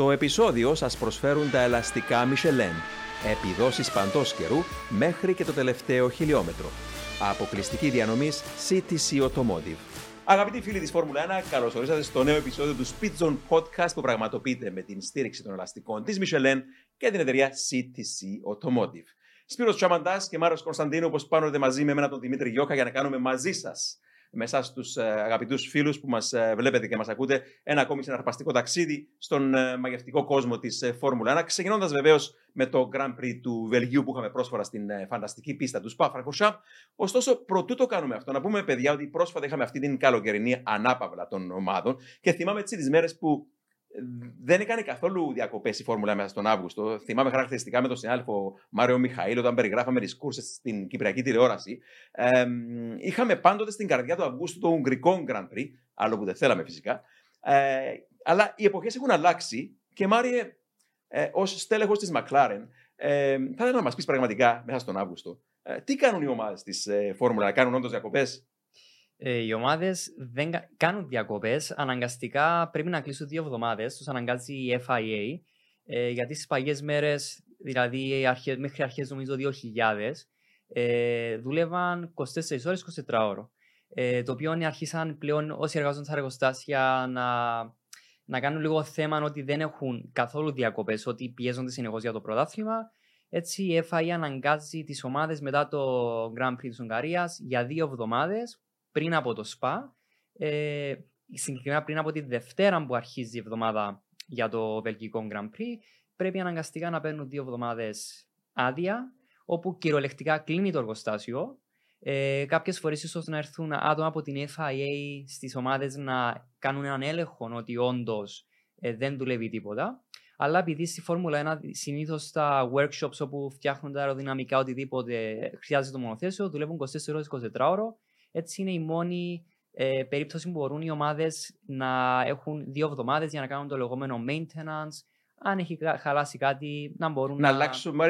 Το επεισόδιο σας προσφέρουν τα ελαστικά Michelin. Επιδόσεις παντός καιρού μέχρι και το τελευταίο χιλιόμετρο. Αποκλειστική διανομής CTC Automotive. Αγαπητοί φίλοι της Φόρμουλα 1, καλώς ορίσατε στο νέο επεισόδιο του Speed Zone Podcast που πραγματοποιείται με την στήριξη των ελαστικών της Michelin και την εταιρεία CTC Automotive. Σπύρος Τσάμαντας και Μάριος Κωνσταντίνου, όπως πάνω μαζί με εμένα τον Δημήτρη Γιώκα, για να κάνουμε μαζί σας, με εσάς τους αγαπητούς φίλους που μας βλέπετε και μας ακούτε, ένα ακόμη συναρπαστικό ταξίδι στον μαγευτικό κόσμο της Φόρμουλα 1. Ξεκινώντας βεβαίως με το Grand Prix του Βελγίου που είχαμε πρόσφατα στην φανταστική πίστα του Spa-Francorchamps. Ωστόσο, προτού το κάνουμε αυτό, να πούμε, παιδιά, ότι πρόσφατα είχαμε αυτή την καλοκαιρινή ανάπαυλα των ομάδων και θυμάμαι τις μέρες που δεν έκανε καθόλου διακοπές η Φόρμουλα μέσα στον Αύγουστο. Θυμάμαι χαρακτηριστικά με τον συνάδελφο Μάριο Μιχαήλ, όταν περιγράφαμε τις κούρσες στην Κυπριακή τηλεόραση. Είχαμε πάντοτε στην καρδιά του Αυγούστου το Ουγγρικό Grand Prix, άλλο που δεν θέλαμε φυσικά. Αλλά οι εποχές έχουν αλλάξει και Μάριε, ως στέλεχος της McLaren, θα ήθελα να μας πεις πραγματικά μέσα στον Αύγουστο, τι κάνουν οι ομάδες της Φόρμουλα, να κάνουν όντως διακοπές? Οι ομάδες δεν κάνουν διακοπές. Αναγκαστικά πρέπει να κλείσουν 2 εβδομάδες. Τους αναγκάζει η FIA, γιατί στις παλιές μέρες, δηλαδή μέχρι αρχές νομίζω 2000, δούλευαν 24 ώρες, 24 ώρο. Το οποίο άρχισαν πλέον όσοι εργάζονται στα εργοστάσια να κάνουν λίγο θέμα ότι δεν έχουν καθόλου διακοπές, ότι πιέζονται συνεχώς για το πρωτάθλημα. Έτσι η FIA αναγκάζει τις ομάδες μετά το Grand Prix της Ουγγαρίας για 2 εβδομάδες. Πριν από το ΣΠΑ, συγκεκριμένα πριν από τη Δευτέρα που αρχίζει η εβδομάδα για το Βελγικό Grand Prix, πρέπει αναγκαστικά να παίρνουν 2 εβδομάδες άδεια, όπου κυριολεκτικά κλείνει το εργοστάσιο. Κάποιες φορές ίσως να έρθουν άτομα από την FIA στις ομάδες να κάνουν έναν έλεγχο ότι όντως δεν δουλεύει τίποτα. Αλλά επειδή στη Φόρμουλα 1 συνήθως τα workshops όπου φτιάχνουν τα αεροδυναμικά, οτιδήποτε χρειάζεται το μονοθέσιο, δουλεύουν 24 ώρες, 24 ώρο. Έτσι είναι η μόνη περίπτωση που μπορούν οι ομάδες να έχουν 2 εβδομάδες για να κάνουν το λεγόμενο maintenance. Αν έχει χαλάσει κάτι, να μπορούν να αλλάξουν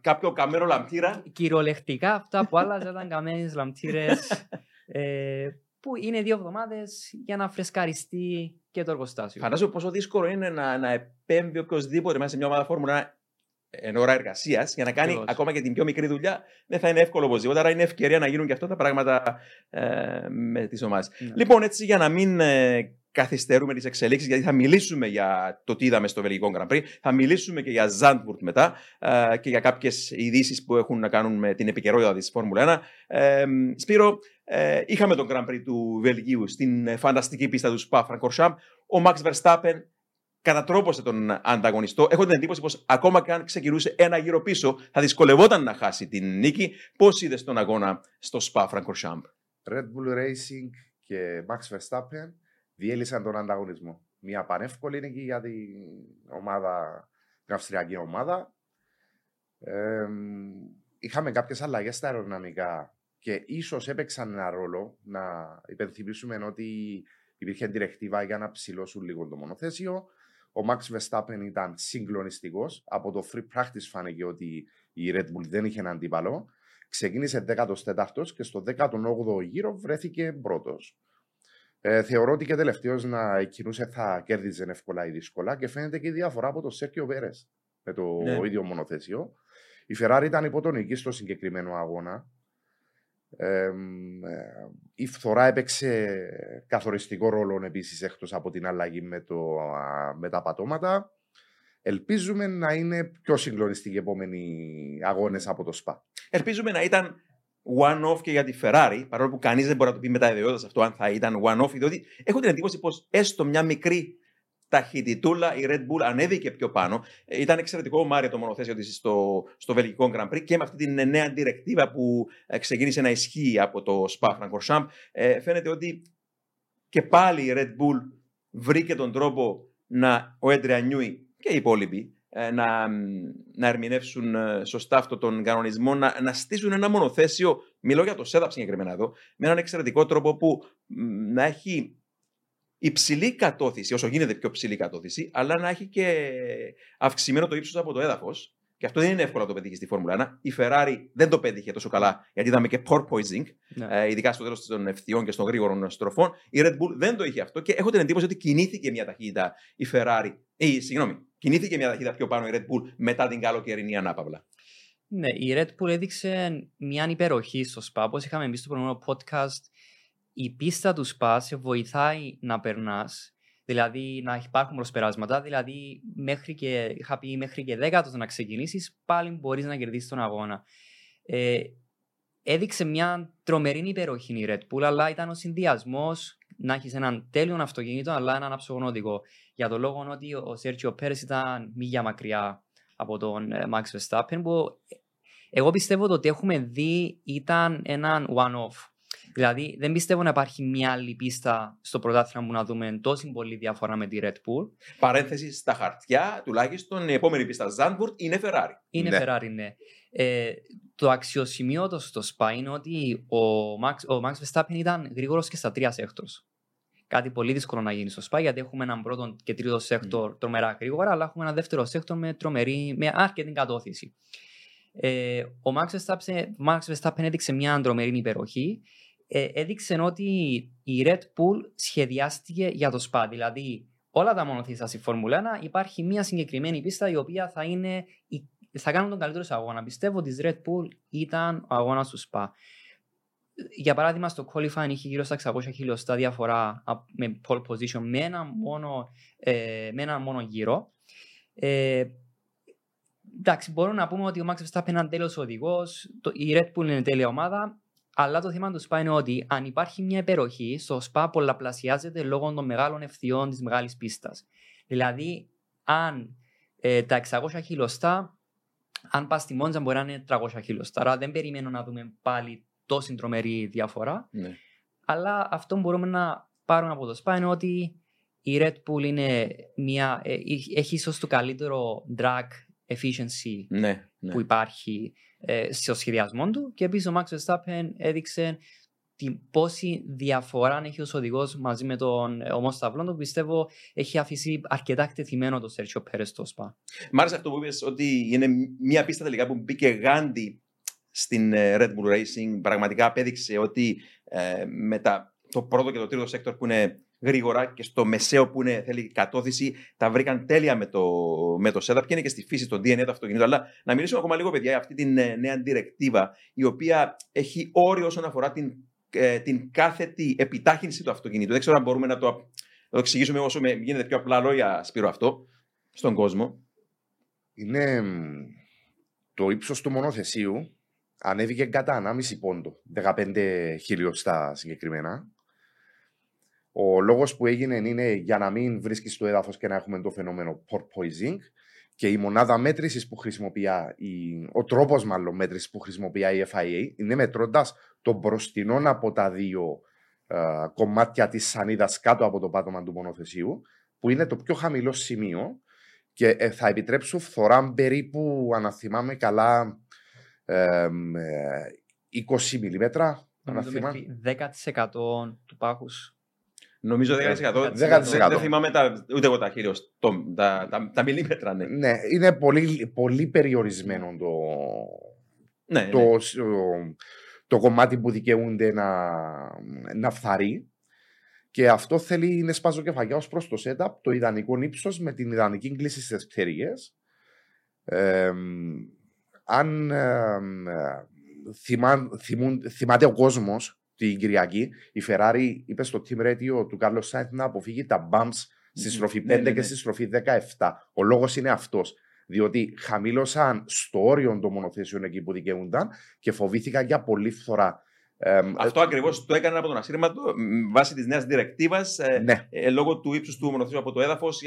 κάποιο καμένο λαμπτήρα. Κυριολεκτικά αυτά που άλλαζαν ήταν καμένες λαμπτήρες, που είναι 2 εβδομάδες για να φρεσκαριστεί και το εργοστάσιο. Φαντάζομαι πόσο δύσκολο είναι να επέμβει οποιοδήποτε μέσα σε μια ομάδα Φόρμουλα εν ώρα εργασίας για να κάνει ακόμα και την πιο μικρή δουλειά. Δεν θα είναι εύκολο οπωσδήποτε. Άρα είναι ευκαιρία να γίνουν και αυτά τα πράγματα με τις ομάδες. Ναι. Λοιπόν, έτσι για να μην καθυστερούμε τις εξελίξεις, γιατί θα μιλήσουμε για το τι είδαμε στο Βελγικό Grand Prix, θα μιλήσουμε και για Zandvoort μετά και για κάποιες ειδήσεις που έχουν να κάνουν με την επικαιρότητα της Φόρμουλα 1. Σπύρο, είχαμε τον Grand Prix του Βελγίου στην φανταστική πίστα του Spa-Francorchamps. Ο Max Verstappen κατατρόπωσε τον ανταγωνιστό. Έχω την εντύπωση πως ακόμα και αν ξεκινούσε ένα γύρο πίσω, θα δυσκολευόταν να χάσει την νίκη. Πώς είδες τον αγώνα στο Spa-Francorchamps? Red Bull Racing και Max Verstappen διέλυσαν τον ανταγωνισμό. Μια πανεύκολη νίκη για την αυστριακή ομάδα. Είχαμε κάποιες αλλαγές στα αεροδυναμικά και ίσως έπαιξαν ένα ρόλο. Να υπενθυμίσουμε ότι υπήρχε διρεκτίβα για να ψηλώσουν λίγο το μονοθέσιο. Ο Max Verstappen ήταν συγκλονιστικός. Από το free practice φάνηκε ότι η Red Bull δεν είχε έναν αντίπαλο. Ξεκίνησε 14ος και στο 18ο γύρο βρέθηκε πρώτος. Θεωρώ ότι και τελευταίος να εκκινούσε θα κέρδιζε εύκολα ή δύσκολα και φαίνεται και η διαφορά από τον Σέρχιο Πέρες με το ίδιο μονοθέσιο. Η Ferrari ήταν υποτονική στο συγκεκριμένο αγώνα. Η φθορά έπαιξε καθοριστικό ρόλο επίσης, εκτός από την αλλαγή με τα πατώματα. Ελπίζουμε να είναι πιο συγκλονιστικοί οι επόμενοι αγώνες από το ΣΠΑ. Ελπίζουμε να ήταν one-off και για τη Ferrari, παρόλο που κανείς δεν μπορεί να το πει με τα ιδιότητας αυτό αν θα ήταν one-off, διότι έχω την εντύπωση πως έστω μια μικρή ταχυτητούλα η Red Bull ανέβηκε πιο πάνω. Ήταν εξαιρετικό, Μάρια, το μονοθέσιο της στο Βελγικό Grand Prix και με αυτή την νέα διρεκτίβα που ξεκίνησε να ισχύει από το Spa-Francorchamps. Φαίνεται ότι και πάλι η Red Bull βρήκε τον τρόπο ο Adrian Newey και οι υπόλοιποι να ερμηνεύσουν σωστά αυτόν τον κανονισμό, να στήσουν ένα μονοθέσιο, μιλώ για το setup συγκεκριμένα εδώ, με έναν εξαιρετικό τρόπο που να έχει υψηλή κατώθηση, όσο γίνεται πιο ψηλή κατώθηση, αλλά να έχει και αυξημένο το ύψος από το έδαφος Και αυτό δεν είναι εύκολο να το πετύχει στη Φόρμουλα 1. Η Ferrari δεν το πέτυχε τόσο καλά, γιατί είδαμε και porpoising, ειδικά στο τέλος των ευθειών και των γρήγορων στροφών. Η Red Bull δεν το είχε αυτό και έχω την εντύπωση ότι κινήθηκε μια ταχύτητα η Ferrari. Κινήθηκε μια ταχύτητα πιο πάνω η Red Bull μετά την καλοκαιρινή ανάπαυλα. Ναι, η Red Bull έδειξε μια υπεροχή στο Spa. Όπως είχαμε εμείς στο προηγούμενο podcast, η πίστα του Spa σε βοηθάει να περνά. Δηλαδή να υπάρχουν προσπεράσματα, δηλαδή είχα πει μέχρι και 10ο να ξεκινήσεις, πάλι μπορείς να κερδίσεις τον αγώνα. Έδειξε μια τρομερή υπεροχή η Red Bull, αλλά ήταν ο συνδυασμός να έχεις έναν τέλειο αυτοκίνητο, αλλά έναν άψογο οδηγό. Για τον λόγο ότι ο Σέρτζιο Πέρες ήταν μίλια μακριά από τον Max Verstappen, που εγώ πιστεύω ότι έχουμε δει ήταν έναν one-off. Δηλαδή, δεν πιστεύω να υπάρχει μια άλλη πίστα στο πρωτάθλημα που να δούμε τόση πολύ διαφορά με τη Red Bull. Παρένθεση, στα χαρτιά, τουλάχιστον η επόμενη πίστα Zandvoort είναι Ferrari. Είναι ναι. Ferrari, ναι. Το αξιοσημείωτο στο Spa είναι ότι ο Max Verstappen ήταν γρήγορος και στα 3 σέκτορς. Κάτι πολύ δύσκολο να γίνει στο Spa, γιατί έχουμε έναν πρώτο και τρίτο σέκτορ τρομερά γρήγορα, αλλά έχουμε ένα δεύτερο σέκτορ με αρκετή κατώθηση. Ο Max Verstappen έδειξε μια τρομερή υπεροχή. Έδειξε ότι η Red Bull σχεδιάστηκε για το Spa. Δηλαδή, όλα τα μονοθήσια στη Φόρμουλα 1 υπάρχει μια συγκεκριμένη πίστα η οποία θα κάνουν τον καλύτερο αγώνα. Πιστεύω ότι η Red Bull ήταν ο αγώνας του Spa. Για παράδειγμα, στο qualifying είχε γύρω στα 600 χιλιοστά διαφορά με pole position με ένα μόνο γύρο. Εντάξει, μπορούμε να πούμε ότι ο Max Verstappen είναι τέλειος οδηγός, η Red Bull είναι τέλεια ομάδα. Αλλά το θέμα του Spa είναι ότι αν υπάρχει μια υπεροχή, στο Spa πολλαπλασιάζεται λόγω των μεγάλων ευθειών της μεγάλης πίστας. Δηλαδή, αν τα 600 χιλιοστά, αν πας στη Μόντζα μπορεί να είναι 300 χιλιοστά. Άρα δεν περιμένω να δούμε πάλι τόση τρομερή διαφορά. Ναι. Αλλά αυτό που μπορούμε να πάρουμε από το Spa είναι ότι η Red Bull έχει ίσως το καλύτερο drag efficiency που υπάρχει στο σχεδιασμό του, και επίσης ο Max Verstappen έδειξε την πόση διαφορά έχει ως οδηγός μαζί με τον ομόσταυλό του. Πιστεύω έχει αφήσει αρκετά εκτεθειμένο τον Sergio Perez στο Spa. Μ' άρεσε αυτό που είπες, ότι είναι μια πίστα τελικά που μπήκε γάντι στην Red Bull Racing. Πραγματικά απέδειξε ότι με το πρώτο και το τρίτο σέκτορ που είναι γρήγορα και στο μεσαίο που θέλει κατώθηση, τα βρήκαν τέλεια με το setup, και είναι και στη φύση το DNA του αυτοκινήτου. Αλλά να μιλήσουμε ακόμα λίγο, παιδιά, για αυτή την νέα διρεκτίβα, η οποία έχει όριο όσον αφορά την κάθετη επιτάχυνση του αυτοκινήτου. Δεν ξέρω αν μπορούμε να το εξηγήσουμε όσο γίνεται πιο απλά λόγια, Σπύρο, αυτό στον κόσμο. Είναι το ύψος του μονοθεσίου ανέβηκε κατά 1,5 πόντο, 15 χιλιοστά συγκεκριμένα. Ο λόγος που έγινε είναι για να μην βρίσκεις το έδαφος και να έχουμε το φαινόμενο porpoising, και η μονάδα μέτρησης που χρησιμοποιεί, ο τρόπος μάλλον μέτρησης που χρησιμοποιεί η FIA είναι μετρώντας το μπροστινό από τα δύο κομμάτια της σανίδας κάτω από το πάτωμα του μονοθεσίου, που είναι το πιο χαμηλό σημείο, και θα επιτρέψουν φθορά περίπου, αν θυμάμαι καλά, 20 μιλιμέτρα. 10% του πάχους. Νομίζω 10%. Δεν θυμάμαι ούτε εγώ τα χιλιοστά, τα μιλίμετρα. Ναι. Ναι, είναι πολύ, πολύ περιορισμένο το κομμάτι που δικαιούνται να φθαρεί. Και αυτό θέλει να σπάζω κεφαλιά ως προς το setup, το ιδανικό ύψος με την ιδανική κλίση στις πτέρυγες. Αν θυμάται ο κόσμος, την Κυριακή, η Ferrari είπε στο team radio του Carlos Sainz να αποφύγει τα bumps στη στροφή 5 και στη στροφή 17. Ο λόγος είναι αυτός, διότι χαμήλωσαν στο όριο των μονοθέσεων εκεί που δικαιούνταν και φοβήθηκαν για πολλή φθορά. Αυτό ακριβώς το έκαναν από τον ασύρματο βάσει της νέας διρεκτίβας, λόγω του ύψους του μονοθέσεου από το έδαφος,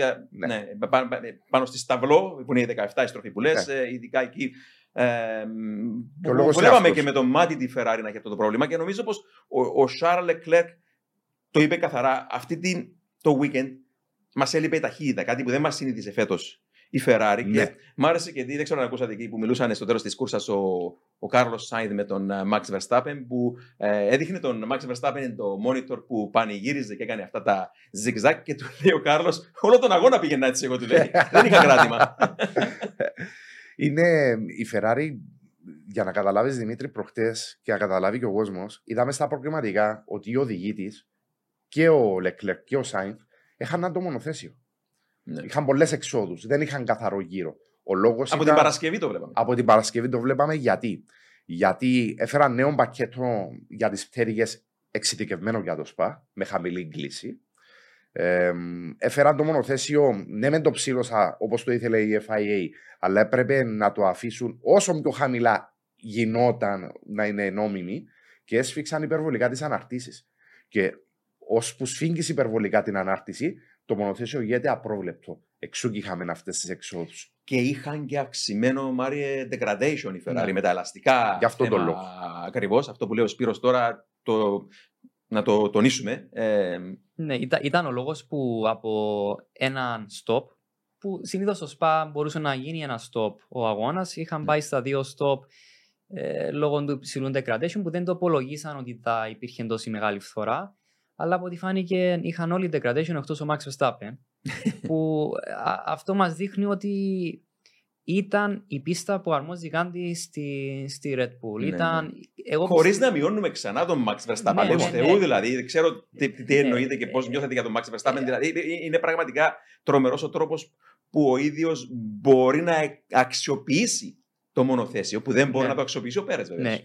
πάνω στη σταυλό που είναι η 17 η στροφή που λες, ειδικά εκεί. Βλέπαμε και με το μάτι τη Ferrari να έχει αυτό το πρόβλημα, και νομίζω πως ο Charles Leclerc το είπε καθαρά. Το weekend μας έλειπε η ταχύτητα, κάτι που δεν μας συνήθισε φέτος η Ferrari. Ναι. Και μ' άρεσε και δεν ξέρω αν ακούσατε εκεί που μιλούσαν στο τέλος της κούρσας ο Carlos Sainz με τον Max Verstappen, που έδειχνε τον Max Verstappen το monitor που πανηγύριζε και έκανε αυτά τα zigzag, και του λέει ο Carlos: όλο τον αγώνα πήγαινα έτσι, εγώ του λέει. Δεν είχα κράτημα. Είναι η Ferrari, για να καταλάβεις Δημήτρη προχτές και να καταλάβει και ο κόσμος, είδαμε στα προκριματικά ότι οι οδηγοί της και ο Leclerc και ο Sainz έχαναν το μονοθέσιο. Ναι. Είχαν πολλές εξόδους, δεν είχαν καθαρό γύρο. Ο λόγος από την Παρασκευή το βλέπαμε. Από την Παρασκευή το βλέπαμε γιατί έφεραν νέο πακέτο για τις πτέρυγες εξειδικευμένο για το SPA, με χαμηλή κλίση. Έφεραν το μονοθέσιο, ναι μεν το ψήλωσα όπως το ήθελε η FIA, αλλά έπρεπε να το αφήσουν όσο πιο χαμηλά γινόταν να είναι νόμιμοι και έσφιξαν υπερβολικά τις αναρτήσεις. Και ώσπου σφίγγεις υπερβολικά την ανάρτηση, το μονοθέσιο γίνεται απρόβλεπτο. Εξού και είχαμε αυτές τις εξόδους. Και είχαν και αυξημένο, Μάριε, degradation η Ferrari με τα ελαστικά. Γι' αυτό το λόγο. Ακριβώς, αυτό που λέει ο Σπύρος τώρα, να το τονίσουμε. Ναι, ήταν ο λόγος που από έναν stop, που συνήθως στο SPA μπορούσε να γίνει ένα stop ο αγώνας, είχαν πάει στα δύο stop λόγω του υψηλού degradation που δεν το απολογήσαν ότι θα υπήρχε εντός η μεγάλη φθορά. Αλλά από ό,τι φάνηκε είχαν όλοι degradation εκτός ο Max Verstappen. Που αυτό μας δείχνει ότι ήταν η πίστα που αρμόζηκαν στη Red Bull. Ναι, ήταν... ναι. Χωρίς να μειώνουμε ξανά τον Max Verstappen. Ναι, ναι, Θεού, ναι. Δηλαδή, δεν ξέρω τι εννοείται και πώς νιώθετε για τον Max Verstappen. Δηλαδή, είναι πραγματικά τρομερός ο τρόπος που ο ίδιος μπορεί να αξιοποιήσει το μονοθέσιο, που δεν μπορεί να το αξιοποιήσει ο Πέρες. Ναι,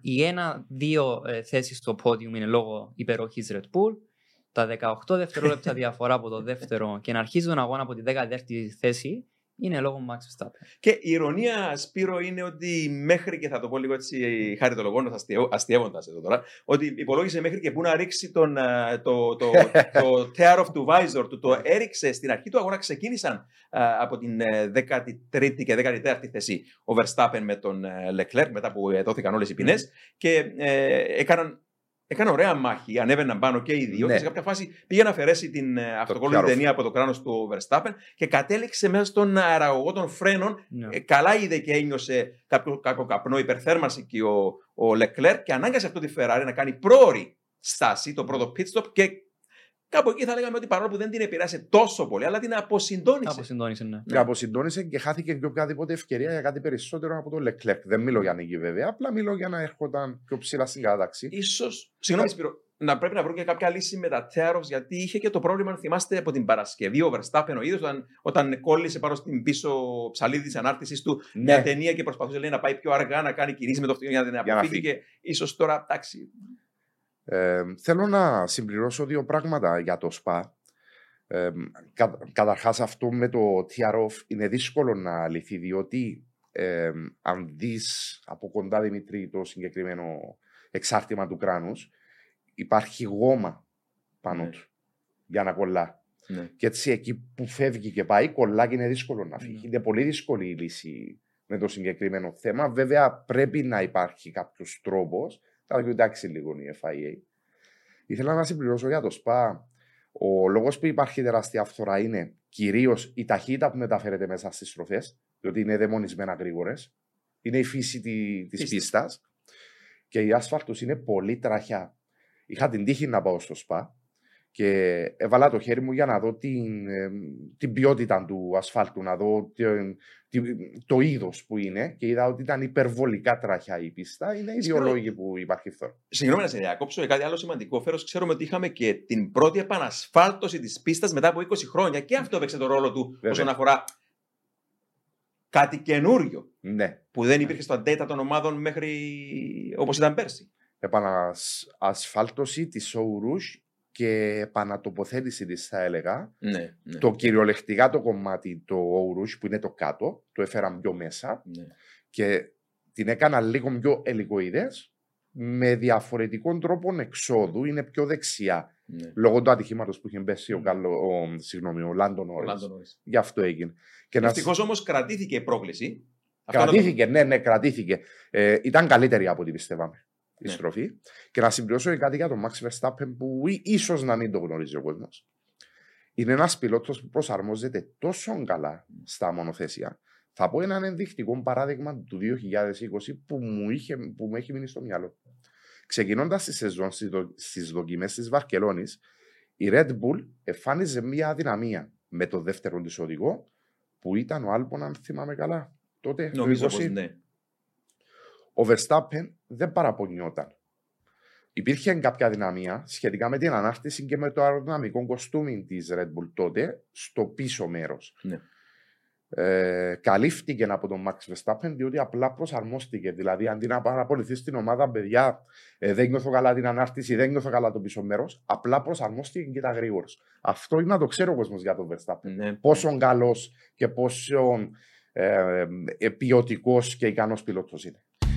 οι 1-2 θέσεις στο podium είναι λόγω υπεροχής Red Bull. Τα 18 δευτερόλεπτα διαφορά από το δεύτερο και να αρχίζει τον αγώνα από τη 12η θέση είναι λόγω Max Verstappen. Και η ειρωνία, Σπύρο, είναι ότι μέχρι και θα το πω λίγο έτσι χαριτολογώντας, αστειεύοντας εδώ τώρα, ότι υπολόγισε μέχρι και πού να ρίξει το tear of the visor του. Το έριξε στην αρχή του αγώνα, ξεκίνησαν από την 13η και 14η θέση ο Verstappen με τον Leclerc, μετά που δόθηκαν όλες οι ποινές και έκανε ωραία μάχη, ανέβαιναν πάνω και οι δύο. Ναι. Και σε κάποια φάση πήγε να αφαιρέσει την αυτοκόλλητη ταινία από το κράνος του Verstappen και κατέληξε μέσα στον αεραγωγό των φρένων. Ναι. Καλά είδε και ένιωσε κάποιο καπνό, υπερθέρμανση και ο Leclerc και ανάγκασε αυτό τη Ferrari να κάνει πρόωρη στάση, το πρώτο pit stop. Και κάπου εκεί θα λέγαμε ότι παρόλο που δεν την επηρέασε τόσο πολύ, αλλά την αποσυντώνησε. Αποσυντώνησε και χάθηκε και οποιαδήποτε ευκαιρία για κάτι περισσότερο από το Leclerc. Δεν μιλώ για νίκη βέβαια, απλά μιλώ για να έρχονταν πιο ψηλά στην κατάταξη. Ίσως. Συγγνώμη, Σπύρο, να πρέπει να βρουν και κάποια λύση με τα tear-offs, γιατί είχε και το πρόβλημα, αν θυμάστε, από την Παρασκευή ο Verstappen ο ίδιος, όταν κόλλησε πάνω στην πίσω ψαλίδα της ανάρτησης του μια ταινία και προσπαθούσε λέει, να πάει πιο αργά, να κάνει κυρίση με το αυτοκίνητο για να την αποφύγει. Και ίσως τώρα, εντάξει. Θέλω να συμπληρώσω δύο πράγματα για το SPA. Καταρχάς αυτό με το TROF είναι δύσκολο να λυθεί, διότι αν δεις από κοντά, Δημήτρη, το συγκεκριμένο εξάρτημα του κράνους, υπάρχει γόμα πάνω του για να κολλά. Ναι. Και έτσι εκεί που φεύγει και πάει κολλά και είναι δύσκολο να φύγει. Είναι πολύ δύσκολη η λύση με το συγκεκριμένο θέμα. Βέβαια πρέπει να υπάρχει κάποιος τρόπος. Θα κοιτάξει λίγο η FIA. Ήθελα να συμπληρώσω για το SPA. Ο λόγος που υπάρχει τεράστια φθορά είναι κυρίως η ταχύτητα που μεταφέρεται μέσα στις στροφές, διότι είναι δαιμονισμένα γρήγορες. Είναι η φύση της πίστας. Και η άσφαλτος είναι πολύ τραχιά. Είχα την τύχη να πάω στο SPA και έβαλα το χέρι μου για να δω την ποιότητα του ασφάλτου, να δω το είδος που είναι και είδα ότι ήταν υπερβολικά τραχιά η πίστα. Είναι οι δύο λόγοι που υπάρχει φθορά. Συγγνώμη να σε διακόψω, κάτι άλλο σημαντικό. Φέρος, ξέρουμε ότι είχαμε και την πρώτη επανασφάλτωση της πίστας μετά από 20 χρόνια και αυτό έπαιξε τον ρόλο του όσον αφορά κάτι καινούριο που δεν υπήρχε στο data των ομάδων μέχρι όπως ήταν πέρσι. Επανασφάλτωση της Σοουρούς και επανατοποθέτηση της, θα έλεγα. Ναι, ναι. Το κυριολεκτικά το κομμάτι, το Rouge που είναι το κάτω, το έφεραν πιο μέσα και την έκανα λίγο πιο ελικοειδές με διαφορετικών τρόπων εξόδου. Είναι πιο δεξιά λόγω του ατυχήματος που είχε μπέσει ο Λάντον Νόρις. Γι' αυτό έγινε. Ευτυχώς όμως κρατήθηκε η πρόκληση. Κρατήθηκε, κρατήθηκε. Ήταν καλύτερη από ό,τι πιστεύαμε. Η στροφή. Και να συμπληρώσω κάτι για τον Max Verstappen που ίσως να μην το γνωρίζει ο κόσμος. Είναι ένας πιλότος που προσαρμόζεται τόσο καλά στα μονοθέσια. Θα πω έναν ενδεικτικό παράδειγμα του 2020 που μου έχει μείνει στο μυαλό. Ξεκινώντας τη σεζόν στις δοκιμές της Βαρκελώνης, η Red Bull εμφάνιζε μια αδυναμία με το δεύτερο της οδηγό που ήταν ο Άλμπον, αν θυμάμαι καλά. τότε, νομίζω πως ναι. Ο Verstappen δεν παραπονιόταν. Υπήρχε κάποια δυναμία σχετικά με την ανάρτηση και με το αεροδυναμικό κοστούμι της Red Bull τότε στο πίσω μέρος. Ναι. Καλύφθηκε από τον Max Verstappen διότι απλά προσαρμόστηκε. Δηλαδή, αντί να παραπονηθεί στην ομάδα, παιδιά, δεν νιώθω καλά την ανάρτηση, δεν νιώθω καλά το πίσω μέρος, απλά προσαρμόστηκε και τα γρήγορα. Αυτό είναι να το ξέρει ο κόσμος για τον Verstappen. Ναι. Πόσο καλός και πόσο ποιοτικός και ικανός πιλότος είναι.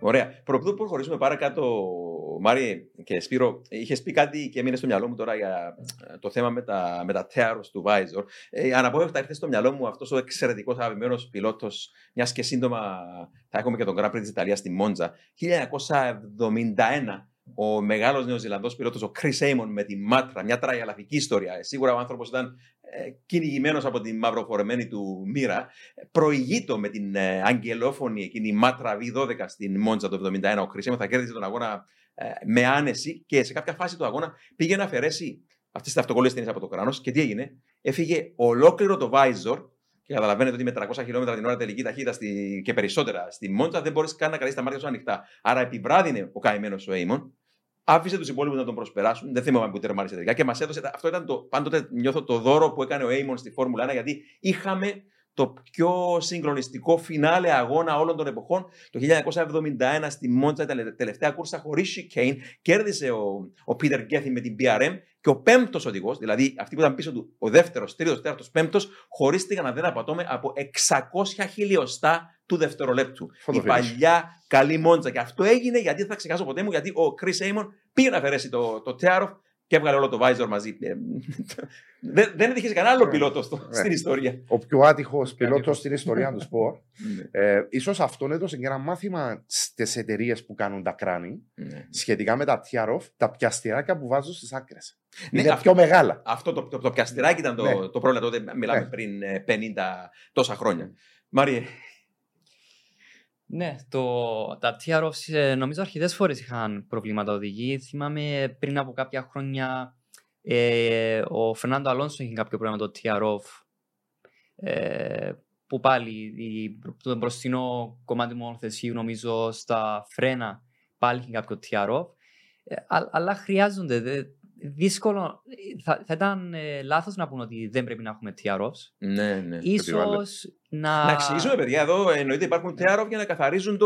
Ωραία. Προπού προχωρήσουμε παρακάτω, Μάρι και Σπύρο, είχες πει κάτι και έμεινε στο μυαλό μου τώρα για το θέμα με τα τέαρος του Βάιζορ. Αναπόφευκτα ήρθε στο μυαλό μου αυτός ο εξαιρετικός αγαπημένος πιλότος, μιας και σύντομα θα έχουμε και τον Grand Prix της Ιταλίας στη Μόντζα. 1971, ο μεγάλος νεοζηλανδός πιλότος, ο Chris Amon με τη Μάτρα, μια τραγελαφική ιστορία. Σίγουρα ο άνθρωπος ήταν κυνηγημένος από τη μαυροφορεμένη του μοίρα. Προηγείτο με την αγγελόφωνη εκείνη Μάτρα V12 στην Μόντζα το 1971. Ο Chris Amon θα κέρδισε τον αγώνα με άνεση και σε κάποια φάση του αγώνα πήγε να αφαιρέσει αυτές τις αυτοκόλλητες ταινίες από το κράνος. Και τι έγινε? Έφυγε ολόκληρο το βάιζορ. Και καταλαβαίνετε ότι με 300 χιλιόμετρα την ώρα τελική ταχύτητα και περισσότερα στη Μόντζα δεν μπορείς καν να κρατήσεις τα μάτια σου ανοιχτά. Άρα επιβράδυνε ο καημένος ο Έιμον, άφησε τους υπόλοιπους να τον προσπεράσουν. Δεν θυμάμαι που τερμάρισε τελικά και μας έδωσε. Αυτό ήταν πάντοτε νιώθω το δώρο που έκανε ο Έιμον στη Φόρμουλα 1, γιατί είχαμε το πιο συγκλονιστικό φινάλε αγώνα όλων των εποχών. Το 1971 στη Μόντζα ήταν η τελευταία κούρσα χωρίς chicane. Κέρδισε ο Πίτερ Γκέθι με την BRM και ο πέμπτος οδηγός, δηλαδή αυτοί που ήταν πίσω του, ο δεύτερος, τρίτος, τέταρτος, πέμπτος, χωρίστηκαν, αν δεν απατώμε, από 600 χιλιοστά του δευτερολέπτου. Η παλιά καλή Μόντζα. Και αυτό έγινε γιατί δεν θα ξεχάσω ποτέ μου, γιατί ο Chris Amon πήγε να αφαιρέσει το Τέαροφ και έβγαλε όλο το Βάιζορ μαζί. Δεν έτυχε κανένα άλλο πιλότο στην ιστορία. Ο πιο άτυχος πιλότος στην ιστορία του σπορ. Ίσως αυτόν έδωσε και ένα μάθημα στις εταιρείες που κάνουν τα κράνη σχετικά με τα Tiarov, τα πιαστηράκια που βάζουν στις άκρες. Ναι, είναι πιο μεγάλα. Αυτό το πιαστηράκι ήταν το πρόβλημα τότε. Μιλάμε πριν 50 τόσα χρόνια. Μάριε. Ναι, τα TROs νομίζω αρχικές φορές είχαν προβλήματα οδηγοί. Θυμάμαι πριν από κάποια χρόνια ο Φερνάντο Αλόνσο είχε κάποιο πρόβλημα το TRO που πάλι το μπροστινό κομμάτι μονοθεσίου νομίζω στα φρένα πάλι είχε κάποιο TRO αλλά χρειάζονται. Δύσκολο. Θα ήταν λάθος να πούμε ότι δεν πρέπει να έχουμε TROs. Ναι. Ίσως να αξίζουμε, παιδιά, εδώ εννοείται υπάρχουν TROs για να καθαρίζουν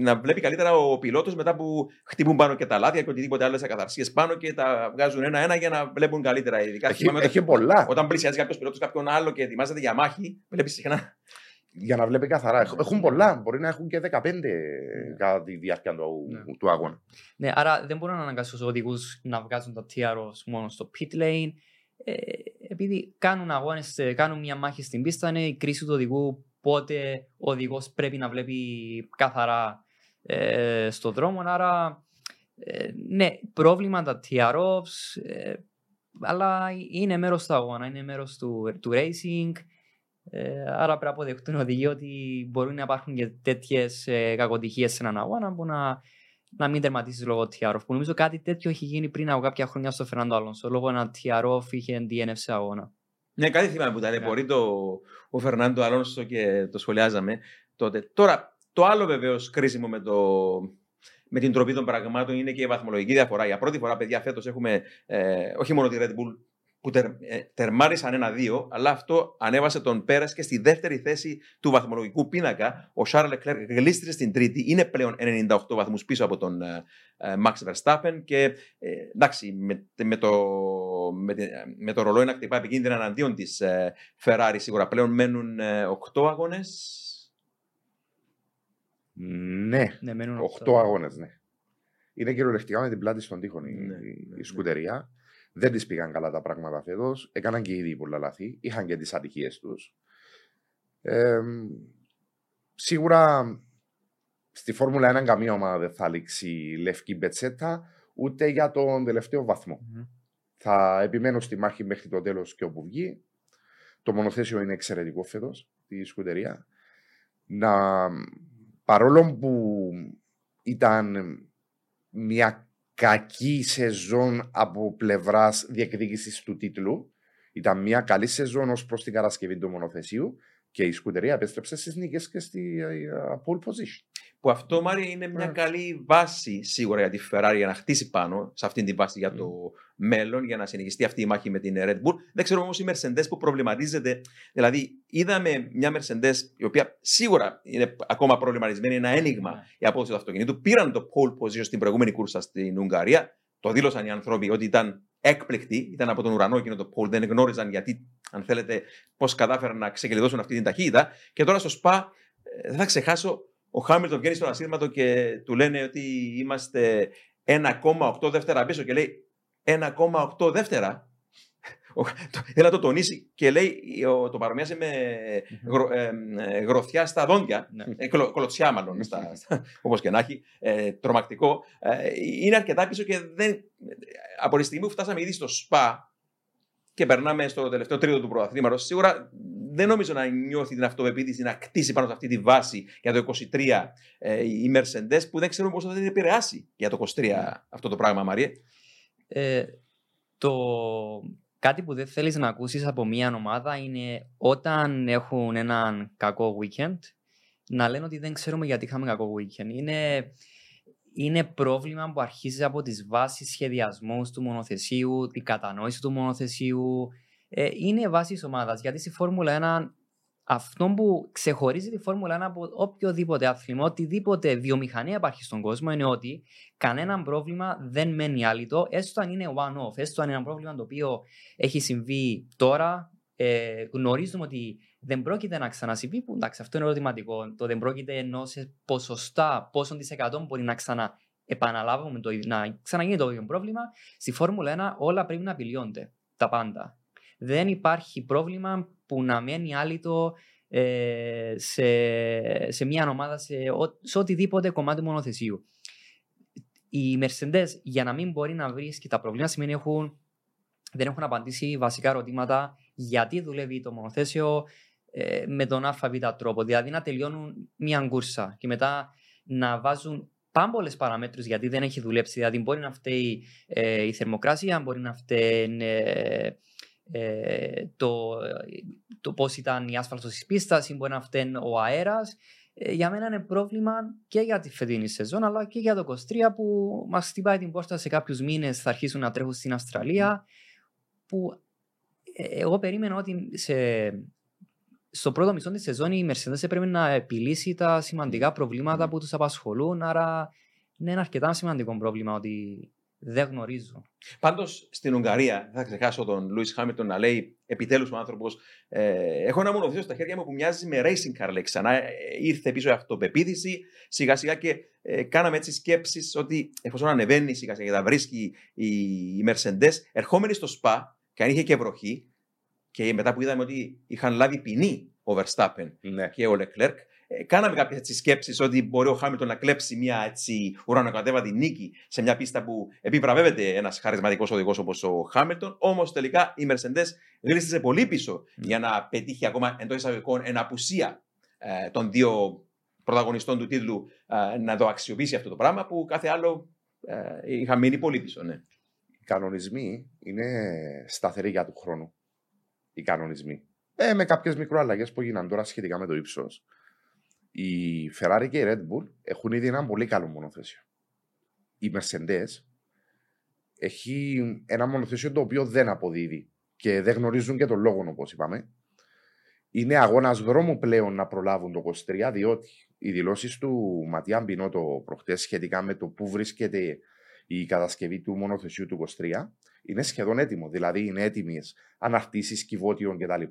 να βλέπει καλύτερα ο πιλότος μετά που χτυπούν πάνω και τα λάδια και οτιδήποτε άλλες ακαθαρσίες πάνω και τα βγάζουν ένα-ένα για να βλέπουν καλύτερα. Ειδικά έχει πολλά. Όταν πλησιάζει κάποιος πιλότος κάποιον άλλο και ετοιμάζεται για μάχη, βλέπεις συχνά. Για να βλέπει καθαρά. Έχουν πολλά. Μπορεί να έχουν και 15 κατά τη διάρκεια του αγώνα. Ναι, άρα δεν μπορούν να αναγκάσουν τους οδηγούς να βγάζουν τα TROs μόνο στο pit lane. Επειδή κάνουν αγώνες, κάνουν μια μάχη στην πίστα, είναι η κρίση του οδηγού. Πότε ο οδηγός πρέπει να βλέπει καθαρά στον δρόμο. Άρα, ναι, πρόβλημα τα TROs, αλλά είναι μέρος του αγώνα, είναι μέρος του racing. Άρα πρέπει να αποδεχτούν οδηγοί ότι μπορούν να υπάρχουν και τέτοιες κακοτυχίες σε έναν αγώνα που να μην τερματίσεις λόγω TROF. Που νομίζω κάτι τέτοιο έχει γίνει πριν από κάποια χρόνια στο Φερνάντο Αλόνσο. Λόγω ένα TROF είχε DNF σε αγώνα. Ναι, κάτι θυμάμαι που ταλαιπωρεί ο Φερνάντο Αλόνσο και το σχολιάζαμε τότε. Τώρα, το άλλο βεβαίως κρίσιμο με την τροπή των πραγμάτων είναι και η βαθμολογική διαφορά. Για πρώτη φορά, παιδιά, φέτος έχουμε όχι μόνο τη Red Bull που τερμάρισαν 1-2, αλλά αυτό ανέβασε τον Πέρες και στη δεύτερη θέση του βαθμολογικού πίνακα. Ο Charles Leclerc γλίστρησε στην τρίτη, είναι πλέον 98 βαθμούς πίσω από τον Max Verstappen και εντάξει, με το ρολόι να χτυπάει επικίνδυνα εναντίον της Ferrari σίγουρα. Πλέον μένουν 8 αγώνες. Ναι, μένουν 8 αγώνες, ναι. Είναι κυριολεκτικά με την πλάτη στον τοίχο η σκουτερία. Δεν τις πήγαν καλά τα πράγματα φέτος. Έκαναν και ήδη πολλά λάθη. Είχαν και τις ατυχίες τους. Σίγουρα Στη Φόρμουλα 1 καμία ομάδα δεν θα λήξει λευκή μπετσέτα, ούτε για τον τελευταίο βαθμό. Mm-hmm. Θα επιμένω στη μάχη μέχρι το τέλος και όπου βγει. Το μονοθέσιο είναι εξαιρετικό φέτος, τη σκουτερία. Παρόλο που ήταν μια κακή σεζόν από πλευράς διεκδίκησης του τίτλου, ήταν μια καλή σεζόν ως προς την κατασκευή του μονοθεσίου και η σκουτερία επέστρεψε στις νίκες και στη pole position. Που αυτό, Μάρη, είναι μια καλή βάση σίγουρα για τη Ferrari για να χτίσει πάνω σε αυτήν την βάση για το μέλλον, για να συνεχιστεί αυτή η μάχη με την Red Bull. Δεν ξέρω όμως η Mercedes που προβληματίζεται. Δηλαδή, είδαμε μια Mercedes η οποία σίγουρα είναι ακόμα προβληματισμένη, ένα ένιγμα η απόδοση του αυτοκινήτου. Πήραν το pole position στην προηγούμενη κούρσα στην Ουγγαρία. Το δήλωσαν οι άνθρωποι ότι ήταν έκπληκτοι, ήταν από τον ουρανό εκείνο το pole. Δεν γνώριζαν γιατί, αν θέλετε, πώς κατάφεραν να ξεκλειδώσουν αυτή την ταχύτητα. Και τώρα στο Spa, δεν θα ξεχάσω. Ο Χάμιλτον βγαίνει στον ασύρματο και του λένε ότι είμαστε 1,8 δεύτερα πίσω και λέει 1,8 δεύτερα. Θέλει να το τονίσει και λέει, το παρομοιάζει με γροθιά στα δόντια, κολοτσιά μάλλον, όπως και να έχει, τρομακτικό. Είναι αρκετά πίσω και από τη στιγμή που φτάσαμε ήδη στο Σπα και περνάμε στο τελευταίο τρίτο του πρωταθλήματος, σίγουρα δεν νομίζω να νιώθει την αυτοπεποίθηση να κτίσει πάνω σε αυτή τη βάση για το 23 η Mercedes, που δεν ξέρουμε πώς θα την επηρεάσει για το 23 αυτό το πράγμα, Μαρία. Κάτι που δεν θέλεις να ακούσεις από μια ομάδα είναι όταν έχουν έναν κακό weekend να λένε ότι δεν ξέρουμε γιατί είχαμε κακό weekend. Είναι πρόβλημα που αρχίζει από τις βάσεις σχεδιασμού του μονοθεσίου, την κατανόηση του μονοθεσίου. Είναι βάση της ομάδας. Γιατί στη Φόρμουλα 1, αυτό που ξεχωρίζει τη Φόρμουλα 1 από οποιοδήποτε άθλημα, οτιδήποτε βιομηχανία υπάρχει στον κόσμο, είναι ότι κανένα πρόβλημα δεν μένει άλυτο, έστω αν είναι one-off, έστω αν είναι ένα πρόβλημα το οποίο έχει συμβεί τώρα. Γνωρίζουμε ότι δεν πρόκειται να ξανασυμβεί, που εντάξει, αυτό είναι ερωτηματικό. Το δεν πρόκειται ενώ σε ποσοστά, πόσον της εκατό μπορεί να ξαναεπαναλάβουμε, να ξαναγίνει το ίδιο πρόβλημα. Στη Φόρμουλα 1 όλα πρέπει να απειλούνται. Τα πάντα. Δεν υπάρχει πρόβλημα που να μένει άλυτο σε μια ομάδα, σε οτιδήποτε κομμάτι μονοθεσίου. Οι Mercedes, για να μην μπορεί να βρίσκει τα προβλήματα, σημαίνει δεν έχουν απαντήσει βασικά ερωτήματα. Γιατί δουλεύει το μονοθέσιο με τον ΑΒ τρόπο. Δηλαδή να τελειώνουν μια κούρσα και μετά να βάζουν πάμπολες παραμέτρους γιατί δεν έχει δουλέψει. Δηλαδή μπορεί να φταίει η θερμοκρασία, μπορεί να φταίει το πώς ήταν η άσφαλτος της πίστας, μπορεί να φταίει ο αέρας. Για μένα είναι πρόβλημα και για τη φετινή σεζόν αλλά και για το 23 που μας χτυπάει την πόρτα. Σε κάποιους μήνες θα αρχίσουν να τρέχουν στην Αυστραλία που... Εγώ περίμενα ότι στο πρώτο μισό της σεζόν η Mercedes πρέπει να επιλύσει τα σημαντικά προβλήματα που τους απασχολούν. Άρα είναι ένα αρκετά σημαντικό πρόβλημα ότι δεν γνωρίζω. Πάντως στην Ουγγαρία, θα ξεχάσω τον Λούις Χάμιλτον να λέει επιτέλους ο άνθρωπος: έχω ένα μονοθέσιο στα χέρια μου που μοιάζει με racing car. Λέει ξανά, ήρθε πίσω η αυτοπεποίθηση σιγά σιγά και κάναμε έτσι σκέψεις ότι εφόσον ανεβαίνει σιγά σιγά και τα βρίσκει η Mercedes, ερχόμενη στο Σπα. Και αν είχε και βροχή, και μετά που είδαμε ότι είχαν λάβει ποινή ο Verstappen και ο Leclerc, κάναμε κάποιες σκέψεις ότι μπορεί ο Χάμιλτον να κλέψει μια ουρανοκατέβατη νίκη σε μια πίστα που επιβραβεύεται ένας χαρισματικός οδηγός όπως ο Χάμιλτον. Όμως τελικά η Mercedes γλίστησε πολύ πίσω για να πετύχει ακόμα εντός εισαγωγικών εν απουσία των δύο πρωταγωνιστών του τίτλου να το αξιοποιήσει αυτό το πράγμα που κάθε άλλο είχα μείνει πολύ πίσω. Ναι. Οι κανονισμοί είναι σταθεροί για του χρόνου. Οι κανονισμοί. Με κάποιες μικροαλλαγές που γίναν τώρα σχετικά με το ύψος. Η Ferrari και η Red Bull έχουν ήδη ένα πολύ καλό μονοθέσιο. Η Mercedes έχει ένα μονοθέσιο το οποίο δεν αποδίδει και δεν γνωρίζουν και τον λόγο, όπως είπαμε. Είναι αγώνας δρόμου πλέον να προλάβουν το 23, διότι οι δηλώσεις του Ματία Μπινότο προχτές σχετικά με το που βρίσκεται η κατασκευή του μονοθεσιού του 23 είναι σχεδόν έτοιμο. Δηλαδή είναι έτοιμες αναρτήσεις κυβότιων κτλ.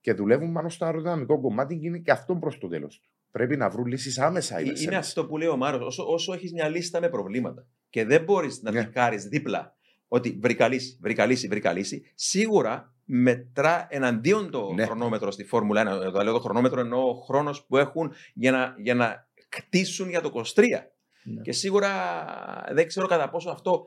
Και δουλεύουν πάνω στο αεροδυναμικό κομμάτι και είναι και αυτό προς το τέλος του. Πρέπει να βρουν λύσεις άμεσα. Είναι αυτό που λέει ο Μάρος. Όσο έχεις μια λίστα με προβλήματα και δεν μπορείς να τυκάρεις δίπλα ότι βρήκα λύση, βρήκα λύση, βρήκα λύση, σίγουρα μετρά εναντίον το χρονόμετρο στη Φόρμουλα 1. Το χρονόμετρο εννοώ ο χρόνος που έχουν για να κτίσουν για το 23. Ναι. Και σίγουρα δεν ξέρω κατά πόσο αυτό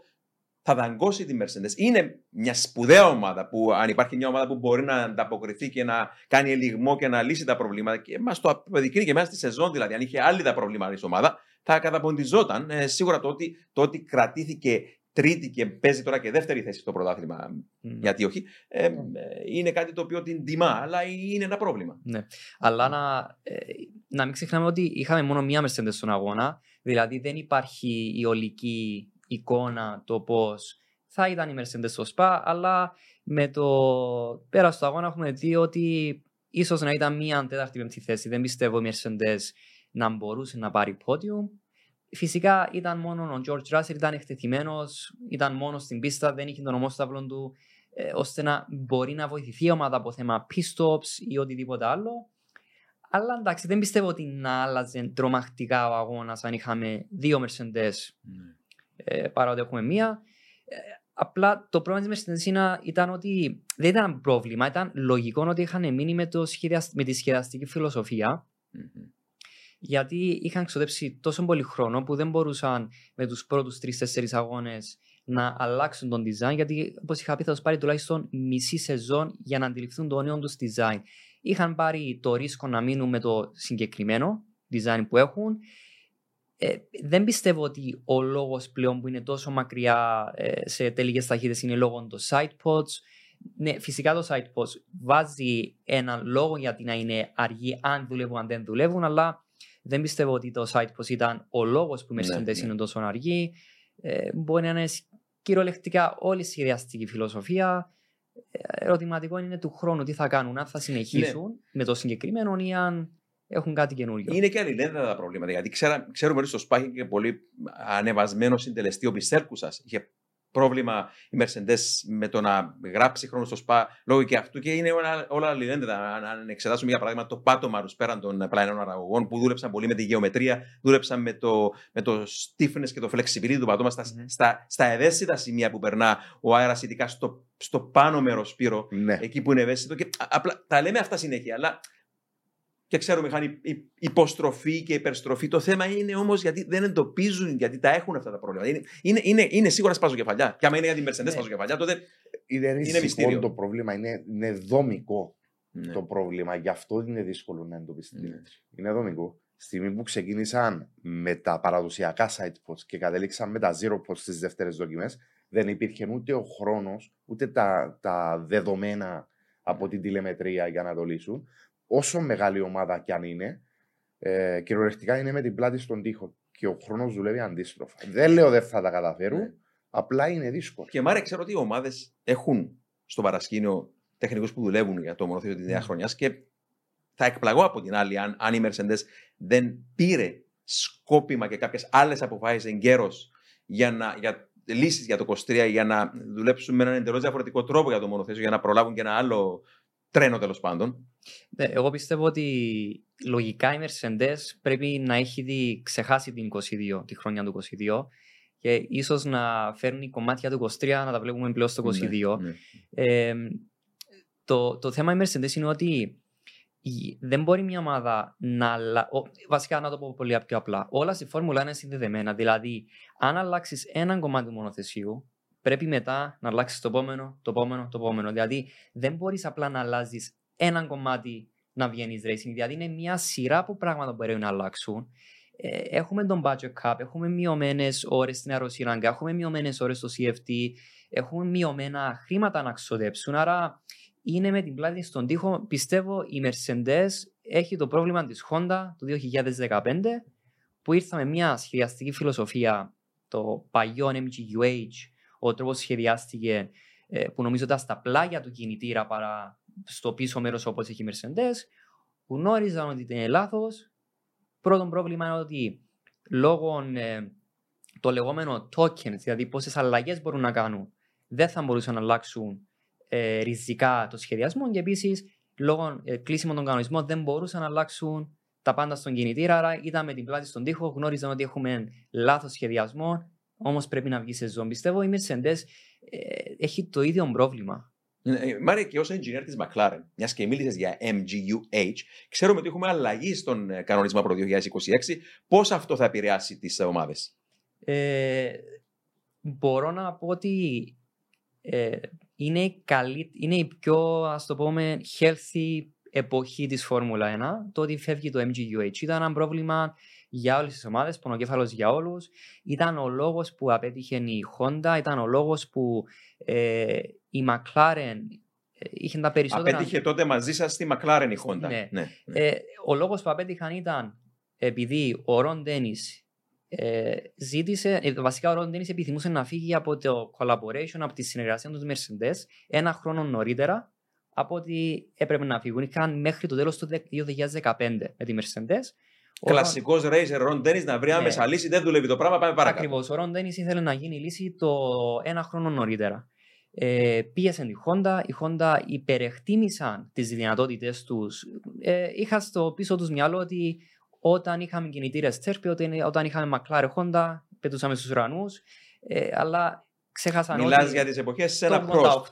θα δαγκώσει τη Mercedes. Είναι μια σπουδαία ομάδα που, αν υπάρχει μια ομάδα που μπορεί να ανταποκριθεί και να κάνει ελιγμό και να λύσει τα προβλήματα, και μας το αποδεικνύει και μέσα στη σεζόν, δηλαδή, αν είχε άλλη τα προβλήματα η ομάδα, θα καταποντιζόταν. Σίγουρα το ότι κρατήθηκε τρίτη και παίζει τώρα και δεύτερη θέση στο πρωτάθλημα, γιατί όχι, είναι κάτι το οποίο την τιμά, αλλά είναι ένα πρόβλημα. Ναι. Αλλά να μην ξεχνάμε ότι είχαμε μόνο μία Mercedes στον αγώνα, δηλαδή δεν υπάρχει η ολική εικόνα το πώς θα ήταν η Mercedes στο Spa, αλλά με το πέρας του αγώνα έχουμε δει ότι ίσως να ήταν μία τέταρτη πέμπτη θέση. Δεν πιστεύω η Mercedes να μπορούσε να πάρει πόντιο. Φυσικά ήταν μόνο ο George Russell, ήταν εκτεθειμένος, ήταν μόνος στην πίστα, δεν είχε τον ομόσταυλο του, ώστε να μπορεί να βοηθηθεί η ομάδα από θέμα pit stops ή οτιδήποτε άλλο. Αλλά εντάξει, δεν πιστεύω ότι να άλλαζε τρομακτικά ο αγώνας αν είχαμε δύο Mercedes παρά ότι έχουμε μία. Απλά το πρόβλημα της Mercedes ήταν ότι δεν ήταν πρόβλημα, ήταν λογικό ότι είχαν μείνει με τη σχεδιαστική φιλοσοφία. Mm-hmm. Γιατί είχαν ξοδέψει τόσο πολύ χρόνο που δεν μπορούσαν με τους πρώτους 3-4 αγώνες να αλλάξουν τον design, γιατί όπως είχα πει θα τους πάρει τουλάχιστον μισή σεζόν για να αντιληφθούν το νέο τους design. Είχαν πάρει το ρίσκο να μείνουν με το συγκεκριμένο design που έχουν. Δεν πιστεύω ότι ο λόγος πλέον που είναι τόσο μακριά σε τελικές ταχύτητες είναι λόγω των side pods. Ναι, φυσικά το side pods βάζει έναν λόγο γιατί να είναι αργοί αν δουλεύουν, αν δεν δουλεύουν, αλλά δεν πιστεύω ότι το site post ήταν ο λόγος που η Mercedes είναι τόσο αργή. Μπορεί να είναι κυριολεκτικά όλη η σχεδιαστική φιλοσοφία. Ερωτηματικό είναι του χρόνου τι θα κάνουν, αν θα συνεχίσουν με το συγκεκριμένο ή αν έχουν κάτι καινούριο. Είναι και αλληλένδετα τα προβλήματα. Γιατί ξέρουμε ότι στο Spa είχε και πολύ ανεβασμένο συντελεστή ο Πιστέρκουσας. Είχε πρόβλημα η Mercedes με το να γράψει χρόνο στο Spa λόγω και αυτού, και είναι όλα αλληλένδετα. Αν εξετάσουμε για παράδειγμα το πάτωμα τους πέραν των πλαϊνών αγωγών που δούλεψαν πολύ με τη γεωμετρία, δούλεψαν με το stiffness και το flexibility του πατώμα στα ευαίσθητα σημεία που περνά ο αέρας, ειδικά στο πάνω μέρος, Σπύρο, εκεί που είναι ευαίσθητο. Και απλά τα λέμε αυτά συνέχεια, αλλά και ξέρουμε είχαν υποστροφή και υπερστροφή. Το θέμα είναι όμως γιατί δεν εντοπίζουν, γιατί τα έχουν αυτά τα προβλήματα. Είναι σίγουρα σπαζοκεφαλιά. Και άμα είναι για την Mercedes σπαζοκεφαλιά, τότε είναι μυστήριο. Το πρόβλημα είναι δομικό. Ναι. Το πρόβλημα γι' αυτό είναι δύσκολο να εντοπιστεί. Ναι. Είναι δομικό. Στιγμή που ξεκίνησαν με τα παραδοσιακά side pods και κατέληξαν με τα zero pods στις δεύτερες δοκιμές, δεν υπήρχε ούτε ο χρόνος, ούτε τα δεδομένα από την τηλεμετρία για να το λύσουν. Όσο μεγάλη ομάδα κι αν είναι, κυριολεκτικά είναι με την πλάτη στον τοίχο. Και ο χρόνος δουλεύει αντίστροφα. Δεν λέω δεν θα τα καταφέρουν, απλά είναι δύσκολο. Και μάρε, ξέρω ότι οι ομάδες έχουν στο παρασκήνιο τεχνικούς που δουλεύουν για το μονοθέσιο της νέας χρονιάς. Και θα εκπλαγώ από την άλλη αν η Mercedes δεν πήρε σκόπιμα και κάποιες άλλες αποφάσεις εγκαίρως για λύσεις για το 23, για να δουλέψουν με έναν εντελώς διαφορετικό τρόπο για το μονοθέσιο, για να προλάβουν και ένα άλλο τρένο τέλος πάντων. Εγώ πιστεύω ότι λογικά η Mercedes πρέπει να έχει ξεχάσει τη χρονιά του 22 και ίσως να φέρνει κομμάτια του 23 να τα βλέπουμε πλέον στο 22. Ναι. Το θέμα η Mercedes είναι ότι δεν μπορεί μια ομάδα να βασικά να το πω πολύ πιο απλά. Όλα στη φόρμουλα είναι συνδεδεμένα. Δηλαδή, αν αλλάξεις έναν κομμάτι του μονοθεσίου, πρέπει μετά να αλλάξεις το επόμενο, το επόμενο, το επόμενο. Δηλαδή, δεν μπορείς απλά να αλλάζεις έναν κομμάτι να βγαίνεις racing. Δηλαδή, είναι μια σειρά από πράγματα που πρέπει να αλλάξουν. Έχουμε τον budget cap, έχουμε μειωμένες ώρες στην αεροσύραγγα, έχουμε μειωμένες ώρες στο CFD, έχουμε μειωμένα χρήματα να ξοδέψουν. Άρα, είναι με την πλάτη στον τοίχο. Πιστεύω η Mercedes έχει το πρόβλημα της Honda το 2015, που ήρθα με μια σχεδιαστική φιλοσοφία, το παλιό MGUH. Ο τρόπος σχεδιάστηκε που νομίζω ήταν στα πλάγια του κινητήρα παρά στο πίσω μέρος όπως έχει η Mercedes, που γνώριζαν ότι είναι λάθος. Πρώτο πρόβλημα είναι ότι λόγω το λεγόμενο tokens, δηλαδή πόσες αλλαγές μπορούν να κάνουν, δεν θα μπορούσαν να αλλάξουν ριζικά το σχεδιασμό, και επίσης λόγω κλείσιμων των κανονισμών δεν μπορούσαν να αλλάξουν τα πάντα στον κινητήρα. Άρα ήταν με την πλάτη στον τοίχο, γνώριζαν ότι έχουμε λάθος σχεδιασμό. Όμως πρέπει να βγει σεζόν. Πιστεύω η Mercedes έχει το ίδιο πρόβλημα. Μ' άρεσε και ως engineer της McLaren, μιας και μίλησες για MGUH, ξέρουμε ότι έχουμε αλλαγή στον κανονισμό από το 2026. Πώς αυτό θα επηρεάσει τις ομάδες? Μπορώ να πω ότι είναι η πιο, ας το πούμε, healthy εποχή της Φόρμουλα 1, το ότι φεύγει το MGUH. Ήταν ένα πρόβλημα για όλες τις ομάδες, πονοκέφαλος για όλους. Ήταν ο λόγος που απέτυχε η Honda, ήταν ο λόγος που η McLaren είχε τα περισσότερα... Απέτυχε τότε μαζί σας στη McLaren η Honda. Ναι. Ο λόγος που απέτυχαν ήταν επειδή ο Ρον Ντένις βασικά ο Ρον Ντένις επιθυμούσε να φύγει από το collaboration, από τη συνεργασία των Mercedes ένα χρόνο νωρίτερα από ότι έπρεπε να φύγουν. Είχαν μέχρι το τέλος του 2015 με τη Mercedes. Κλασικός racer Ρον Ντένις να βρει άμεσα λύση, δεν δουλεύει το πράγμα, πάμε παρακάτω. Ακριβώς, ο Ρον Ντένις ήθελε να γίνει λύση το ένα χρόνο νωρίτερα. Πίεσαν τη Honda, η Honda υπερεκτίμησαν τις δυνατότητες τους. Είχα στο πίσω τους μυαλό ότι όταν είχαμε κινητήρες Τσέρπη, όταν είχαμε McLaren Honda, πετούσαμε στους ουρανούς, αλλά ξέχασαν ότι... Μιλάς για τις εποχές σε ένα Prost.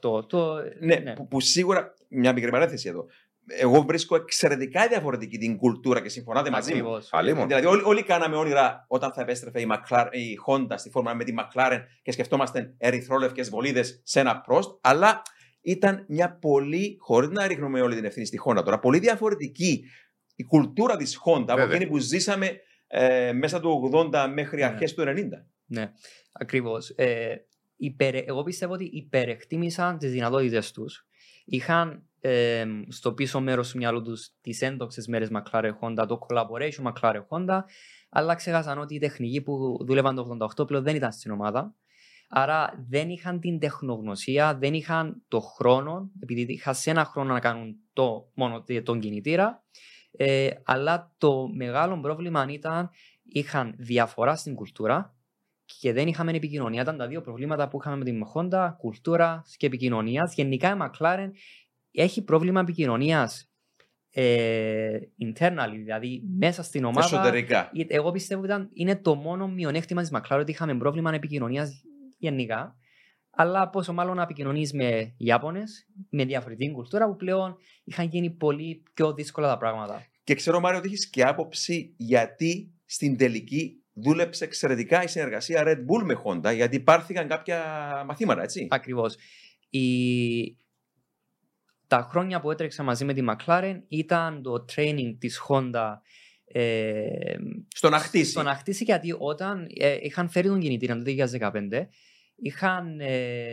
Ναι, που σίγουρα, μια μικρή παρένθεση εδώ, εγώ βρίσκω εξαιρετικά διαφορετική την κουλτούρα και συμφωνάτε μαζί μου. Δηλαδή, όλοι κάναμε όνειρα όταν θα επέστρεφε η Honda στη Φόρμουλα με τη McLaren και σκεφτόμαστε ερυθρόλευκες βολίδες σε ένα Prost. Αλλά ήταν μια πολύ, χωρίς να ρίχνουμε όλη την ευθύνη στη Honda τώρα, πολύ διαφορετική η κουλτούρα της Honda από εκείνη που ζήσαμε μέσα του 80 μέχρι αρχές του 90. Ναι, ακριβώς. Εγώ πιστεύω ότι υπερεκτίμησαν τις δυνατότητες τους. Είχαν στο πίσω μέρος του μυαλού τους τις έντοξες μέρες McLaren Honda, το collaboration McLaren Honda, αλλά ξέχασαν ότι οι τεχνικοί που δούλευαν το 88 πλέον δεν ήταν στην ομάδα. Άρα δεν είχαν την τεχνογνωσία, δεν είχαν το χρόνο, επειδή είχαν σε ένα χρόνο να κάνουν μόνο τον κινητήρα. Αλλά το μεγάλο πρόβλημα ήταν είχαν διαφορά στην κουλτούρα και δεν είχαμε επικοινωνία. Ήταν τα δύο προβλήματα που είχαμε με την Honda, κουλτούρα και επικοινωνία. Γενικά η McLaren έχει πρόβλημα επικοινωνίας internally, δηλαδή μέσα στην ομάδα. Εσωτερικά. Εγώ πιστεύω ότι είναι το μόνο μειονέκτημα της McLaren ότι είχαμε πρόβλημα επικοινωνίας γενικά. Αλλά πόσο μάλλον να επικοινωνείς με Ιάπωνες, με διαφορετική κουλτούρα που πλέον είχαν γίνει πολύ πιο δύσκολα τα πράγματα. Και ξέρω, Μάριο, ότι έχεις και άποψη γιατί στην τελική δούλεψε εξαιρετικά η συνεργασία Red Bull με Honda, γιατί υπάρθηκαν κάποια μαθήματα, έτσι. Ακριβώς. Τα χρόνια που έτρεξα μαζί με τη McLaren ήταν το training της Honda στον αχτίσει, γιατί όταν είχαν φέρει τον κινητήρα το 2015, είχαν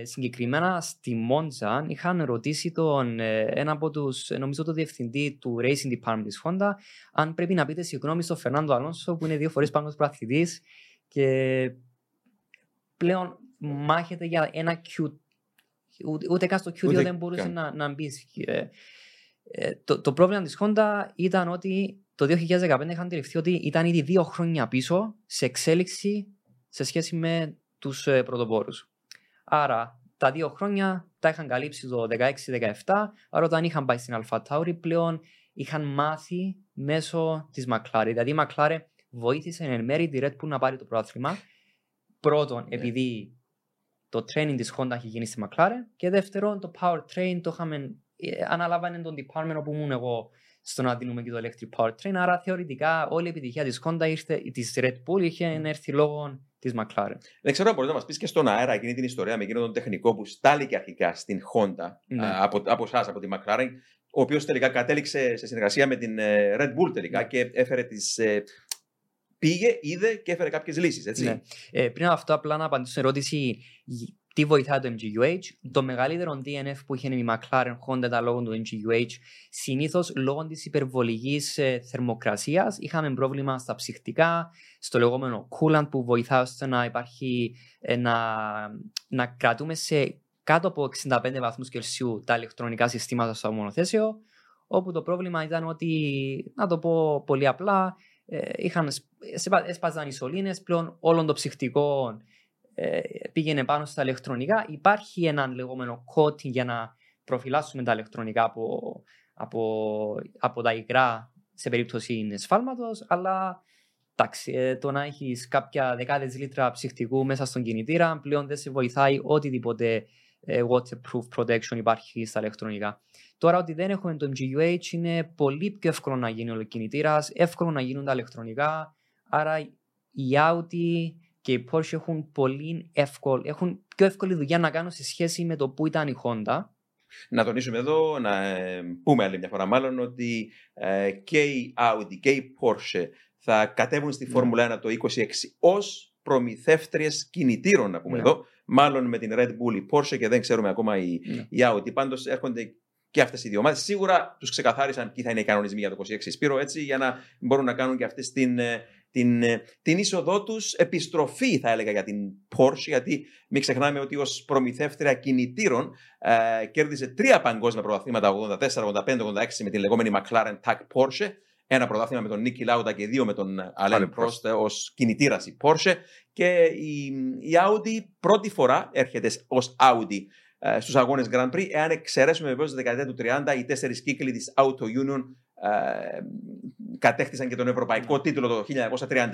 συγκεκριμένα στη Μόντζα, είχαν ρωτήσει ένα από τους, νομίζω το διευθυντή του Racing Department της Honda, αν πρέπει να πείτε συγγνώμη στον Φερνάντο Αλόνσο που είναι 2 φορές παγκόσμιος πρωταθλητής και πλέον μάχεται για ένα Q. Ούτε καν στο Q2 δεν μπορούσε να μπει. Το πρόβλημα της Honda ήταν ότι το 2015 είχαν αντιληφθεί ότι ήταν ήδη 2 χρόνια πίσω σε εξέλιξη σε σχέση με τους πρωτοπόρους. Άρα τα 2 χρόνια τα είχαν καλύψει το 16-17, άρα όταν είχαν πάει στην Αλφατάουρι πλέον είχαν μάθει μέσω της McLaren. Δηλαδή η McLaren βοήθησε εν μέρει τη Red Bull να πάρει το πρωτάθλημα. Πρώτον, επειδή το training της Honda έχει γίνει στη McLaren και δεύτερον, το powertrain το είχαμε αναλάβανε τον department όπου ήμουν εγώ στο να δίνουμε και το electric powertrain. Άρα θεωρητικά όλη η επιτυχία της Honda της Red Bull είχε έρθει λόγω της McLaren. Δεν ξέρω αν μπορείς να μας πεις και στον αέρα εκείνη την ιστορία με εκείνον τον τεχνικό που στάληκε αρχικά στην Honda από εσάς, από τη McLaren, ο οποίος τελικά κατέληξε σε συνεργασία με την Red Bull τελικά και έφερε πήγε, είδε και έφερε κάποιες λύσεις, έτσι. Ναι. Πριν από αυτό, απλά να απαντήσω στην ερώτηση τι βοηθάει το MGUH. Το μεγαλύτερο DNF που είχε η McLaren Honda ήταν λόγω του MGUH. Συνήθως λόγω της υπερβολικής θερμοκρασίας. Είχαμε πρόβλημα στα ψυχτικά, στο λεγόμενο coolant που βοηθάει ώστε να υπάρχει, να κρατούμε σε κάτω από 65 βαθμούς Κελσίου τα ηλεκτρονικά συστήματα στο μονοθέσιο. Όπου το πρόβλημα ήταν ότι, να το πω πολύ απλά, έσπαζαν οι σωλήνες, πλέον όλων των ψυχτικών πήγαινε πάνω στα ηλεκτρονικά. Υπάρχει ένα λεγόμενο coating για να προφυλάσσουμε τα ηλεκτρονικά από τα υγρά σε περίπτωση σφάλματος, αλλά εντάξει, το να έχεις κάποια δεκάδες λίτρα ψυχτικού μέσα στον κινητήρα πλέον δεν σε βοηθάει οτιδήποτε waterproof protection υπάρχει στα ηλεκτρονικά. Τώρα ότι δεν έχουμε τον GUH είναι πολύ πιο εύκολο να γίνει ο κινητήρας, εύκολο να γίνουν τα ηλεκτρονικά, άρα οι Audi και οι Porsche έχουν, έχουν πιο εύκολη δουλειά να κάνουν σε σχέση με το που ήταν η Honda. Να τονίσουμε εδώ, να πούμε άλλη μια φορά μάλλον, ότι και η Audi και η Porsche θα κατέβουν στη Φόρμουλα 1 το 26 ως προμηθεύτριες κινητήρων, να πούμε εδώ, μάλλον με την Red Bull η Porsche και δεν ξέρουμε ακόμα η Audi. Πάντως έρχονται και αυτές οι δύο ομάδες. Σίγουρα τους ξεκαθάρισαν ποιοι θα είναι οι κανονισμοί για το 26, Σπύρο, έτσι, για να μπορούν να κάνουν και αυτές την είσοδό τους επιστροφή, θα έλεγα, για την Porsche, γιατί μην ξεχνάμε ότι ως προμηθεύτρια κινητήρων κέρδισε 3 παγκόσμια πρωταθλήματα, 84, 85, 86 με την λεγόμενη McLaren TAC Porsche, ένα πρωτάθλημα με τον Νίκη Λάουντα και 2 με τον Αλέν Πρόστ ως κινητήρας η Porsche, και η Audi πρώτη φορά έρχεται ως Audi στους αγώνες Grand Prix, εάν εξαιρέσουμε βεβαίως τη δεκαετία του 30 οι 4 κύκλοι της Auto Union κατέκτησαν και τον ευρωπαϊκό τίτλο το 1936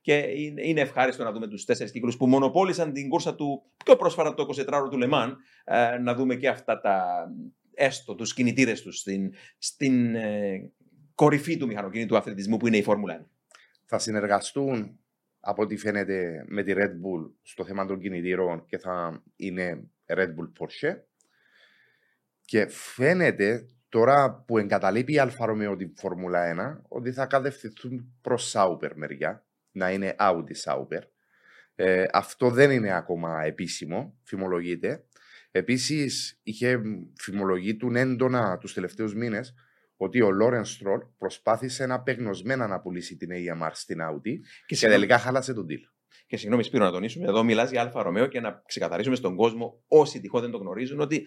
και είναι ευχάριστο να δούμε τους 4 κύκλους που μονοπόλησαν την κούρσα του πιο πρόσφατα το 24ωρο του Λεμάν, να δούμε και αυτά τα έστω τους κινητήρες τους στην κορυφή του μηχανοκίνητου αθλητισμού που είναι η Φόρμουλα 1. Θα συνεργαστούν από ό,τι φαίνεται με τη Red Bull στο θέμα των κινητήρων και θα είναι Red Bull Porsche, και φαίνεται τώρα που εγκαταλείπει η Αλφα Ρωμαίο τη Φόρμουλα 1, ότι θα κατευθυνθούν προς Sauber μεριά, να είναι Audi Sauber. Αυτό δεν είναι ακόμα επίσημο, φημολογείται. Επίσης, είχε φημολογείται έντονα τους τελευταίους μήνες ότι ο Lawrence Stroll προσπάθησε απεγνωσμένα να πουλήσει την AMR στην Audi και τελικά χάλασε τον deal. Και συγγνώμη, Σπύρο, να τονίσουμε, εδώ μιλάς για Αλφα Ρωμαίο, και να ξεκαθαρίσουμε στον κόσμο, όσοι τυχόν δεν το γνωρίζουν, ότι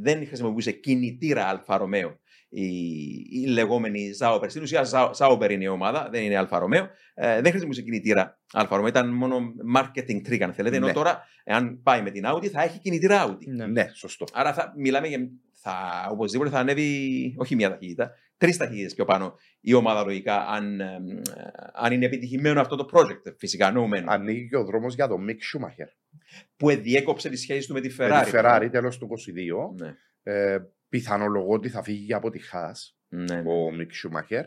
δεν χρησιμοποιούσε κινητήρα Αλφα Ρωμαίο η λεγόμενη Ζάουπερ. Στην ουσία, Ζάουπερ είναι η ομάδα, δεν είναι Αλφα Ρωμαίο. Δεν χρησιμοποιούσε κινητήρα Αλφα Ρωμαίο, ήταν μόνο marketing trick, αν θέλετε. Ναι. Ενώ τώρα, εάν πάει με την Audi, θα έχει κινητήρα Audi. Ναι, σωστό. Άρα θα μιλάμε για. Οπωσδήποτε θα ανέβει, όχι μία ταχύτητα, 3 ταχύτητες πιο πάνω η ομάδα, λογικά, αν είναι επιτυχημένο αυτό το project, φυσικά νοούμενο. Ανοίγει και ο δρόμος για τον Μικ Σούμαχερ, που εδιέκοψε τη σχέση του με τη Ferrari. Τη Ferrari τέλος του 22. Ναι. Πιθανολογώ ότι θα φύγει από τη Haas, ναι, ο Μικ Σούμαχερ.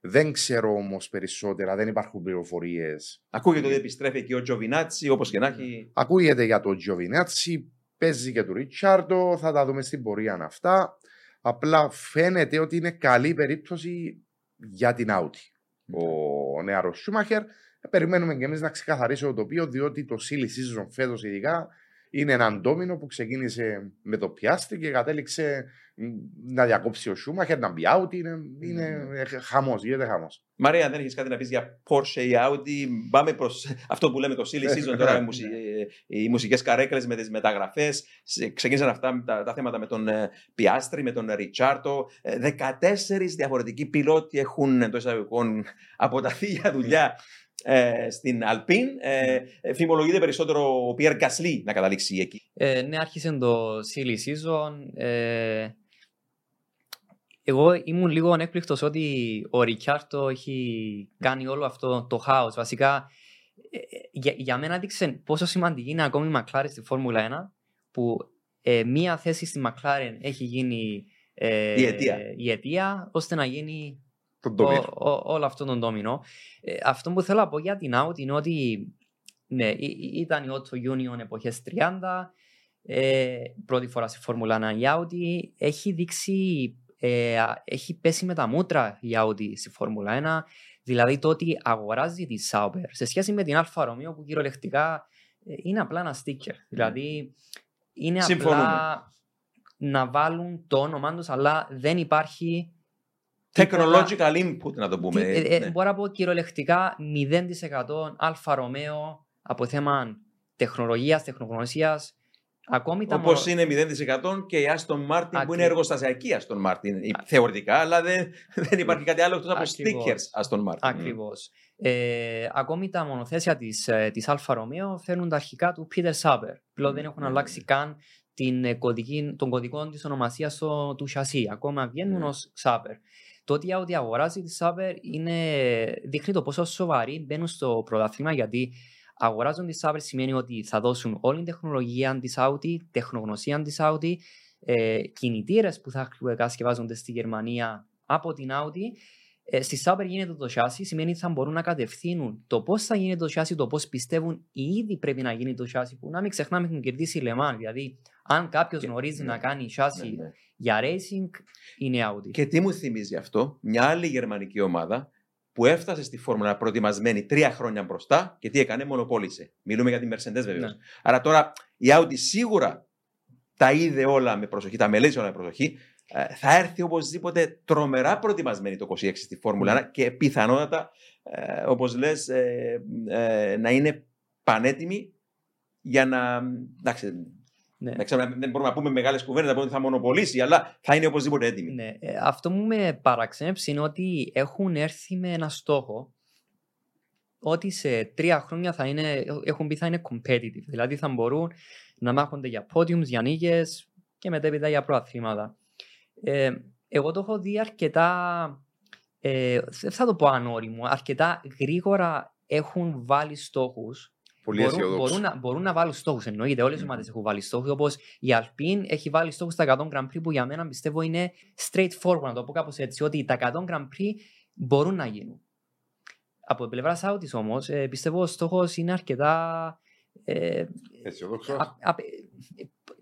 Δεν ξέρω όμως περισσότερα, δεν υπάρχουν πληροφορίες. Ακούγεται ότι επιστρέφει και ο Τζοβινάτσι, όπως και να έχει. Ακούγεται για τον Τζοβινάτσι. Παίζει και του Ριτσάρντο, θα τα δούμε στην πορεία αυτά. Απλά φαίνεται ότι είναι καλή περίπτωση για την Audi ο νεαρός Σούμαχερ. Περιμένουμε και εμείς να ξεκαθαρίσει το τοπίο, διότι το silly season φέτος ειδικά είναι έναν ντόμινο που ξεκίνησε με το πιάστη και κατέληξε να διακόψει ο Σούμαχερ, να μπει Audi. Είναι χαμός, γίνεται χαμός. Μαρία, αν δεν έχεις κάτι να πεις για Porsche ή Audi, πάμε προς αυτό που λέμε το silly season τώρα, οι μουσικές καρέκλες με τις μεταγραφές. Ξεκίνησαν αυτά τα θέματα με τον Πιάστρι, με τον Ριτσάρτο. 14 διαφορετικοί πιλότοι έχουν εντός εισαγωγικών αποταθεί για δουλειά στην Αλπίν. Φημολογείται περισσότερο ο Πιέρ Γκασλί να καταλήξει εκεί. Ναι, άρχισε το silly season. Εγώ ήμουν λίγο ανέκπληκτος ότι ο Ρικιάρτο έχει κάνει όλο αυτό το χάος. Βασικά, για μένα δείξε πόσο σημαντική είναι ακόμη η Μακλάρεν στη Φόρμουλα 1, που μία θέση στη Μακλάρεν έχει γίνει η αιτία, ώστε να γίνει όλο αυτό τον ντόμινο. Αυτό που θέλω να πω για την Audi είναι ότι ναι, ήταν η Auto Union εποχές 30, πρώτη φορά στη Φόρμουλα 1 η Audi. Έχει πέσει με τα μούτρα η Audi στη Φόρμουλα 1, δηλαδή το ότι αγοράζει τη Sauber σε σχέση με την Αλφα Ρωμαίο, που κυριολεκτικά είναι απλά ένα στίκερ. Δηλαδή είναι απλά να βάλουν το όνομά τους, αλλά δεν υπάρχει technological input, να το πούμε. Μπορώ να πω κυριολεκτικά 0% Αλφα Ρωμαίο από θέμα τεχνολογίας, τεχνογνωσίας. Όπως είναι 0% και η Aston Martin που είναι εργοστασιακή Aston Martin θεωρητικά, αλλά δεν υπάρχει κάτι άλλο εκτός από stickers Aston Martin. Ακριβώς. Ακόμη τα μονοθέσια της Αλφα Ρωμαίο φέρνουν τα αρχικά του Peter Sauber. Δηλαδή δεν έχουν αλλάξει καν τον κωδικό της ονομασίας του σασί. Ακόμα βγαίνουν ως Sauber. Το ότι η Audi αγοράζει τη Sauber δείχνει το πόσο σοβαροί μπαίνουν στο πρωτάθλημα, γιατί αγοράζουν τη Apple σημαίνει ότι θα δώσουν όλη την τεχνολογία της Audi, τεχνογνωσία της Audi, κινητήρες που θα κατασκευάζονται στη Γερμανία από την Audi. Στη Saber γίνεται το chassis, σημαίνει ότι θα μπορούν να κατευθύνουν το πώς θα γίνεται το chassis, το πώς πιστεύουν ήδη πρέπει να γίνει το chassis, που να μην ξεχνάμε την κερδίσει η Le Mans. Δηλαδή, αν κάποιος γνωρίζει να κάνει chassis για racing, είναι Audi. Και τι μου θυμίζει αυτό, μια άλλη γερμανική ομάδα που έφτασε στη Φόρμουλα προετοιμασμένη 3 χρόνια μπροστά και τι έκανε, μονοπόλησε. Μιλούμε για τη Mercedes βέβαια. Ναι. Άρα τώρα η Audi σίγουρα τα είδε όλα με προσοχή, τα μελέτησε όλα με προσοχή. Θα έρθει οπωσδήποτε τρομερά προετοιμασμένη το 26 στη Φόρμουλα 1 και πιθανότατα, όπως λες, να είναι πανέτοιμη για να. Εντάξει, ναι. Δεν μπορούμε να πούμε μεγάλες κουβέντες, να πούμε ότι θα μονοπολίσει, αλλά θα είναι οπωσδήποτε έτοιμη. Ναι. Αυτό που με παραξένεψε είναι ότι έχουν έρθει με ένα στόχο ότι σε 3 χρόνια θα είναι competitive. Δηλαδή θα μπορούν να μάχονται για podiums, για νίκες και μετέπειτα για προαθλήματα. Εγώ το έχω δει αρκετά, δεν θα το πω ανώριμο, αρκετά γρήγορα έχουν βάλει στόχους. Μπορούν να βάλουν στόχους, εννοείται. Όλες οι ομάδες έχουν βάλει στόχους. Όπως η Alpine έχει βάλει στόχους στα 100 Grand Prix, που για μένα πιστεύω είναι straightforward, να το πω κάπως έτσι, ότι τα 100 Grand Prix μπορούν να γίνουν. Από την πλευρά Saudi όμως, πιστεύω ο στόχος είναι αρκετά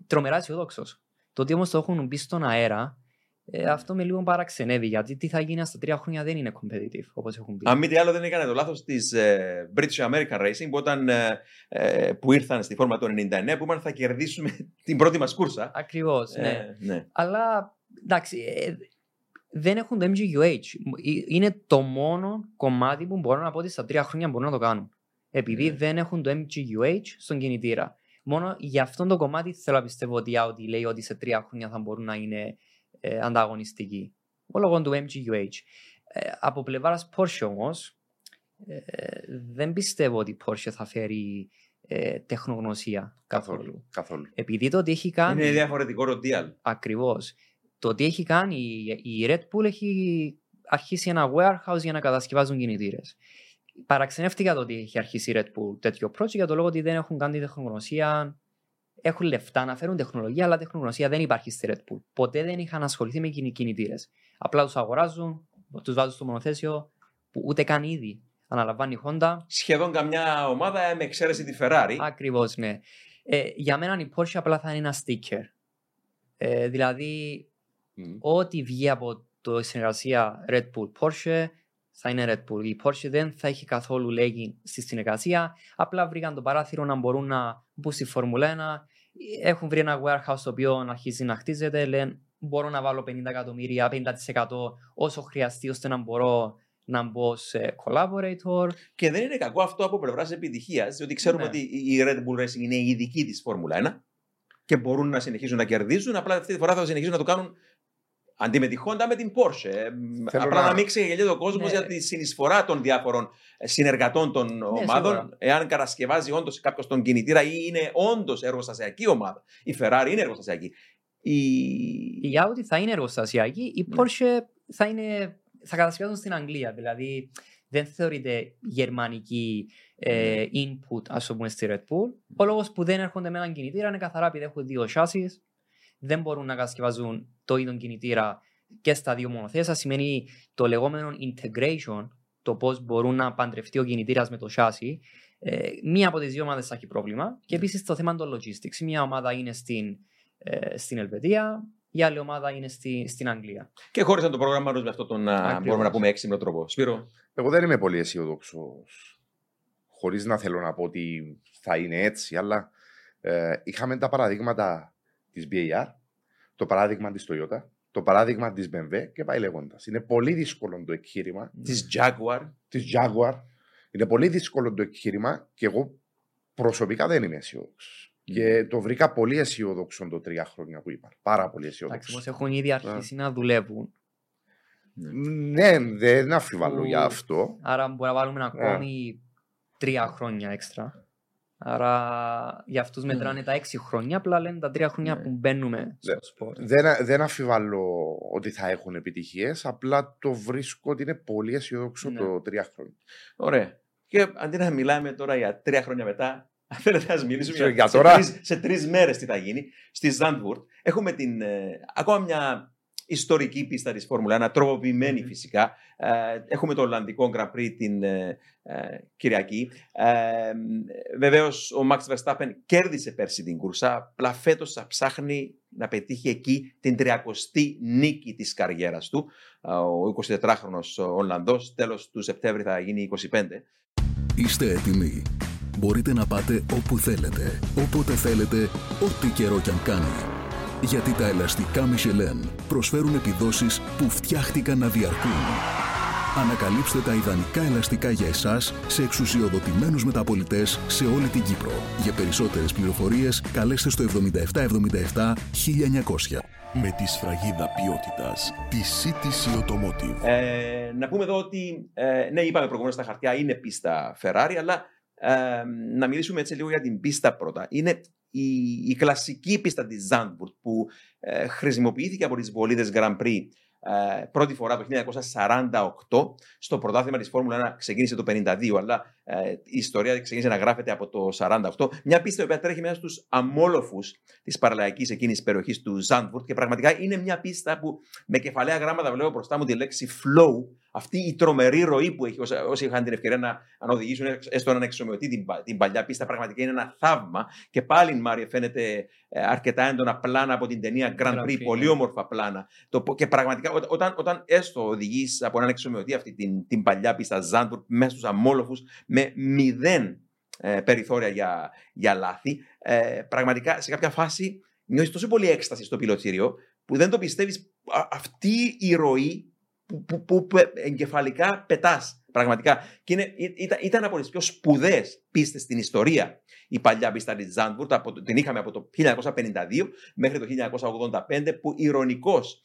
τρομερά αισιοδόξος. Το ότι όμως το έχουν μπει στον αέρα, αυτό με λίγο παραξενεύει, γιατί τι θα γίνει στα 3 χρόνια δεν είναι competitive, όπως έχουν πει. Αν μη τι άλλο, δεν έκανε το λάθος της British American Racing που ήρθαν στη φόρμα το 99, που είπαν θα κερδίσουμε την πρώτη μας κούρσα. Ακριβώς, ναι. Αλλά εντάξει, δεν έχουν το MGUH. Είναι το μόνο κομμάτι που μπορώ να πω ότι στα 3 χρόνια μπορούν να το κάνουν. Επειδή δεν έχουν το MGUH στον κινητήρα. Μόνο για αυτόν το κομμάτι θέλω να πιστεύω ότι η Audi λέει ότι σε 3 χρόνια θα μπορούν να είναι ανταγωνιστικοί. Ο λόγω του MGUH. Από πλευράς Porsche όμως, δεν πιστεύω ότι η Porsche θα φέρει τεχνογνωσία καθόλου. Επειδή το ότι έχει κάνει. Είναι διαφορετικό το Dial. Ακριβώς. Το ότι έχει κάνει η Red Bull έχει αρχίσει ένα warehouse για να κατασκευάζουν κινητήρες. Παραξενεύτηκα το ότι έχει αρχίσει η Red Bull τέτοιο project για το λόγο ότι δεν έχουν κάνει τεχνογνωσία. Έχουν λεφτά να φέρουν τεχνολογία, αλλά τεχνογνωσία δεν υπάρχει στη Red Bull. Ποτέ δεν είχαν ασχοληθεί με κινητήρες. Απλά τους αγοράζουν, τους βάζουν στο μονοθέσιο που ούτε καν ήδη αναλαμβάνει η Honda. Σχεδόν καμιά ομάδα με εξαίρεση τη Ferrari. Ακριβώς, ναι. Για μένα η Porsche απλά θα είναι ένα sticker. Δηλαδή, ό,τι βγει από τη συνεργασία Red Bull-Porsche. Θα είναι Red Bull. Η Porsche δεν θα έχει καθόλου λέγει στη συνεργασία. Απλά βρήκαν το παράθυρο να μπορούν να μπουν στη Φόρμουλα 1. Έχουν βρει ένα warehouse το οποίο αρχίζει να χτίζεται. Λένε μπορώ να βάλω 50 εκατομμύρια, 50% όσο χρειαστεί ώστε να μπορώ να μπω σε collaborator. Και δεν είναι κακό αυτό από πλευράς επιτυχίας, διότι ξέρουμε ότι η Red Bull Racing είναι η ειδική της Φόρμουλα 1 και μπορούν να συνεχίσουν να κερδίζουν. Απλά αυτή τη φορά θα συνεχίσουν να το κάνουν. Αντί με τη Honda, με την Porsche. Απλά να μην ξεγελιέται ο κόσμος για τη συνεισφορά των διάφορων συνεργατών των ομάδων. Σίγουρα. Εάν κατασκευάζει όντως κάποιος τον κινητήρα ή είναι όντως εργοστασιακή ομάδα. Η Ferrari είναι εργοστασιακή. Η Audi θα είναι εργοστασιακή. Η Porsche θα κατασκευάζουν στην Αγγλία. Δηλαδή δεν θεωρείται γερμανική input, ας πούμε, στη Red Bull. Ο λόγος που δεν έρχονται με έναν κινητήρα είναι καθαρά επειδή έχουν 2 chassis. Δεν μπορούν να κατασκευάζουν το ίδιο κινητήρα και στα 2 μονοθέσια. Σημαίνει το λεγόμενο integration, το πώς μπορούν να παντρευτεί ο κινητήρας με το chassis. Μία από τις 2 ομάδες θα έχει πρόβλημα. Και επίσης το θέμα των logistics. Μία ομάδα είναι στην Ελβετία, η άλλη ομάδα είναι στην Αγγλία. Και χώρισαν το πρόγραμμα με αυτό τον μπορούμε να πούμε έξυπνο τρόπο. Σπύρο. Εγώ δεν είμαι πολύ αισιοδόξος. Χωρίς να θέλω να πω ότι θα είναι έτσι, αλλά είχαμε τα παραδείγματα της BAR, το παράδειγμα της Toyota, το παράδειγμα της BMW και πάει λέγοντας. Είναι πολύ δύσκολο το εγχείρημα. Της Jaguar. Είναι πολύ δύσκολο το εγχείρημα και εγώ προσωπικά δεν είμαι αισιόδοξος. Και το βρήκα πολύ αισιόδοξο το 3 χρόνια που είπα. Πάρα πολύ αισιόδοξο. Όμως έχουν ήδη αρχίσει να δουλεύουν. Ναι, δεν αμφιβάλλω για αυτό. Άρα μπορούμε να βάλουμε ακόμη 3 χρόνια έξτρα. Άρα για αυτούς μετράνε τα 6 χρόνια, απλά λένε τα 3 χρόνια που μπαίνουμε στο σπορ. Δεν αμφιβάλλω ότι θα έχουν επιτυχίες, απλά το βρίσκω ότι είναι πολύ αισιόδοξο το 3 χρόνια. Ωραία. Και αντί να μιλάμε τώρα για 3 χρόνια μετά, αν θέλετε να μιλήσουμε για τώρα, σε 3 μέρες τι θα γίνει, στη Zandvoort. Έχουμε ακόμα μια ιστορική πίστα της Φόρμουλα 1, τροποποιημένη φυσικά. Έχουμε το Ολλανδικό Grand Prix την Κυριακή. Βεβαίως ο Max Verstappen κέρδισε πέρσι την κούρσα, απλά φέτος θα ψάχνει να πετύχει εκεί την 300η νίκη της καριέρας του. Ο 24χρονος Ολλανδός, τέλος του Σεπτέμβρη θα γίνει 25. Είστε έτοιμοι. Μπορείτε να πάτε όπου θέλετε, όποτε θέλετε, ό,τι καιρό κι αν κάνει. Γιατί τα ελαστικά Michelin προσφέρουν επιδόσεις που φτιάχτηκαν να διαρκούν. Ανακαλύψτε τα ιδανικά ελαστικά για εσάς σε εξουσιοδοτημένους μεταπωλητές σε όλη την Κύπρο. Για περισσότερες πληροφορίες καλέστε στο 7777 1900. Με τη σφραγίδα ποιότητας, τη CTC Automotive. Να πούμε εδώ ότι, ναι, είπαμε προηγουμένως τα χαρτιά είναι πίστα Ferrari, αλλά να μιλήσουμε έτσι λίγο για την πίστα πρώτα. Είναι η κλασική πίστα της Zandvoort που χρησιμοποιήθηκε από τις βολίδες Grand Prix πρώτη φορά το 1948. Στο πρωτάθλημα της Φόρμουλα 1 ξεκίνησε το 1952, αλλά η ιστορία ξεκίνησε να γράφεται από το 1948. Μια πίστα που τρέχει μέσα στους αμόλοφους της παραλαϊκής εκείνης περιοχής του Zandvoort και πραγματικά είναι μια πίστα που με κεφαλαία γράμματα βλέπω μπροστά μου τη λέξη flow. Αυτή η τρομερή ροή που έχει, όσοι είχαν την ευκαιρία να οδηγήσουν έστω έναν εξομοιωτή την παλιά πίστα, πραγματικά είναι ένα θαύμα. Και πάλι, Μάριε, φαίνεται αρκετά έντονα πλάνα από την ταινία Grand Prix, πολύ όμορφα πλάνα. Και πραγματικά, όταν έστω οδηγείς από έναν εξομοιωτή αυτή την παλιά πίστα Zandvoort μέσα στους αμόλοφους, με 0 περιθώρια για λάθη, πραγματικά σε κάποια φάση νιώθεις τόσο πολύ έκσταση στο πιλωτήριο που δεν το πιστεύεις. Αυτή η ροή που εγκεφαλικά πετάς πραγματικά. Και ήταν από τις πιο σπουδαίες πίστες στην ιστορία η παλιά πίστα της Zandvoort. Την είχαμε από το 1952 μέχρι το 1985, που ειρωνικώς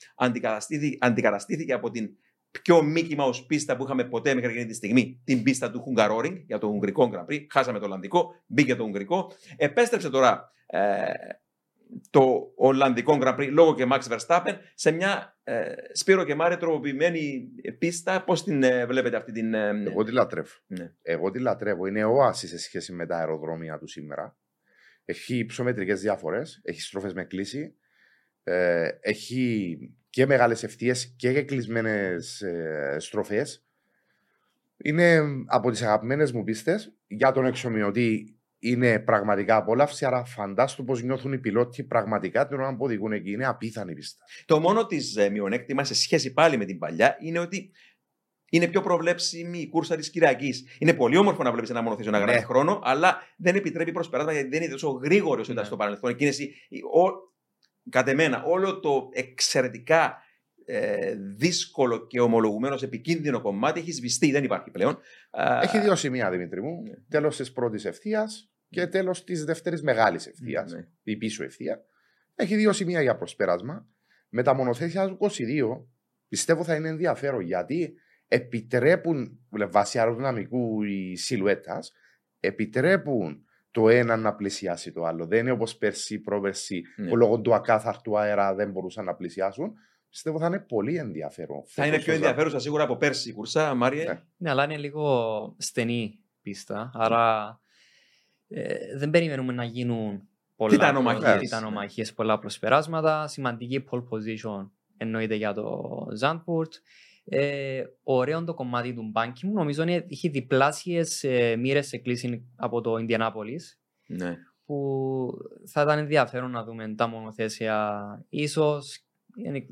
αντικαταστήθηκε από την πιο μίκημα ως πίστα που είχαμε ποτέ μέχρι εκείνη τη στιγμή, την πίστα του Hungaroring για το Ουγγρικό Grand Prix. Χάσαμε το Ολλανδικό, μπήκε το Ουγγρικό. Επέστρεψε τώρα το Ολλανδικό Grand Prix λόγω και Max Verstappen σε μια Σπύρο και Μάρε τροποποιημένη πίστα. Πώς την βλέπετε αυτή την? Εγώ τη λατρεύω. Ναι. Εγώ τη λατρεύω. Είναι όαση σε σχέση με τα αεροδρόμια του σήμερα. Έχει υψομετρικές διαφορές, έχει στροφές με κλίση, έχει και μεγάλες ευθείες και κλεισμένες στροφές. Είναι από τις αγαπημένες μου πίστες. Για τον εξομοιωτή είναι πραγματικά απόλαυση, άρα φαντάστο πως νιώθουν οι πιλότοι πραγματικά την ώρα που οδηγούν εκεί. Είναι απίθανη πίστα. Το μόνο της μειονέκτημα σε σχέση πάλι με την παλιά είναι ότι είναι πιο προβλέψιμη η κούρσα της Κυριακής. Είναι πολύ όμορφο να βλέπεις ένα μονοθέσιο να γράφει χρόνο, αλλά δεν επιτρέπει προσπεράσματα γιατί δεν είναι τόσο γρήγορο όσο ήταν στο παρελθόν. Κατ' εμένα, όλο το εξαιρετικά δύσκολο και ομολογουμένως επικίνδυνο κομμάτι έχει σβηστεί, δεν υπάρχει πλέον. Έχει 2 σημεία, Δημήτρη μου. Ναι. Τέλος της πρώτης ευθείας και τέλος της δεύτερης μεγάλης ευθείας. Ναι. Η πίσω ευθεία. Έχει 2 σημεία για προσπέρασμα. Με τα μονοθέσια 22 πιστεύω θα είναι ενδιαφέρον, γιατί επιτρέπουν, βάσει αεροδυναμικού η σιλουέτας, επιτρέπουν το ένα να πλησιάσει το άλλο. Δεν είναι όπως πέρσι, πρόπερσι, που λόγω του ακάθαρτου αέρα δεν μπορούσαν να πλησιάσουν. Πιστεύω θα είναι πολύ ενδιαφέρον. Θα είναι πιο ενδιαφέρουσα σίγουρα από πέρσι η κουρσά, Μάριε. Ναι, αλλά είναι λίγο στενή πίστα. Άρα δεν περιμένουμε να γίνουν τιτανομαχίες, πολλά προσπεράσματα. Σημαντική pole position εννοείται για το Zandvoort. Ωραίο το κομμάτι του μπάνκι μου. Νομίζω ότι είχε διπλάσιες μοίρες σε κλίση από το Ινδιανάπολις. Ναι. Που θα ήταν ενδιαφέρον να δούμε τα μονοθέσια, ίσως.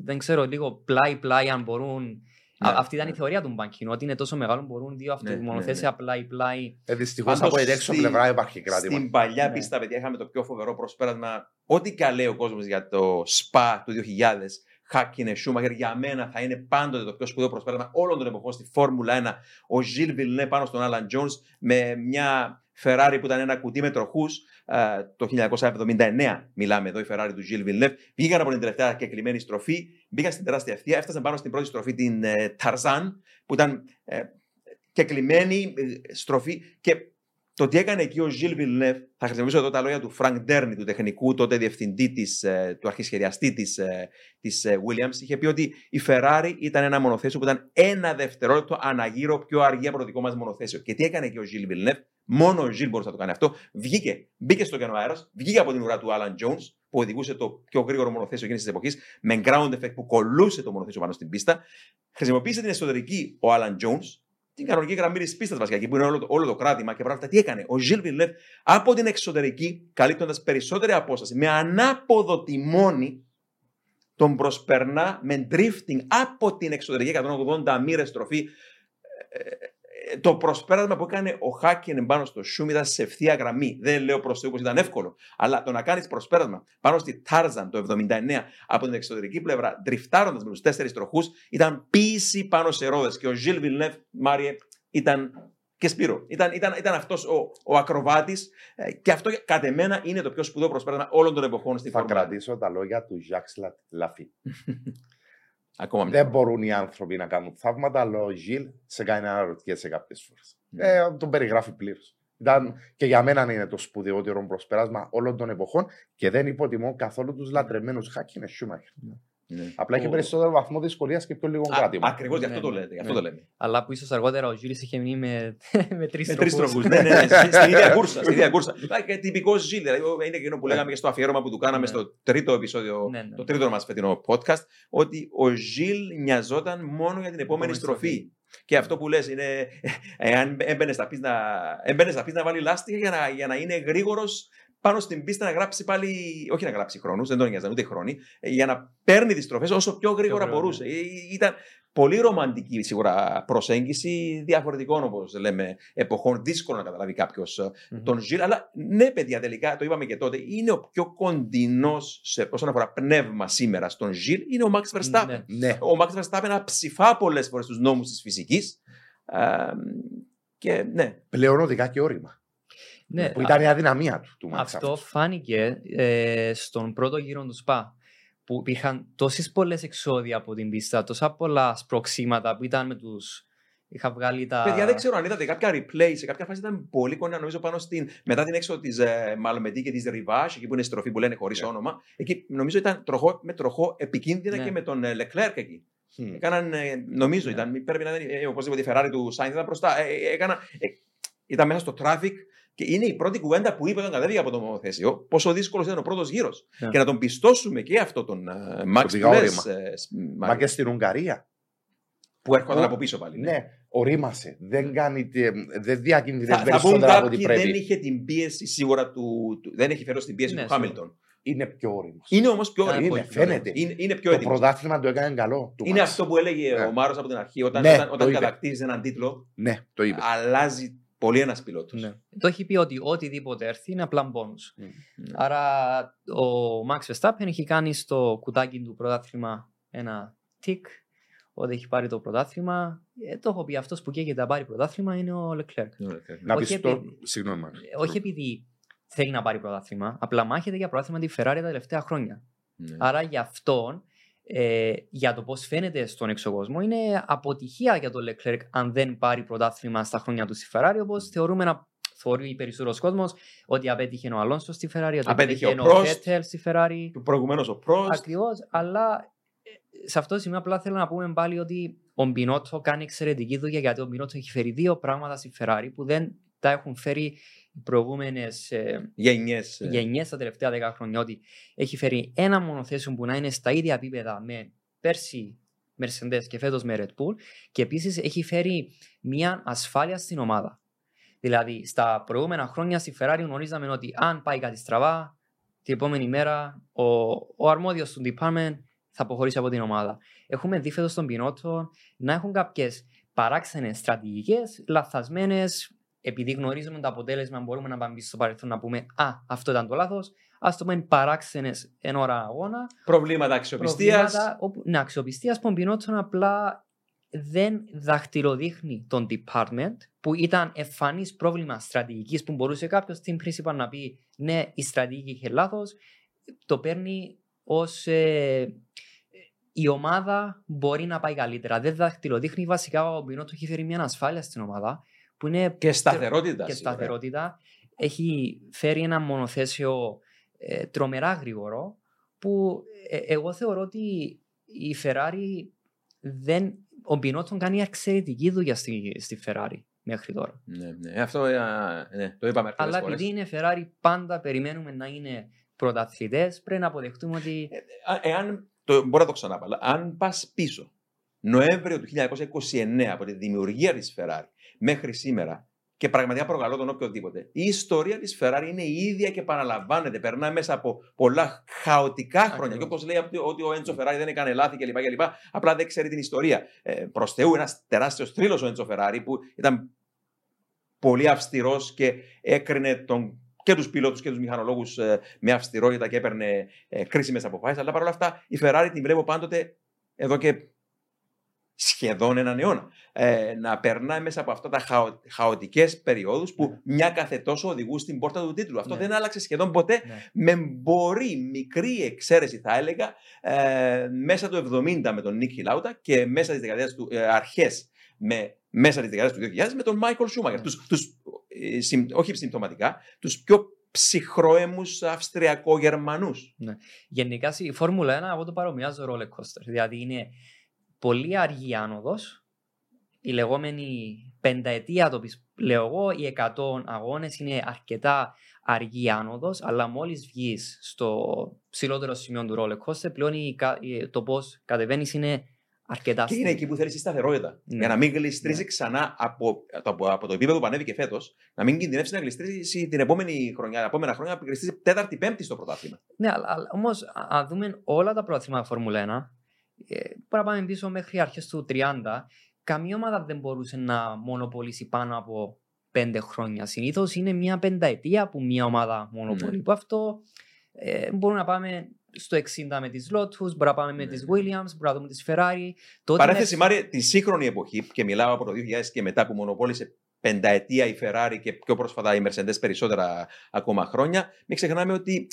Δεν ξέρω, λίγο πλάι-πλάι αν μπορούν. Yeah, αυτή ήταν η θεωρία του μπανκίνου, ότι είναι τόσο μεγάλο που μπορούν δύο μονοθέσια πλάι-πλάι. Δυστυχώς από την έξω πλευρά υπάρχει κράτημα. Στην παλιά πίστα, παιδιά, είχαμε το πιο φοβερό προσπέρασμα. Ό,τι και λέει ο κόσμος για το Spa του 2000, Χάκινε Σούμαχερ, για μένα θα είναι πάντοτε το πιο σπουδαίο προσπέρασμα όλων των εποχών στη Φόρμουλα 1. Ο Γιλ Βιλνέ πάνω στον Άλαν Τζόνς με μια Ferrari που ήταν ένα κουτί με τροχούς, το 1979 μιλάμε εδώ, η Ferrari του Gilles Villeneuve. Βγήκαν από την τελευταία κεκλειμένη στροφή, μπήκαν στην τεράστια ευθεία, έφτασαν πάνω στην πρώτη στροφή, την Tarzan, που ήταν κεκλειμένη στροφή και Το τι έκανε εκεί ο Ζιλ Βιλνεύ, θα χρησιμοποιήσω εδώ τα λόγια του Φρανκ Ντέρνι, του τεχνικού, τότε διευθυντή του αρχισχεδιαστή της Williams, είχε πει ότι η Ferrari ήταν ένα μονοθέσιο που ήταν ένα δευτερόλεπτο αναγύρω πιο αργή από το δικό μας μονοθέσιο. Και τι έκανε εκεί ο Ζιλ Βιλνεύ, μόνο ο Ζιλ μπορούσε να το κάνει αυτό. Βγήκε, μπήκε στο κενό αέρας, βγήκε από την ουρά του Άλαν Jones, που οδηγούσε το πιο γρήγορο μονοθέσιο εκείνης της εποχής, με ground effect που κολούσε το μονοθέσιο πάνω στην πίστα. Χρησιμοποίησε την εσωτερική ο Άλαν Jones. Την κανονική γραμμή τη πίστα βασικά, εκεί που είναι όλο το κράτημα και πράγματα. Τι έκανε ο Ζιλ Βιλνεύ από την εξωτερική, καλύπτοντας περισσότερη απόσταση, με ανάποδο τιμόνι, τον προσπερνά με drifting από την εξωτερική 180 μοίρες στροφή. Το προσπέρασμα που έκανε ο Χάκινεν πάνω στο Σούμ ήταν σε ευθεία γραμμή. Δεν λέω προς Θεού πως ήταν εύκολο, αλλά το να κάνεις προσπέρασμα πάνω στη Τάρζαν το 1979 από την εξωτερική πλευρά, ντριφτάροντας με τους 4 τροχούς, ήταν ποίηση πάνω σε ρόδες. Και ο Ζιλ Βιλνεύ, Μάριε, ήταν και Σπύρο. Ήταν αυτός ο ακροβάτης, και αυτό κατ' εμένα είναι το πιο σπουδαίο προσπέρασμα όλων των εποχών στη Φορμούλα. Θα κρατήσω τα λόγια του Jacques Laffitte. Δεν μπορούν οι άνθρωποι να κάνουν θαύματα, αλλά ο Γιλ σε κάνει να ρωτιέσαι κάποιες φορές. Τον περιγράφει πλήρως. Και για μένα είναι το σπουδαιότερο προσπέρασμα όλων των εποχών, και δεν υποτιμώ καθόλου τους λατρεμένους Χάκινεν Σούμαχερ. Απλά είχε περισσότερο βαθμό δυσκολίας και πιο λίγο κράτημα. Ακριβώς, γι' αυτό το λέμε. Αλλά που ίσως αργότερα ο Γιλ είχε μείνει με 3 τροχούς. Ναι, στην ίδια κούρσα. Τυπικό Γιλ. Είναι εκείνο που λέγαμε και στο αφιέρωμα που του κάναμε στο 3ο επεισόδιο, το 3ο μας φετινό podcast, ότι ο Γιλ νοιαζόταν μόνο για την επόμενη στροφή. Και αυτό που λες είναι, εάν έμπαινε στα πίστα να βάλει λάστιχα για να είναι γρήγορος. Πάνω στην πίστα να γράψει πάλι, όχι να γράψει χρόνους, δεν τον νοιάζαν ούτε χρόνοι, για να παίρνει τις τροφές όσο πιο γρήγορα μπορούσε. Ήταν πολύ ρομαντική σίγουρα προσέγγιση διαφορετικών, όπως λέμε, εποχών. Δύσκολο να καταλάβει κάποιος τον Ζιλ. Αλλά ναι, παιδιά, τελικά το είπαμε και τότε, είναι ο πιο κοντινός όσον αφορά πνεύμα σήμερα στον Ζιλ, είναι ο Max Verstappen. Ναι. Ο Max Verstappen αψηφά πολλές φορές τους νόμους της φυσικής. Ναι. Πλέον οδηγά και όρημα. Ναι, που ήταν η αδυναμία του Max. Αυτό φάνηκε στον πρώτο γύρο του Σπα, που υπήρχαν τόσες πολλές εξόδια από την πίστα, τόσα πολλά σπροξήματα που ήταν με τους. Είχα βγάλει τα. Παιδιά, δεν ξέρω αν είδατε κάποια replay. Σε κάποια φάση ήταν πολύ κοντά, νομίζω, πάνω στην. Μετά την έξοδο της Μαλμετή και της Ριβάς, εκεί που είναι η στροφή που λένε χωρίς όνομα. Εκεί νομίζω ήταν τροχό με τροχό επικίνδυνα και με τον Λεκλέρκ εκεί. Έκαναν, νομίζω ήταν. Πρέπει να ήταν. Οπωσδήποτε η Ferrari του Σάινθ ήταν μπροστά. Ήταν μέσα στο traffic. Και είναι η πρώτη κουβέντα που είπε όταν κατέβηκε από το μονοθέσιο, πόσο δύσκολο ήταν ο πρώτο γύρο. Και να τον πιστώσουμε και αυτό τον Max Μα και στην Ουγγαρία. Που έρχονταν από πίσω πάλι. Ναι, ορίμασε. Δεν διακινδυνεύει περισσότερα από ό,τι πρέπει. Δεν είχε την πίεση σίγουρα του. Δεν έχει φέρει την πίεση του Χάμιλτον. Είναι πιο όριμο. Είναι όμως πιο όριμο. Φαίνεται. Είναι πιο έτοιμο. Το πρωτάθλημα το έκανε καλό. Είναι αυτό που έλεγε ο Μάρος από την αρχή. Όταν κατακτήσει έναν τίτλο, αλλάζει. Πολύ ένας πιλότος. Ναι. Το έχει πει ότι οτιδήποτε έρθει είναι απλά μπόνους. Άρα ο Max Verstappen έχει κάνει στο κουτάκι του πρωτάθλημα ένα τικ, ότι έχει πάρει το πρωτάθλημα. Το έχω πει, αυτός που καίγεται να πάρει πρωτάθλημα είναι ο Leclerc. Να πεις το, συγγνώμη. Όχι επειδή θέλει να πάρει πρωτάθλημα, απλά μάχεται για πρωτάθλημα τη Ferrari τα τελευταία χρόνια. Άρα για αυτόν, για το πώς φαίνεται στον εξωκόσμο, είναι αποτυχία για τον Leclerc αν δεν πάρει πρωτάθλημα στα χρόνια του στη Ferrari, όπως θεωρεί περισσότερος κόσμος ότι απέτυχε ο Αλόνσο στη Ferrari, απέτυχε ο Vettel στη Ferrari. Του προηγουμένως ο Prost. Ακριβώς, αλλά σε αυτό το σημείο απλά θέλω να πούμε πάλι ότι ο Μπινότο κάνει εξαιρετική δουλειά, γιατί ο Μπινότο έχει φέρει 2 πράγματα στη Ferrari που δεν τα έχουν φέρει οι προηγούμενες γενιές τα τελευταία 10 χρόνια, ότι έχει φέρει ένα μονοθέσιο που να είναι στα ίδια επίπεδα με πέρσι Mercedes και φέτος με Red Bull, και επίσης έχει φέρει μια ασφάλεια στην ομάδα. Δηλαδή στα προηγούμενα χρόνια στη Ferrari γνωρίζαμε ότι αν πάει κάτι στραβά, την επόμενη μέρα ο αρμόδιος του department θα αποχωρήσει από την ομάδα. Έχουμε δει φέτος των Πινότων να έχουν κάποιες παράξενες στρατηγικές, λαθασμένες. Επειδή γνωρίζουμε το αποτέλεσμα, μπορούμε να πάμε στο παρελθόν να πούμε «Α, αυτό ήταν το λάθος», ας το πούμε παράξενες εν ώρα αγώνα. Προβλήματα αξιοπιστίας. Ναι, αξιοπιστίας που ο Μπινότσον απλά δεν δαχτυλοδείχνει τον department, που ήταν εμφανής πρόβλημα στρατηγικής που μπορούσε κάποιος στην principal να πει «Ναι, η στρατηγική είχε λάθος», το παίρνει ως... η ομάδα μπορεί να πάει καλύτερα. Δεν δαχτυλοδείχνει βασικά. Ο Μπινότσον έχει φέρει μια ασφάλεια στην ομάδα, που είναι και σταθερότητα. Και σταθερότητα. Έχει φέρει ένα μονοθέσιο τρομερά γρήγορο που εγώ θεωρώ ότι η Ferrari δεν. Ο Μπινότον κάνει εξαιρετική δουλειά στη Ferrari μέχρι τώρα. Ναι, αυτό το είπαμε αρκετές φορές. Αλλά επειδή είναι Ferrari, πάντα περιμένουμε να είναι πρωταθλητές. Πρέπει να αποδεχτούμε ότι. Εάν. Μπορώ να το ξαναπώ, αλλά αν πας πίσω, Νοέμβριο του 1929, από τη δημιουργία της Ferrari μέχρι σήμερα, και πραγματικά προκαλώ τον οποιοδήποτε, η ιστορία της Ferrari είναι η ίδια και παραλαμβάνεται. Περνά μέσα από πολλά χαοτικά χρόνια. Και όπως λέει ότι ο Έντσο Ferrari δεν έκανε λάθη κλπ. Απλά δεν ξέρει την ιστορία. Προς Θεού, ένας τεράστιος θρύλος ο Έντσο Ferrari, που ήταν πολύ αυστηρός και έκρινε τον. Και τους πιλότους και τους μηχανολόγους με αυστηρότητα και έπαιρνε κρίσιμες αποφάσεις. Αλλά παρόλα αυτά η Ferrari την βλέπω πάντοτε εδώ και σχεδόν έναν αιώνα να περνάει μέσα από αυτά τα χαοτικές περιόδους που μια κάθε τόσο οδηγούν στην πόρτα του τίτλου. Αυτό δεν άλλαξε σχεδόν ποτέ. Με μπορεί μικρή εξαίρεση, θα έλεγα, μέσα του 70 με τον Νίκη Λάουτα και μέσα της δεκαετίας του αρχές μέσα της δεκαετίας του 2000 με τον Μάικλ Σούμαχερ. Όχι συμπτωματικά, τους πιο ψυχρόαιμους Αυστριακο-Γερμανούς. Ναι. Γενικά η Φόρμουλα 1 εγώ το παρομοιάζω roller coaster. Δηλαδή είναι πολύ αργή άνοδος, η λεγόμενη πενταετία, το λέω εγώ, οι 100 αγώνες είναι αρκετά αργή άνοδος, αλλά μόλις βγεις στο ψηλότερο σημείο του roller coaster, πλέον το πώς κατεβαίνεις είναι. Και είναι εκεί που θέλει η σταθερότητα. Ναι. Για να μην γλιστρήσει ξανά από το επίπεδο που ανέβηκε φέτος, να μην κινδυνεύσει να γλιστρήσει την επόμενη χρονιά, τα επόμενα χρόνια να γλιστρήσει 4η-5η στο πρωτάθλημα. Ναι, αλλά όμως, αν δούμε όλα τα πρωταθλήματα Φόρμουλα 1, πρέπει να πάμε πίσω μέχρι αρχές του 30, καμία ομάδα δεν μπορούσε να μονοπολίσει πάνω από 5 χρόνια. Συνήθως είναι μια πενταετία που μια ομάδα μονοπολεί. Mm. Αυτό μπορούμε να πάμε. Στο 60 με τις Lotus, μπορούμε να πάμε με τις Williams, μπορούμε να δούμε τις Ferrari. Παρέθεση, Μάρια, τη σύγχρονη εποχή, και μιλάω από το 2000 και μετά που μονοπόλησε πενταετία η Ferrari και πιο πρόσφατα η Mercedes περισσότερα ακόμα χρόνια, μην ξεχνάμε ότι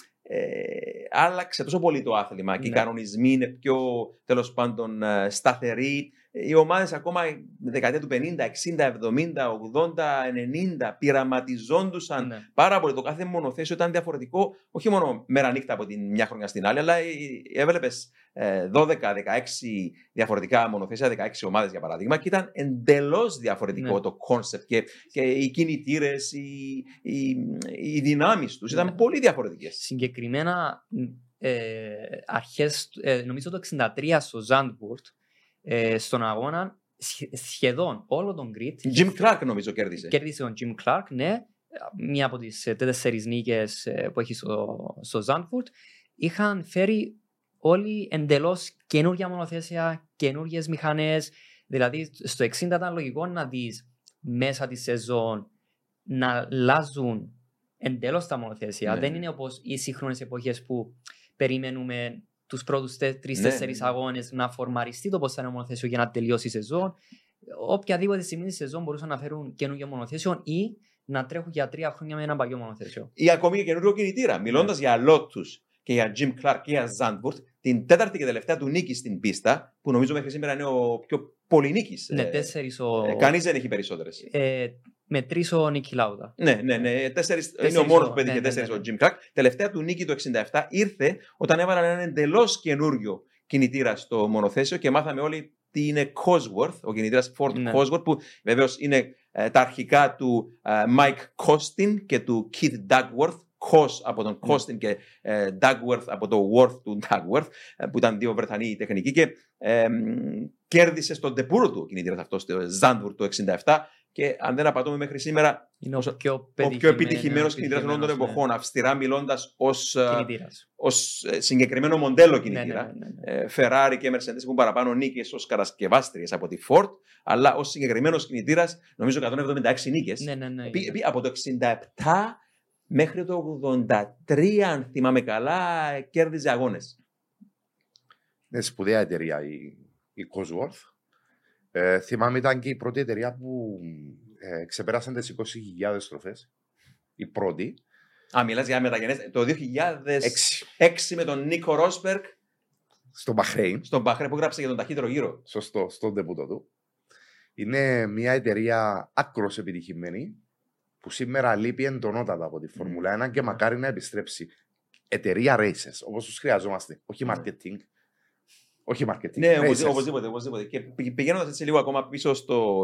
άλλαξε τόσο πολύ το άθλημα και οι κανονισμοί είναι πιο, τέλος πάντων, σταθεροί. Οι ομάδες ακόμα δεκαετία του 50, 60, 70, 80, 90 πειραματιζόντουσαν πάρα πολύ. Το κάθε μονοθέσιο ήταν διαφορετικό, όχι μόνο μέρα νύχτα από την μια χρονιά στην άλλη, αλλά έβλεπες 12, 16 διαφορετικά μονοθέσια, 16 ομάδες για παράδειγμα, και ήταν εντελώς διαφορετικό το κόνσεπτ και οι κινητήρες, οι δυνάμεις τους ήταν πολύ διαφορετικές. Συγκεκριμένα αρχές, νομίζω το 1963 στο Zandvoort, στον αγώνα σχεδόν όλο τον grid. Jim Clark νομίζω κέρδισε. Κέρδισε τον Jim Clark, ναι. Μία από τις 4 νίκες που έχει στο Zandvoort. Είχαν φέρει όλοι εντελώς καινούργια μονοθέσια, καινούργιες μηχανές. Δηλαδή στο 60 ήταν λογικό να δεις μέσα τη σεζόν να αλλάζουν εντελώς τα μονοθέσια. Ναι. Δεν είναι όπως οι σύγχρονες εποχές που περιμένουμε τους πρώτους 3-4 αγώνες να φορμαριστεί το πώς θα είναι ο μονοθέσιο για να τελειώσει η σεζόν. Οποιαδήποτε στιγμή τη σεζόν μπορούσαν να φέρουν καινούργιο μονοθέσιο ή να τρέχουν για 3 χρόνια με ένα παλιό μονοθέσιο. Ή ακόμη και καινούργιο κινητήρα. Μιλώντας για Lotus και για Jim Clark και για Zandvoort, την 4η και τελευταία του νίκη στην πίστα, που νομίζω μέχρι σήμερα είναι ο πιο πολυνίκης. Ναι, 4 κανείς δεν έχει περισσότερες. Με 3 ο Νίκη Λάουδα. Ναι. 4 είναι ο μόνος που πέτυχε 4 ο Jim Clark. Τελευταία του νίκη το 1967 ήρθε όταν έβαλαν έναν εντελώς καινούριο κινητήρα στο μονοθέσιο και μάθαμε όλοι τι είναι Cosworth, ο κινητήρας Ford Cosworth, που βεβαίως είναι τα αρχικά του Mike Costin και του Keith Dagworth. Cos από τον Costin και Dagworth από το Worth του Dagworth, που ήταν δύο Βρετανοί τεχνικοί, και κέρδισε στον τεπούρο του κινητήρας αυτό στο Zandvoort το 1967. Και αν δεν απατώμε μέχρι σήμερα, είναι ο πιο επιτυχημένος κινητήρας όλων των εποχών, αυστηρά μιλώντας ως συγκεκριμένο μοντέλο κινητήρα. Ferrari και Mercedes έχουν παραπάνω νίκες ως κατασκευάστριες από τη Ford, αλλά ως συγκεκριμένος κινητήρας, νομίζω 176 νίκες. Από το 1967 μέχρι το 1983, αν θυμάμαι καλά, κέρδιζε αγώνες. Είναι σπουδαία εταιρεία η Cosworth. Θυμάμαι ήταν και η πρώτη εταιρεία που ξεπεράσαν τις 20.000 στροφές. Η πρώτη. Μιλάς για μεταγενέστερη. Το 2006 με τον Νίκο Ρόσπερκ. Στον Μπαχρέιν. Στον Μπαχρέιν που γράψε για τον ταχύτερο γύρο. Σωστό, στον τεμπούτο του. Είναι μια εταιρεία άκρως επιτυχημένη που σήμερα λείπει εντονότατα από τη Φόρμουλα 1 και μακάρι να επιστρέψει. Εταιρεία races, όπως τους χρειαζόμαστε, όχι marketing. Όχι marketing. Ναι, οπωσδήποτε. Και πηγαίνοντας έτσι λίγο ακόμα πίσω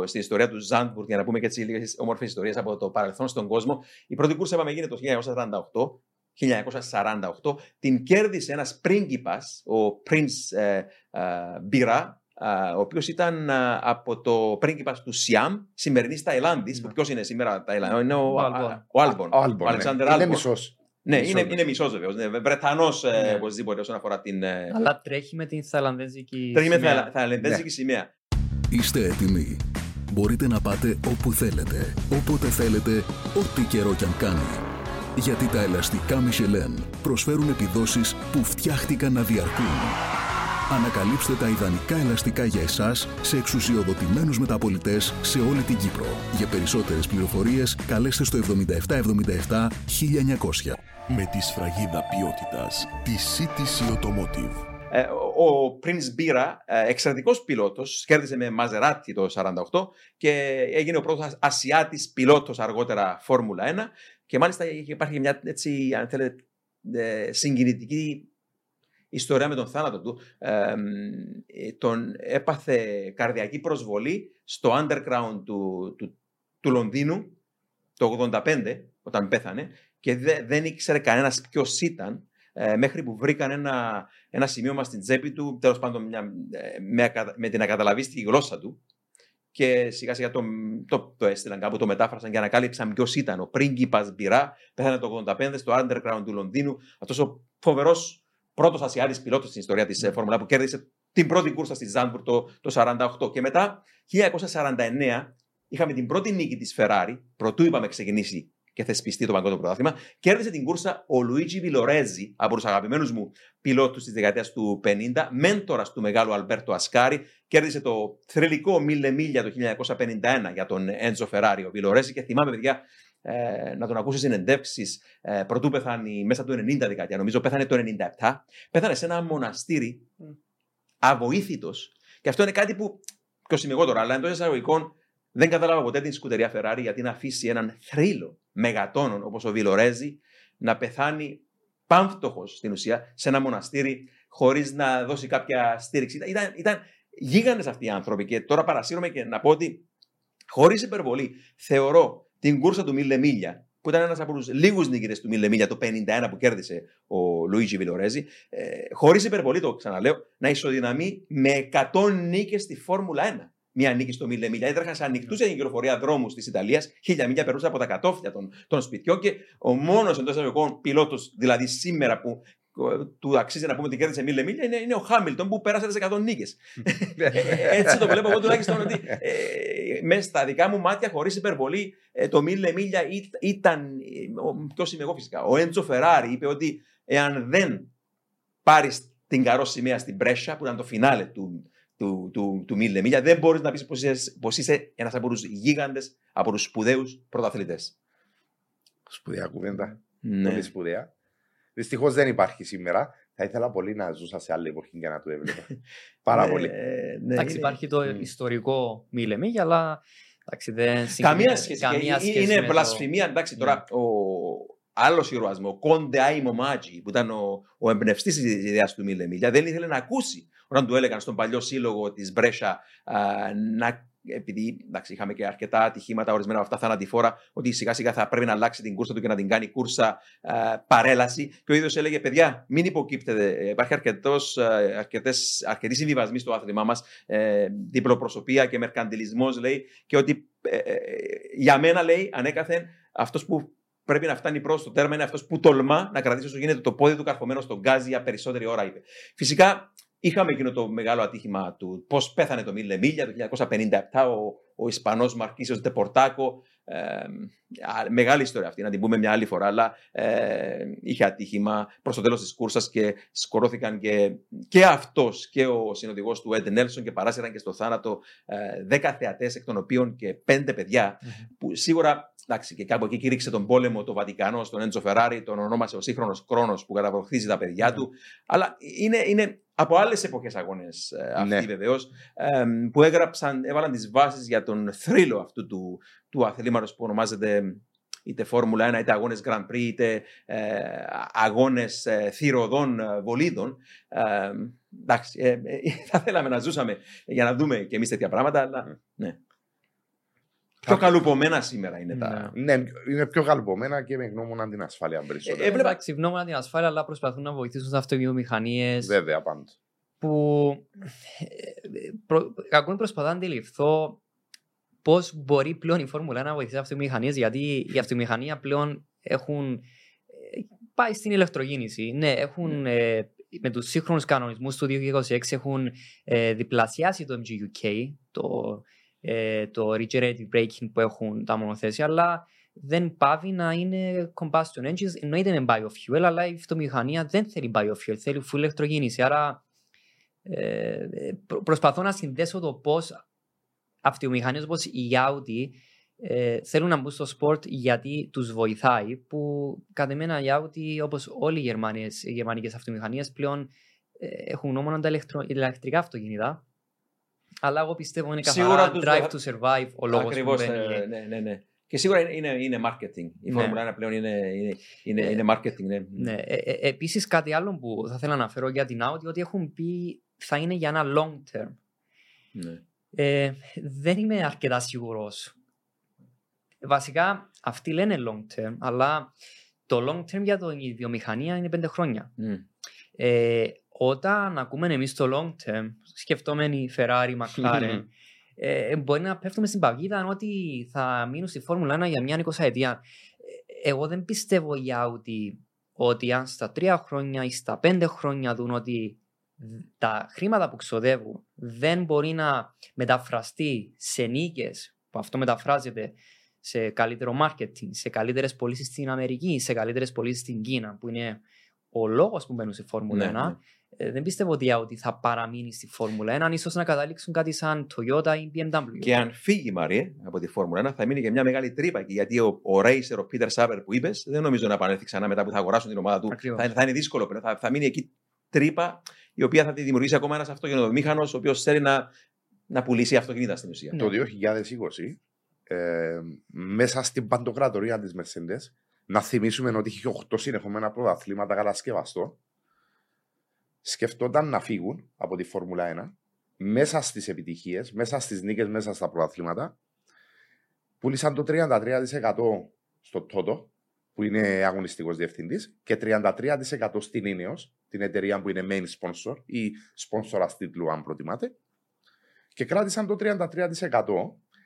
στην ιστορία του Ζάντμπουργκ, για να πούμε και έτσι λίγες όμορφες ιστορίες από το παρελθόν στον κόσμο, η πρώτη κούρσα είπαμε γίνεται το 1948. Την κέρδισε ένας πρίγκιπας, ο Prince Bira, ο οποίος ήταν από το πρίγκιπας του Σιάμ, σημερινής Ταϊλάνδης, που ποιος είναι σήμερα Ταϊλάνδης, είναι ο Άλμπορν. Ο Αλεξάνδερ Άλμπορν. Ναι, είναι μισός βεβαίως. Ναι, Βρετανός οπωσδήποτε όσον αφορά την. Αλλά τρέχει με την θαϊλανδέζικη σημαία. Είστε έτοιμοι. Μπορείτε να πάτε όπου θέλετε, όποτε θέλετε, ό,τι καιρό κι αν κάνει. Γιατί τα ελαστικά Michelin προσφέρουν επιδόσεις που φτιάχτηκαν να διαρκούν. Ανακαλύψτε τα ιδανικά ελαστικά για εσάς σε εξουσιοδοτημένους μεταπωλητές σε όλη την Κύπρο. Για περισσότερες πληροφορίες καλέστε στο 7777 1900. Με τη σφραγίδα ποιότητας, τη CTC Automotive. Ο Prince Bira, εξαιρετικός πιλότος, κέρδισε με Μαζεράτη το 1948 και έγινε ο πρώτος Ασιάτης πιλότος αργότερα Φόρμουλα 1. Και μάλιστα υπάρχει μια έτσι, αν θέλετε, συγκινητική ιστορία με τον θάνατο του. Τον έπαθε καρδιακή προσβολή στο underground του Λονδίνου το 1985, όταν πέθανε, και δεν ήξερε κανένας ποιος ήταν, μέχρι που βρήκαν ένα σημείωμα στην τσέπη του, τέλος πάντων με την ακαταλαβίστικη γλώσσα του, και σιγά σιγά το έστειλαν κάπου, το μετάφρασαν και ανακάλυψαν ποιος ήταν. Ο πρίγκιπας Μπιρά πέθανε το 1985 στο underground του Λονδίνου, αυτός ο φοβερός πρώτος Ασιάτης πιλότος στην ιστορία της Φόρμουλα, που κέρδισε την πρώτη κούρσα στη Ζάντμπουργκ το 1948. Και μετά, 1949, είχαμε την πρώτη νίκη της Ferrari, πρωτού είπαμε ξεκινήσει και θεσπιστεί το παγκόσμιο πρωτάθλημα. Κέρδισε την κούρσα ο Λουίτζι Βιλορέζι, από τους αγαπημένους μου πιλότους της δεκαετίας του 50, μέντορας του μεγάλου Αλμπέρτο Ασκάρι. Κέρδισε το θρυλικό Μίλε Μίλια το 1951 για τον Έντζο Φεράρι, ο Βιλορέζι, και θυμάμαι, παιδιά, να τον ακούσει συνεντεύξεις πρωτού πεθάνει μέσα του 90 δεκαετία, νομίζω πέθανε το 97. Πέθανε σε ένα μοναστήρι αβοήθητος, και αυτό είναι κάτι που ποιος είμαι εγώ τώρα, αλλά εντός εισαγωγικών δεν κατάλαβα ποτέ την σκουτερία Φεράρι γιατί να αφήσει έναν θρύλο μεγατόνων όπως ο Βιλορέζι να πεθάνει πάμφτωχος στην ουσία σε ένα μοναστήρι χωρίς να δώσει κάποια στήριξη. Ήταν γίγαντες αυτοί οι άνθρωποι, και τώρα παρασύρομαι και να πω ότι χωρίς υπερβολή θεωρώ την κούρσα του Μίλε Μίλια, που ήταν ένας από τους λίγους νικητές του Μίλε Μίλια το 1951 που κέρδισε ο Λουίτζι Βιλορέζι, χωρίς υπερβολή το ξαναλέω, να ισοδυναμεί με 100 νίκες στη Φόρμουλα 1. Μια νίκη στο Μίλε Μίλια. Έτρεχαν σε ανοιχτούς για την κυκλοφορία δρόμους της Ιταλίας, 1000 μίλια περνούσε από τα κατόφλια των σπιτιών, και ο μόνος εντός εισαγωγικών πιλότος, δηλαδή σήμερα, που του αξίζει να πούμε ότι κέρδισε Μίλε Μίλια είναι ο Χάμιλτον, που πέρασε τις 100 νίκες. Έτσι το βλέπω εγώ τουλάχιστον, ότι μέσα στα δικά μου μάτια, χωρίς υπερβολή, το Μίλε Μίλια ήταν. Ποιος είμαι εγώ, φυσικά. Ο Έντσο Φεράρι είπε ότι εάν δεν πάρεις την καρό σημαία στην Μπρέσσα, που ήταν το φινάλε του Μίλε Μίλια, δεν μπορείς να πεις πως είσαι ένας από τους γίγαντες, από τους σπουδαίους πρωταθλητές. Σπουδαία κουβέντα. Ναι. Πολύ σπουδαία. Δυστυχώς δεν υπάρχει σήμερα. Θα ήθελα πολύ να ζούσα σε άλλη εποχή για να το έβλεπα. Πάρα πολύ. Εντάξει, υπάρχει το ιστορικό Μίλε Μίλια, αλλά δεν Καμία σχέση. Είναι βλασφημία. Εντάξει, τώρα ο άλλος ήρωας μου, ο Κόντε Άιμο Μάτζι, που ήταν ο εμπνευστής της ιδέας του Μίλε Μίλια, δεν ήθελε να ακούσει όταν του έλεγαν στον παλιό σύλλογο της Μπρέσσα να. Επειδή εντάξει, είχαμε και αρκετά ατυχήματα, ορισμένα από αυτά θανατηφόρα, ότι σιγά σιγά θα πρέπει να αλλάξει την κούρσα του και να την κάνει κούρσα παρέλαση. Και ο ίδιος έλεγε: παιδιά, μην υποκύπτετε. Υπάρχει αρκετοί συμβιβασμοί στο άθλημά μας, διπλοπροσωπία και μερκαντιλισμός, λέει. Και ότι για μένα, λέει, ανέκαθεν, αυτός που πρέπει να φτάνει προς το τέρμα είναι αυτός που τολμά να κρατήσει όσο γίνεται το πόδι του καρφωμένο στον γκάζι για περισσότερη ώρα, είπε. Φυσικά. Είχαμε εκείνο το μεγάλο ατύχημα του πώς πέθανε το Μίλε Μίλια το 1957, ο Ισπανός Μαρκίσιος Ντεπορτάκο. Μεγάλη ιστορία αυτή, να την πούμε μια άλλη φορά, αλλά είχε ατύχημα προς το τέλος της κούρσας και σκορώθηκαν και αυτός και ο συνοδηγός του Ed Nelson, και παράσυραν και στο θάνατο 10 θεατές, εκ των οποίων και 5 παιδιά, που σίγουρα Εντάξει, και κάπου εκεί κήρυξε τον πόλεμο το Βατικανό, στον Έντσο Φεράρι, τον ονόμασε ο σύγχρονος Κρόνος που καταβροχθίζει τα παιδιά του. Αλλά είναι από άλλες εποχές αγώνες αυτοί βεβαίως, που έβαλαν τις βάσεις για τον θρύλο αυτού του αθλήματος που ονομάζεται είτε Φόρμουλα 1, είτε αγώνες Grand Prix, είτε αγώνες θηροδών βολίδων. Εντάξει, θα θέλαμε να ζούσαμε για να δούμε και εμείς τέτοια πράγματα, αλλά ναι. Πιο καλουπωμένα σήμερα είναι τα. Ναι, είναι πιο καλουπωμένα και με γνώμονα την ασφάλεια περισσότερο. Έβλεπα ξυπνόμονα την ασφάλεια, αλλά προσπαθούν να βοηθήσουν στις αυτοκινητομηχανίες. Βέβαια, πάντα. Που ακόμη προσπαθώ να αντιληφθώ πώς μπορεί πλέον η Φόρμουλα να βοηθήσει αυτομηχανίες, γιατί η αυτομηχανία πλέον έχουν πάει στην ηλεκτρογίνηση. Ναι, έχουν με τους σύγχρονους κανονισμούς του 2026 έχουν διπλασιάσει το MGUK, το regenerative braking που έχουν τα μονοθέσια, αλλά δεν πάβει να είναι combustion engines, εννοείται με biofuel, αλλά η αυτομηχανία δεν θέλει biofuel, θέλει full ηλεκτρογίνηση. Άρα προσπαθώ να συνδέσω το πώς αυτομηχανίες όπως η Audi θέλουν να μπουν στο σπορτ γιατί τους βοηθάει, που κατά μένα η Audi όπως όλοι οι γερμανικές αυτομηχανίες πλέον έχουν νόμονα τα ηλεκτρικά αυτοκίνητα. Αλλά εγώ πιστεύω είναι καθαρά drive to survive ο λόγος που μπαίνει. Ναι. Και σίγουρα είναι marketing. Η Φόρμουλα 1 πλέον είναι marketing. Ναι. Επίσης κάτι άλλο που θα θέλω να αναφέρω για την Audi, ότι έχουν πει θα είναι για ένα long term. Ναι. Δεν είμαι αρκετά σίγουρος. Βασικά αυτοί λένε long term, αλλά το long term για τη βιομηχανία είναι 5 χρόνια. Mm. Όταν ακούμε εμείς το long term, σκεφτόμενοι Ferrari, McLaren, μπορεί να πέφτουμε στην παγίδα ότι θα μείνουν στη Φόρμουλα 1 για μια 20ετία. Εγώ δεν πιστεύω για ότι αν στα 3 χρόνια ή στα 5 χρόνια δουν ότι τα χρήματα που ξοδεύουν δεν μπορεί να μεταφραστεί σε νίκες, που αυτό μεταφράζεται σε καλύτερο marketing, σε καλύτερες πωλήσεις στην Αμερική, σε καλύτερες πωλήσεις στην Κίνα, που είναι ο λόγος που μπαίνουν στη Φόρμουλα 1. Ναι. Δεν πιστεύω ότι θα παραμείνει στη Φόρμουλα 1, αν ίσως να καταλήξουν κάτι σαν Toyota ή BMW. Και αν φύγει η Μαρία από τη Φόρμουλα 1, θα μείνει και μια μεγάλη τρύπα. Γιατί ο Racer, ο Peter Saber που είπες, δεν νομίζω να επανέλθει ξανά μετά που θα αγοράσουν την ομάδα του. Θα είναι δύσκολο πλέον. Θα μείνει εκεί τρύπα, η οποία θα τη δημιουργήσει ακόμα ένας αυτοκινητομηχανικός, ο οποίος θέλει να πουλήσει αυτοκίνητα στην ουσία. Ναι. Το 2020, μέσα στην παντοκρατορία της Mercedes, να θυμίσουμε ότι είχε 8 συνεχόμενα πρωταθλήματα κατασκευαστών. Σκεφτόταν να φύγουν από τη Φόρμουλα 1 μέσα στις επιτυχίες, μέσα στις νίκες, μέσα στα πρωταθλήματα. Πούλησαν το 33% στο Τότο, που είναι αγωνιστικός διευθυντής, και 33% στην Ίνεος, την εταιρεία που είναι main sponsor ή sponsor τίτλου, αν προτιμάτε. Και κράτησαν το 33%.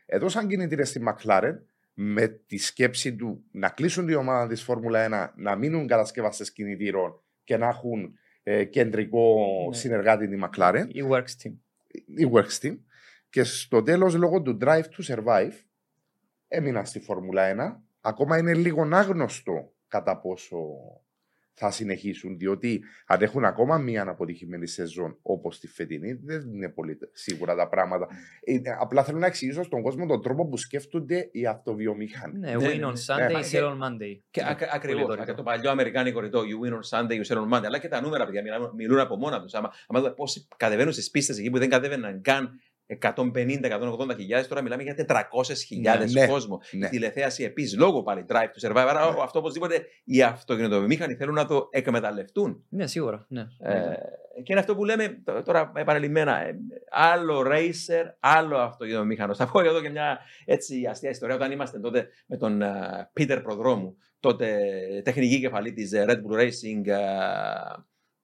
Έδωσαν κινητήρες στη McLaren με τη σκέψη του να κλείσουν την ομάδα της Φόρμουλα 1, να μείνουν κατασκευαστές κινητήρων και να έχουν κεντρικό συνεργάτη τη McLaren. Η Works Team. Και στο τέλος, λόγω του Drive to Survive, έμεινα στη Φόρμουλα 1. Ακόμα είναι λίγο άγνωστο κατά πόσο θα συνεχίσουν, διότι αν έχουν ακόμα μία αποτυχημένη σεζόν όπως τη φετινή, δεν είναι πολύ σίγουρα τα πράγματα. Απλά θέλω να εξηγήσω στον κόσμο τον τρόπο που σκέφτονται οι αυτοβιομηχανοί. Ναι, win on Sunday, sell on Monday. Ακριβώς. Και το παλιό αμερικάνικο ρητό, you win on Sunday, you sell on Monday. Αλλά και τα νούμερα, παιδιά, μιλούν από μόνα τους. Άμα δω πώς κατεβαίνουν στις πίστες εκεί που δεν κατέβαιναν καν 150-180 χιλιάδες, τώρα μιλάμε για 400 χιλιάδες κόσμο. Η τηλεθέαση επίσης, λόγω πάλι drive του survivor. Άρα αυτό οπωσδήποτε οι αυτοκινητοβιομηχανοί θέλουν να το εκμεταλλευτούν. Ναι, σίγουρα. Ναι. Και είναι αυτό που λέμε τώρα επανελειμμένα. Άλλο racer, άλλο αυτοκινητοβιομηχανός. Θα πω εδώ και μια έτσι αστεία ιστορία. Όταν είμαστε τότε με τον Πίτερ Προδρόμου, τότε τεχνική κεφαλή της Red Bull Racing,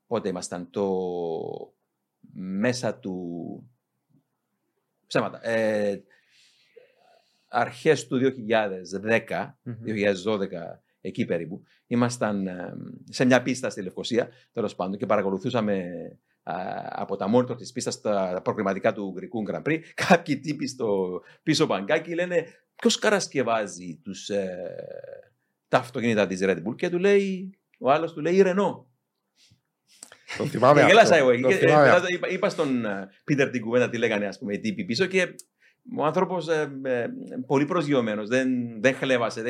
πότε ήμασταν, το μέσα του. Ψέματα. Αρχές του 2010, 2012, εκεί περίπου, ήμασταν σε μια πίστα στη Λευκοσία, τέλος πάντων, και παρακολουθούσαμε από τα monitor της πίστας τα προκριματικά του Ουγγρικού Grand Prix. Κάποιοι τύποι στο πίσω μπαγκάκι λένε ποιος κατασκευάζει τα αυτοκίνητα της Red Bull, και του λέει, ο άλλος του λέει η Renault. Το θυμάμαι αυτό. Γελάσα εγώ. Είπα στον Πίτερ την κουβέντα τι λέγανε οι τύποι πίσω, και Ο άνθρωπος πολύ προσγειωμένος, δεν χλέβασε.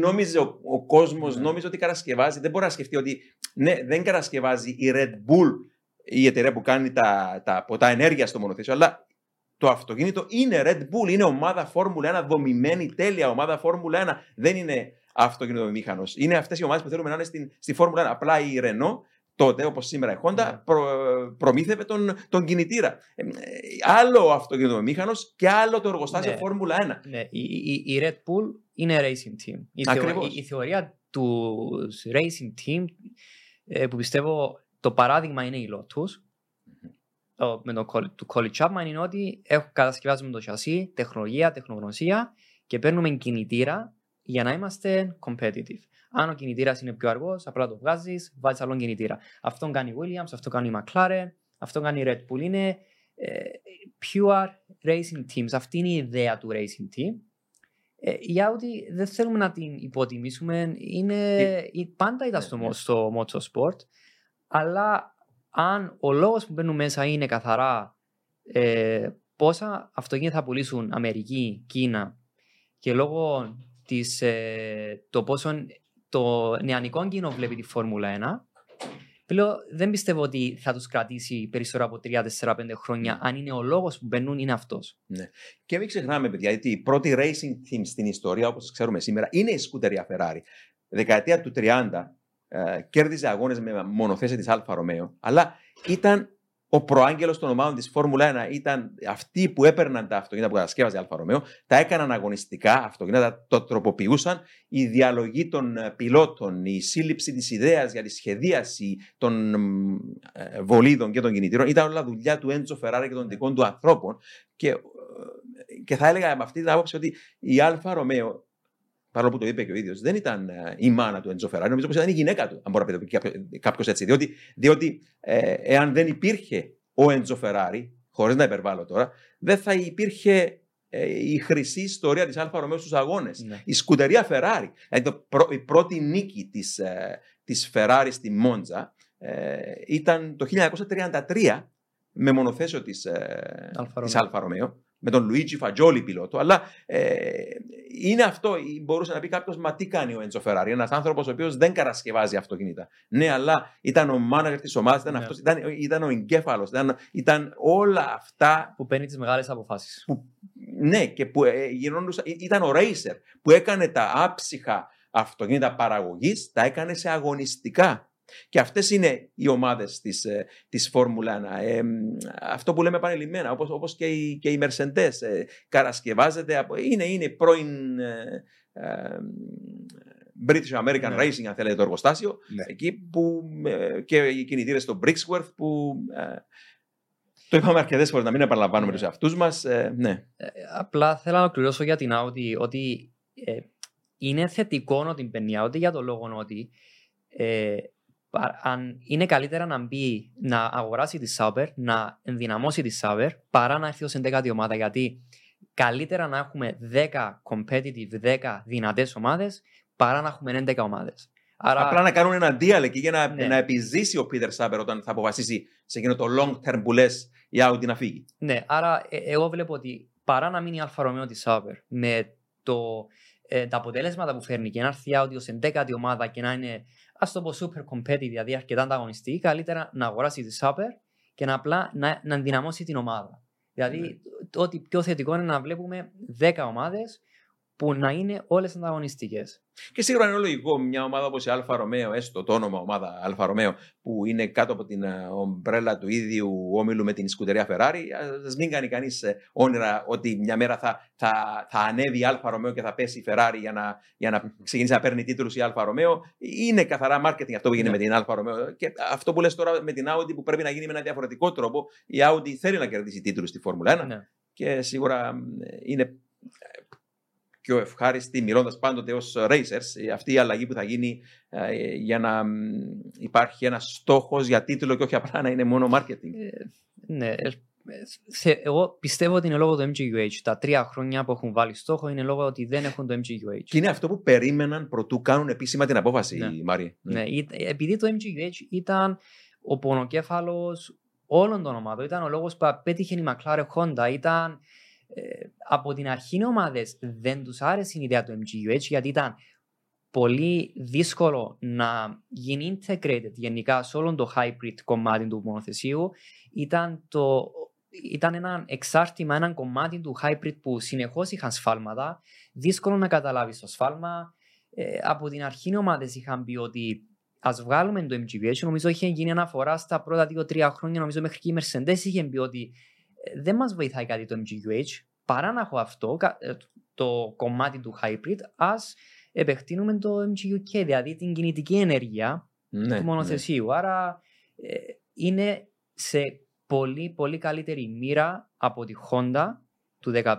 Νόμιζε ο κόσμος, νόμιζε ότι κατασκευάζει. Δεν μπορεί να σκεφτεί ότι ναι, δεν κατασκευάζει η Red Bull, η εταιρεία που κάνει τα ποτά ενέργεια στο μονοθέσιο, αλλά το αυτοκίνητο είναι Red Bull, είναι ομάδα Φόρμουλα 1, δομημένη τέλεια ομάδα Φόρμουλα 1. Δεν είναι αυτοκινητοβιομήχανος. Είναι αυτές οι ομάδες που θέλουμε να είναι στη Φόρμουλα 1. Απλά η Renault, τότε όπως σήμερα η Honda, προμήθευε τον κινητήρα. Άλλο ο αυτοκινητοβιομήχανος και άλλο το εργοστάσιο Φόρμουλα 1. Ναι. Η Red Bull είναι racing team. Η θεωρία του racing team, που πιστεύω το παράδειγμα είναι η Lotus, με το Colin Chapman, είναι ότι κατασκευάζουμε το σασί, τεχνολογία, τεχνογνωσία και παίρνουμε κινητήρα για να είμαστε competitive. Αν ο κινητήρας είναι πιο αργός, απλά το βγάζεις, βάζεις άλλον κινητήρα. Αυτό κάνει η Williams, αυτό κάνει η McLaren, αυτό κάνει η Red Bull. Είναι pure racing teams. Αυτή είναι η ιδέα του racing team. Για ότι δεν θέλουμε να την υποτιμήσουμε. Πάντα ήταν στο motorsport, αλλά αν ο λόγος που μπαίνουν μέσα είναι καθαρά πόσα αυτοκίνητα θα πουλήσουν Αμερική, Κίνα και λόγω το πόσο το νεανικό κοινό βλέπει τη Φόρμουλα 1, πλέον δεν πιστεύω ότι θα τους κρατήσει περισσότερο από 3-4-5 χρόνια, αν είναι ο λόγος που μπαίνουν είναι αυτός. Ναι. Και μην ξεχνάμε, παιδιά, γιατί η πρώτη racing team στην ιστορία, όπως ξέρουμε σήμερα, είναι η σκουτερία Ferrari. Δεκαετία του 30 κέρδιζε αγώνες με μονοθέσια της Αλφα Ρωμαίο, αλλά ήταν ο προάγγελος των ομάδων της Φόρμουλα 1, ήταν αυτοί που έπαιρναν τα αυτοκίνητα που κατασκεύαζε Αλφα Ρωμαίο, τα έκαναν αγωνιστικά αυτοκίνητα, το τροποποιούσαν. Η διαλογή των πιλότων, η σύλληψη της ιδέας για τη σχεδίαση των βολίδων και των κινητήρων, ήταν όλα δουλειά του Έντζο Φεράρι και των δικών του ανθρώπων. Και θα έλεγα με αυτή την άποψη ότι η Αλφα Ρωμαίο, παρόλο που το είπε και ο ίδιος, δεν ήταν η μάνα του Έντζο Φεράρι, νομίζω πως ήταν η γυναίκα του, αν μπορεί να πει κάποιος έτσι. Διότι εάν δεν υπήρχε ο Έντζο Φεράρι, χωρίς να υπερβάλλω τώρα, δεν θα υπήρχε η χρυσή ιστορία της Αλφα Ρωμαίου στους αγώνες. Ναι. Η σκουτερία Φεράρι, δηλαδή η πρώτη νίκη της Φεράρι στη Μόντζα ήταν το 1933 με μονοθέσιο της Αλφα Ρωμαίου, με τον Λουίτζι Φατζόλι πιλότο, αλλά είναι αυτό. Μπορούσε να πει κάποιος, μα τι κάνει ο Έντσο Φεράρι, ένας άνθρωπος ο οποίος δεν κατασκευάζει αυτοκίνητα. Ναι, αλλά ήταν ο μάνατζερ της ομάδας, ήταν αυτός, ήταν ο εγκέφαλος, ήταν όλα αυτά. Που παίρνει τις μεγάλες αποφάσεις. Ναι, και που ήταν ο racer που έκανε τα άψυχα αυτοκίνητα παραγωγής, τα έκανε σε αγωνιστικά. Και αυτές είναι οι ομάδες της Φόρμουλα 1. Αυτό που λέμε επανειλημμένα, όπως και οι Mercedes, κατασκευάζεται από. Είναι πρώην British American Racing, αν θέλετε, το εργοστάσιο. Ναι. Εκεί που και οι κινητήρες στο Brixworth που το είπαμε αρκετές φορές, να μην επαναλαμβάνουμε τους εαυτούς μας. Ναι. Απλά θέλω να ολοκληρώσω για την Audi ότι είναι θετικό την παινιά, ότι για το λόγο ότι αν είναι καλύτερα να μπει, να αγοράσει τη Sauber, να ενδυναμώσει τη Sauber, παρά να έρθει ως 11η ομάδα. Γιατί καλύτερα να έχουμε 10 competitive, 10 δυνατές ομάδες, παρά να έχουμε 11 ομάδες. Άρα, απλά να κάνουν έναν διάλεκη για να επιζήσει ο Peter Sauber όταν θα αποφασίσει σε εκείνο το long term που λες η Audi να φύγει. Ναι, άρα εγώ βλέπω ότι παρά να μείνει η Αλφα Ρωμαίο τη Sauber με τα αποτέλεσματα που φέρνει και να έρθει η Audi ως 11η ομάδα και να είναι, ας το πω, super competitive, δηλαδή αρκετά ανταγωνιστική, καλύτερα να αγοράσει τη Sauber και να απλά να ενδυναμώσει την ομάδα. Δηλαδή, το ότι πιο θετικό είναι να βλέπουμε 10 ομάδες που να είναι όλες ανταγωνιστικές. Και σίγουρα είναι λογικό μια ομάδα όπως η Αλφα Ρωμαίο, έστω το όνομα ομάδα Αλφα Ρωμαίο, που είναι κάτω από την ομπρέλα του ίδιου όμιλου με την σκουτερία Φεράρι, ας μην κάνει κανείς όνειρα ότι μια μέρα θα ανέβει η Αλφα Ρωμαίο και θα πέσει η Φεράρι για να ξεκινήσει να παίρνει τίτλους η Αλφα Ρωμαίο. Είναι καθαρά marketing αυτό που γίνεται με την Αλφα Ρωμαίο. Και αυτό που λες τώρα με την Audi που πρέπει να γίνει με ένα διαφορετικό τρόπο. Η Audi θέλει να κερδίσει τίτλους στη Φόρμουλα 1 και σίγουρα είναι πιο ευχάριστη, μιλώντας πάντοτε ως racers, αυτή η αλλαγή που θα γίνει για να υπάρχει ένας στόχος για τίτλο και όχι απλά να είναι μόνο marketing. Ναι, εγώ πιστεύω ότι είναι λόγω του MGUH. Τα 3 χρόνια που έχουν βάλει στόχο είναι λόγω ότι δεν έχουν το MGUH. Και είναι αυτό που περίμεναν προτού κάνουν επίσημα την απόφαση, Μάρη. Ναι, επειδή το MGUH ήταν ο πονοκέφαλος, όλων των ομάδων. Ήταν ο λόγος που απέτυχε η McLaren Honda. Ήταν από την αρχή οι ομάδες δεν τους άρεσε η ιδέα του MGUH, γιατί ήταν πολύ δύσκολο να γίνει integrated γενικά σε όλο το hybrid κομμάτι του μονοθεσίου. Ήταν ένα εξάρτημα, ένα κομμάτι του hybrid που συνεχώς είχαν σφάλματα. Δύσκολο να καταλάβεις το σφάλμα. Από την αρχή οι ομάδες είχαν πει ότι ας βγάλουμε το MGUH. Νομίζω είχε γίνει αναφορά στα πρώτα 2-3 χρόνια. Νομίζω μέχρι και η Mercedes είχε πει ότι δεν μας βοηθάει κάτι το MGUH. Παρά να έχω αυτό, το κομμάτι του hybrid, ας επεκτείνουμε το MGUK, δηλαδή την κινητική ενέργεια του μονοθεσίου. Ναι. Άρα είναι σε πολύ πολύ καλύτερη μοίρα από τη Honda του 2015,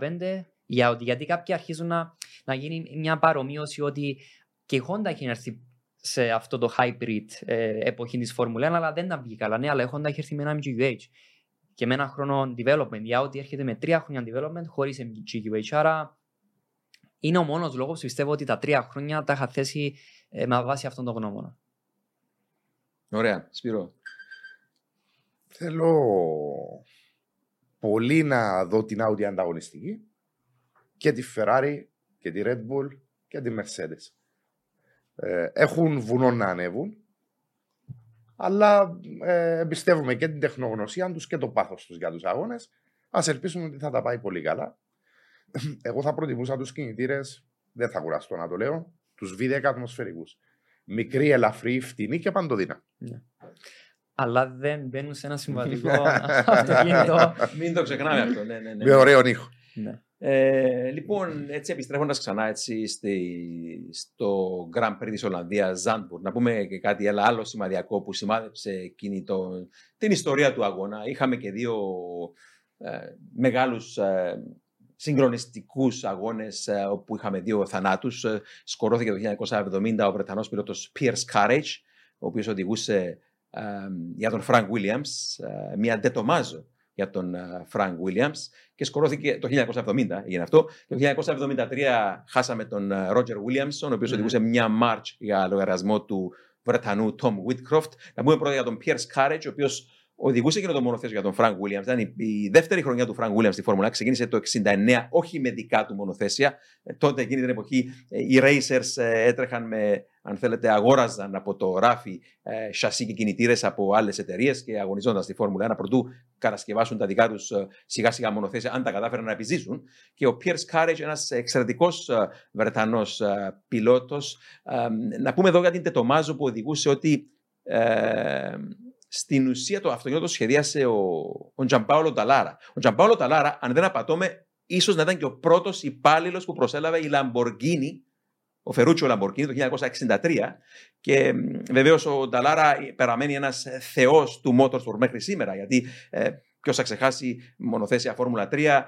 γιατί κάποιοι αρχίζουν να γίνει μια παρομοίωση ότι και η Honda έχει έρθει σε αυτό το hybrid εποχή της Formula 1, αλλά δεν τα βγήκε καλά. Ναι, αλλά η Honda έχει έρθει με ένα MGUH και με ένα χρόνο development. Η Audi έρχεται με 3 χρόνια development χωρίς MGUH. Άρα είναι ο μόνος λόγος που πιστεύω ότι τα 3 χρόνια τα είχα θέσει με βάση αυτόν τον γνώμονα. Ωραία. Σπύρο. Θέλω πολύ να δω την Audi ανταγωνιστική και τη Ferrari και τη Red Bull και τη Mercedes. Έχουν βουνό να ανέβουν, αλλά εμπιστεύουμε και την τεχνογνωσία τους και το πάθος τους για τους αγώνες. Ας ελπίσουμε ότι θα τα πάει πολύ καλά. Εγώ θα προτιμούσα τους κινητήρες, δεν θα κουραστώ να το λέω, τους V10 ατμοσφαιρικούς. Μικροί, ελαφροί, φτηνοί και παντοδύναμοι. Yeah. Αλλά δεν μπαίνουν σε ένα συμβατικό αυτοκίνητο. Μην το ξεχνάμε αυτό. Ναι. Με ωραίο ήχο. Ναι. Λοιπόν, έτσι επιστρέφοντας ξανά έτσι, στο Grand Prix της Ολλανδίας, Ζάντμπουργκ, να πούμε και κάτι άλλο σημαδιακό που σημάδεψε εκείνη την ιστορία του αγώνα. Είχαμε και δύο μεγάλους συγκρονιστικούς αγώνες, όπου είχαμε 2 θανάτους. Σκορώθηκε το 1970 ο Βρετανός πιλότος Piers Carage, ο οποίος οδηγούσε για τον Frank Williams, μια ντετομάζο για τον Frank Williams, και σκορώθηκε το 1970, έγινε αυτό. Το 1973 χάσαμε τον Roger Williamson, ο οποίος οδηγούσε μια March για λογαριασμό του Βρετανού Tom Whitcroft. Να πούμε πρώτα για τον Piers Carage, ο οποίος οδηγούσε και τον μονοθέσιο για τον Frank Williams. Ήταν η δεύτερη χρονιά του Frank Williams στη Φόρμουλα. Ξεκίνησε το 1969, όχι με δικά του μονοθέσια. Τότε, εκείνη την εποχή, οι racers έτρεχαν με, αν θέλετε, αγόραζαν από το ράφι σασί και κινητήρες από άλλες εταιρείες και αγωνιζόντας στη Φόρμουλα 1 προτού κατασκευάσουν τα δικά τους σιγά-σιγά μονοθέσια, αν τα κατάφεραν να επιζήσουν. Και ο Piers Carage, ένας εξαιρετικός Βρετανός πιλότος. Να πούμε εδώ για την τετομάζο που οδηγούσε ότι στην ουσία το αυτοκίνητο το σχεδίασε ο Τζανπάολο Ταλάρα. Ο Τζανπάολο Ταλάρα, αν δεν απατώμε, ίσως να ήταν και ο πρώτος υπάλληλος που προσέλαβε η Λαμποργκίνη, ο Φερούτσιο Λαμποργκίνη, το 1963. Και βεβαίως ο Ταλάρα παραμένει ένας θεός του Motorsport μέχρι σήμερα, γιατί ποιος θα ξεχάσει μονοθέσια Φόρμουλα 3,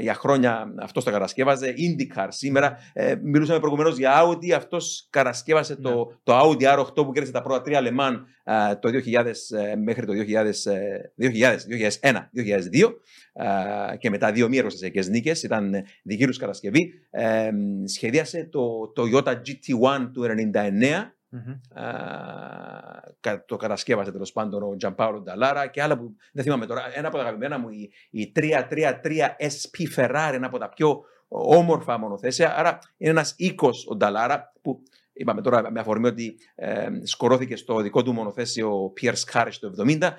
για χρόνια αυτός τα κατασκεύαζε, IndyCar σήμερα. Μιλούσαμε προηγουμένως για Audi, αυτός κατασκεύασε το Audi R8 που κέρδισε τα πρώτα 3 Le Mans το 2000 μέχρι το 2001-2002 και μετά 2 μη εργοστασιακές νίκες, ήταν δική τους κατασκευή. Σχεδίασε το Toyota GT1 του 1999. Το κατασκεύασε τέλος πάντων ο Τζανπάολο Νταλάρα και άλλα που δεν θυμάμαι τώρα. Ένα από τα αγαπημένα μου, η 333 SP Ferrari, ένα από τα πιο όμορφα μονοθέσια. Άρα είναι ένας οίκος ο Νταλάρα, που είπαμε τώρα με αφορμή ότι σκορώθηκε στο δικό του μονοθέσιο Piers Carage το 1970.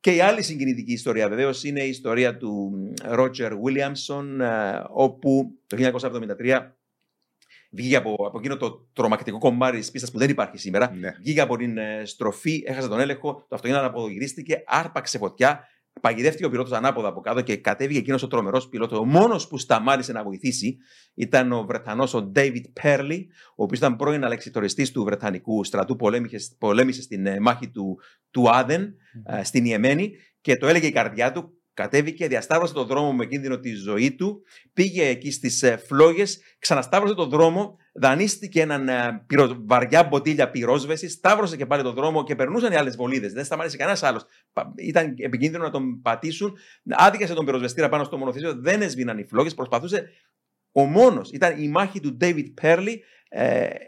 Και η άλλη συγκινητική ιστορία βεβαίως είναι η ιστορία του Roger Williamson, όπου το 1973 βγήκε από εκείνο το τρομακτικό κομμάτι της πίστας που δεν υπάρχει σήμερα. Ναι. Βγήκε από την στροφή, έχασε τον έλεγχο, το αυτοκίνητο αναποδογυρίστηκε, άρπαξε φωτιά, παγιδεύτηκε ο πιλότος ανάποδα από κάτω και κατέβηκε εκείνος ο τρομερός πιλότος. Ο μόνος που σταμάτησε να βοηθήσει ήταν ο Βρετανός ο David Purley, ο οποίος ήταν πρώην αλεξιτοριστής του Βρετανικού στρατού, πολέμησε στην μάχη του Άδεν, στην Ιεμένη, και το έλεγε η καρδιά του. Κατέβηκε, διασταύρωσε τον δρόμο με κίνδυνο τη ζωή του, πήγε εκεί στις φλόγες, ξανασταύρωσε τον δρόμο, δανείστηκε βαριά μποτίλια πυρόσβεσης, σταύρωσε και πάλι τον δρόμο και περνούσαν οι άλλες βολίδες. Δεν σταμάτησε κανένας άλλος. Ήταν επικίνδυνο να τον πατήσουν. Άδικασε τον πυροσβεστήρα πάνω στο μονοθέσιο, δεν έσβηναν οι φλόγες. Προσπαθούσε ο μόνος. Ήταν η μάχη του David Purley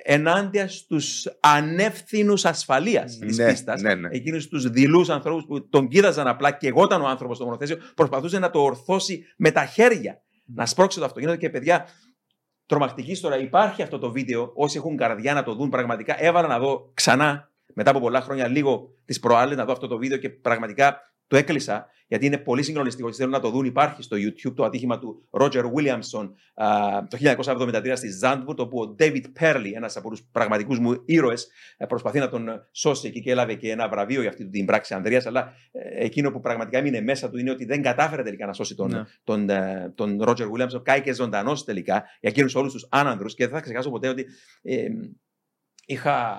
ενάντια στους ανεύθυνους ασφαλείας της πίστας, εκείνους τους δειλούς ανθρώπους που τον κοίταζαν απλά και εγώταν ο άνθρωπος στο μονοθέσιο, προσπαθούσε να το ορθώσει με τα χέρια, να σπρώξει το αυτοκίνητο. Και παιδιά, τρομακτική ιστορία. Υπάρχει αυτό το βίντεο, όσοι έχουν καρδιά να το δουν, πραγματικά έβαλα να δω ξανά μετά από πολλά χρόνια, λίγο τις προάλλες, να δω αυτό το βίντεο και πραγματικά το έκλεισα, γιατί είναι πολύ συγκλονιστικό και θέλω να το δουν. Υπάρχει στο YouTube το ατύχημα του Roger Williamson το 1973 στη Ζάντβουρτ, όπου ο David Perley, ένας από τους πραγματικούς μου ήρωες, προσπαθεί να τον σώσει εκεί και έλαβε και ένα βραβείο για αυτή την πράξη ανδρείας. Αλλά εκείνο που πραγματικά έμεινε μέσα του είναι ότι δεν κατάφερε τελικά να σώσει τον Roger Williamson. Κάει και ζωντανός τελικά για εκείνους όλους τους άνανδρους. Και δεν θα ξεχάσω ποτέ ότι είχα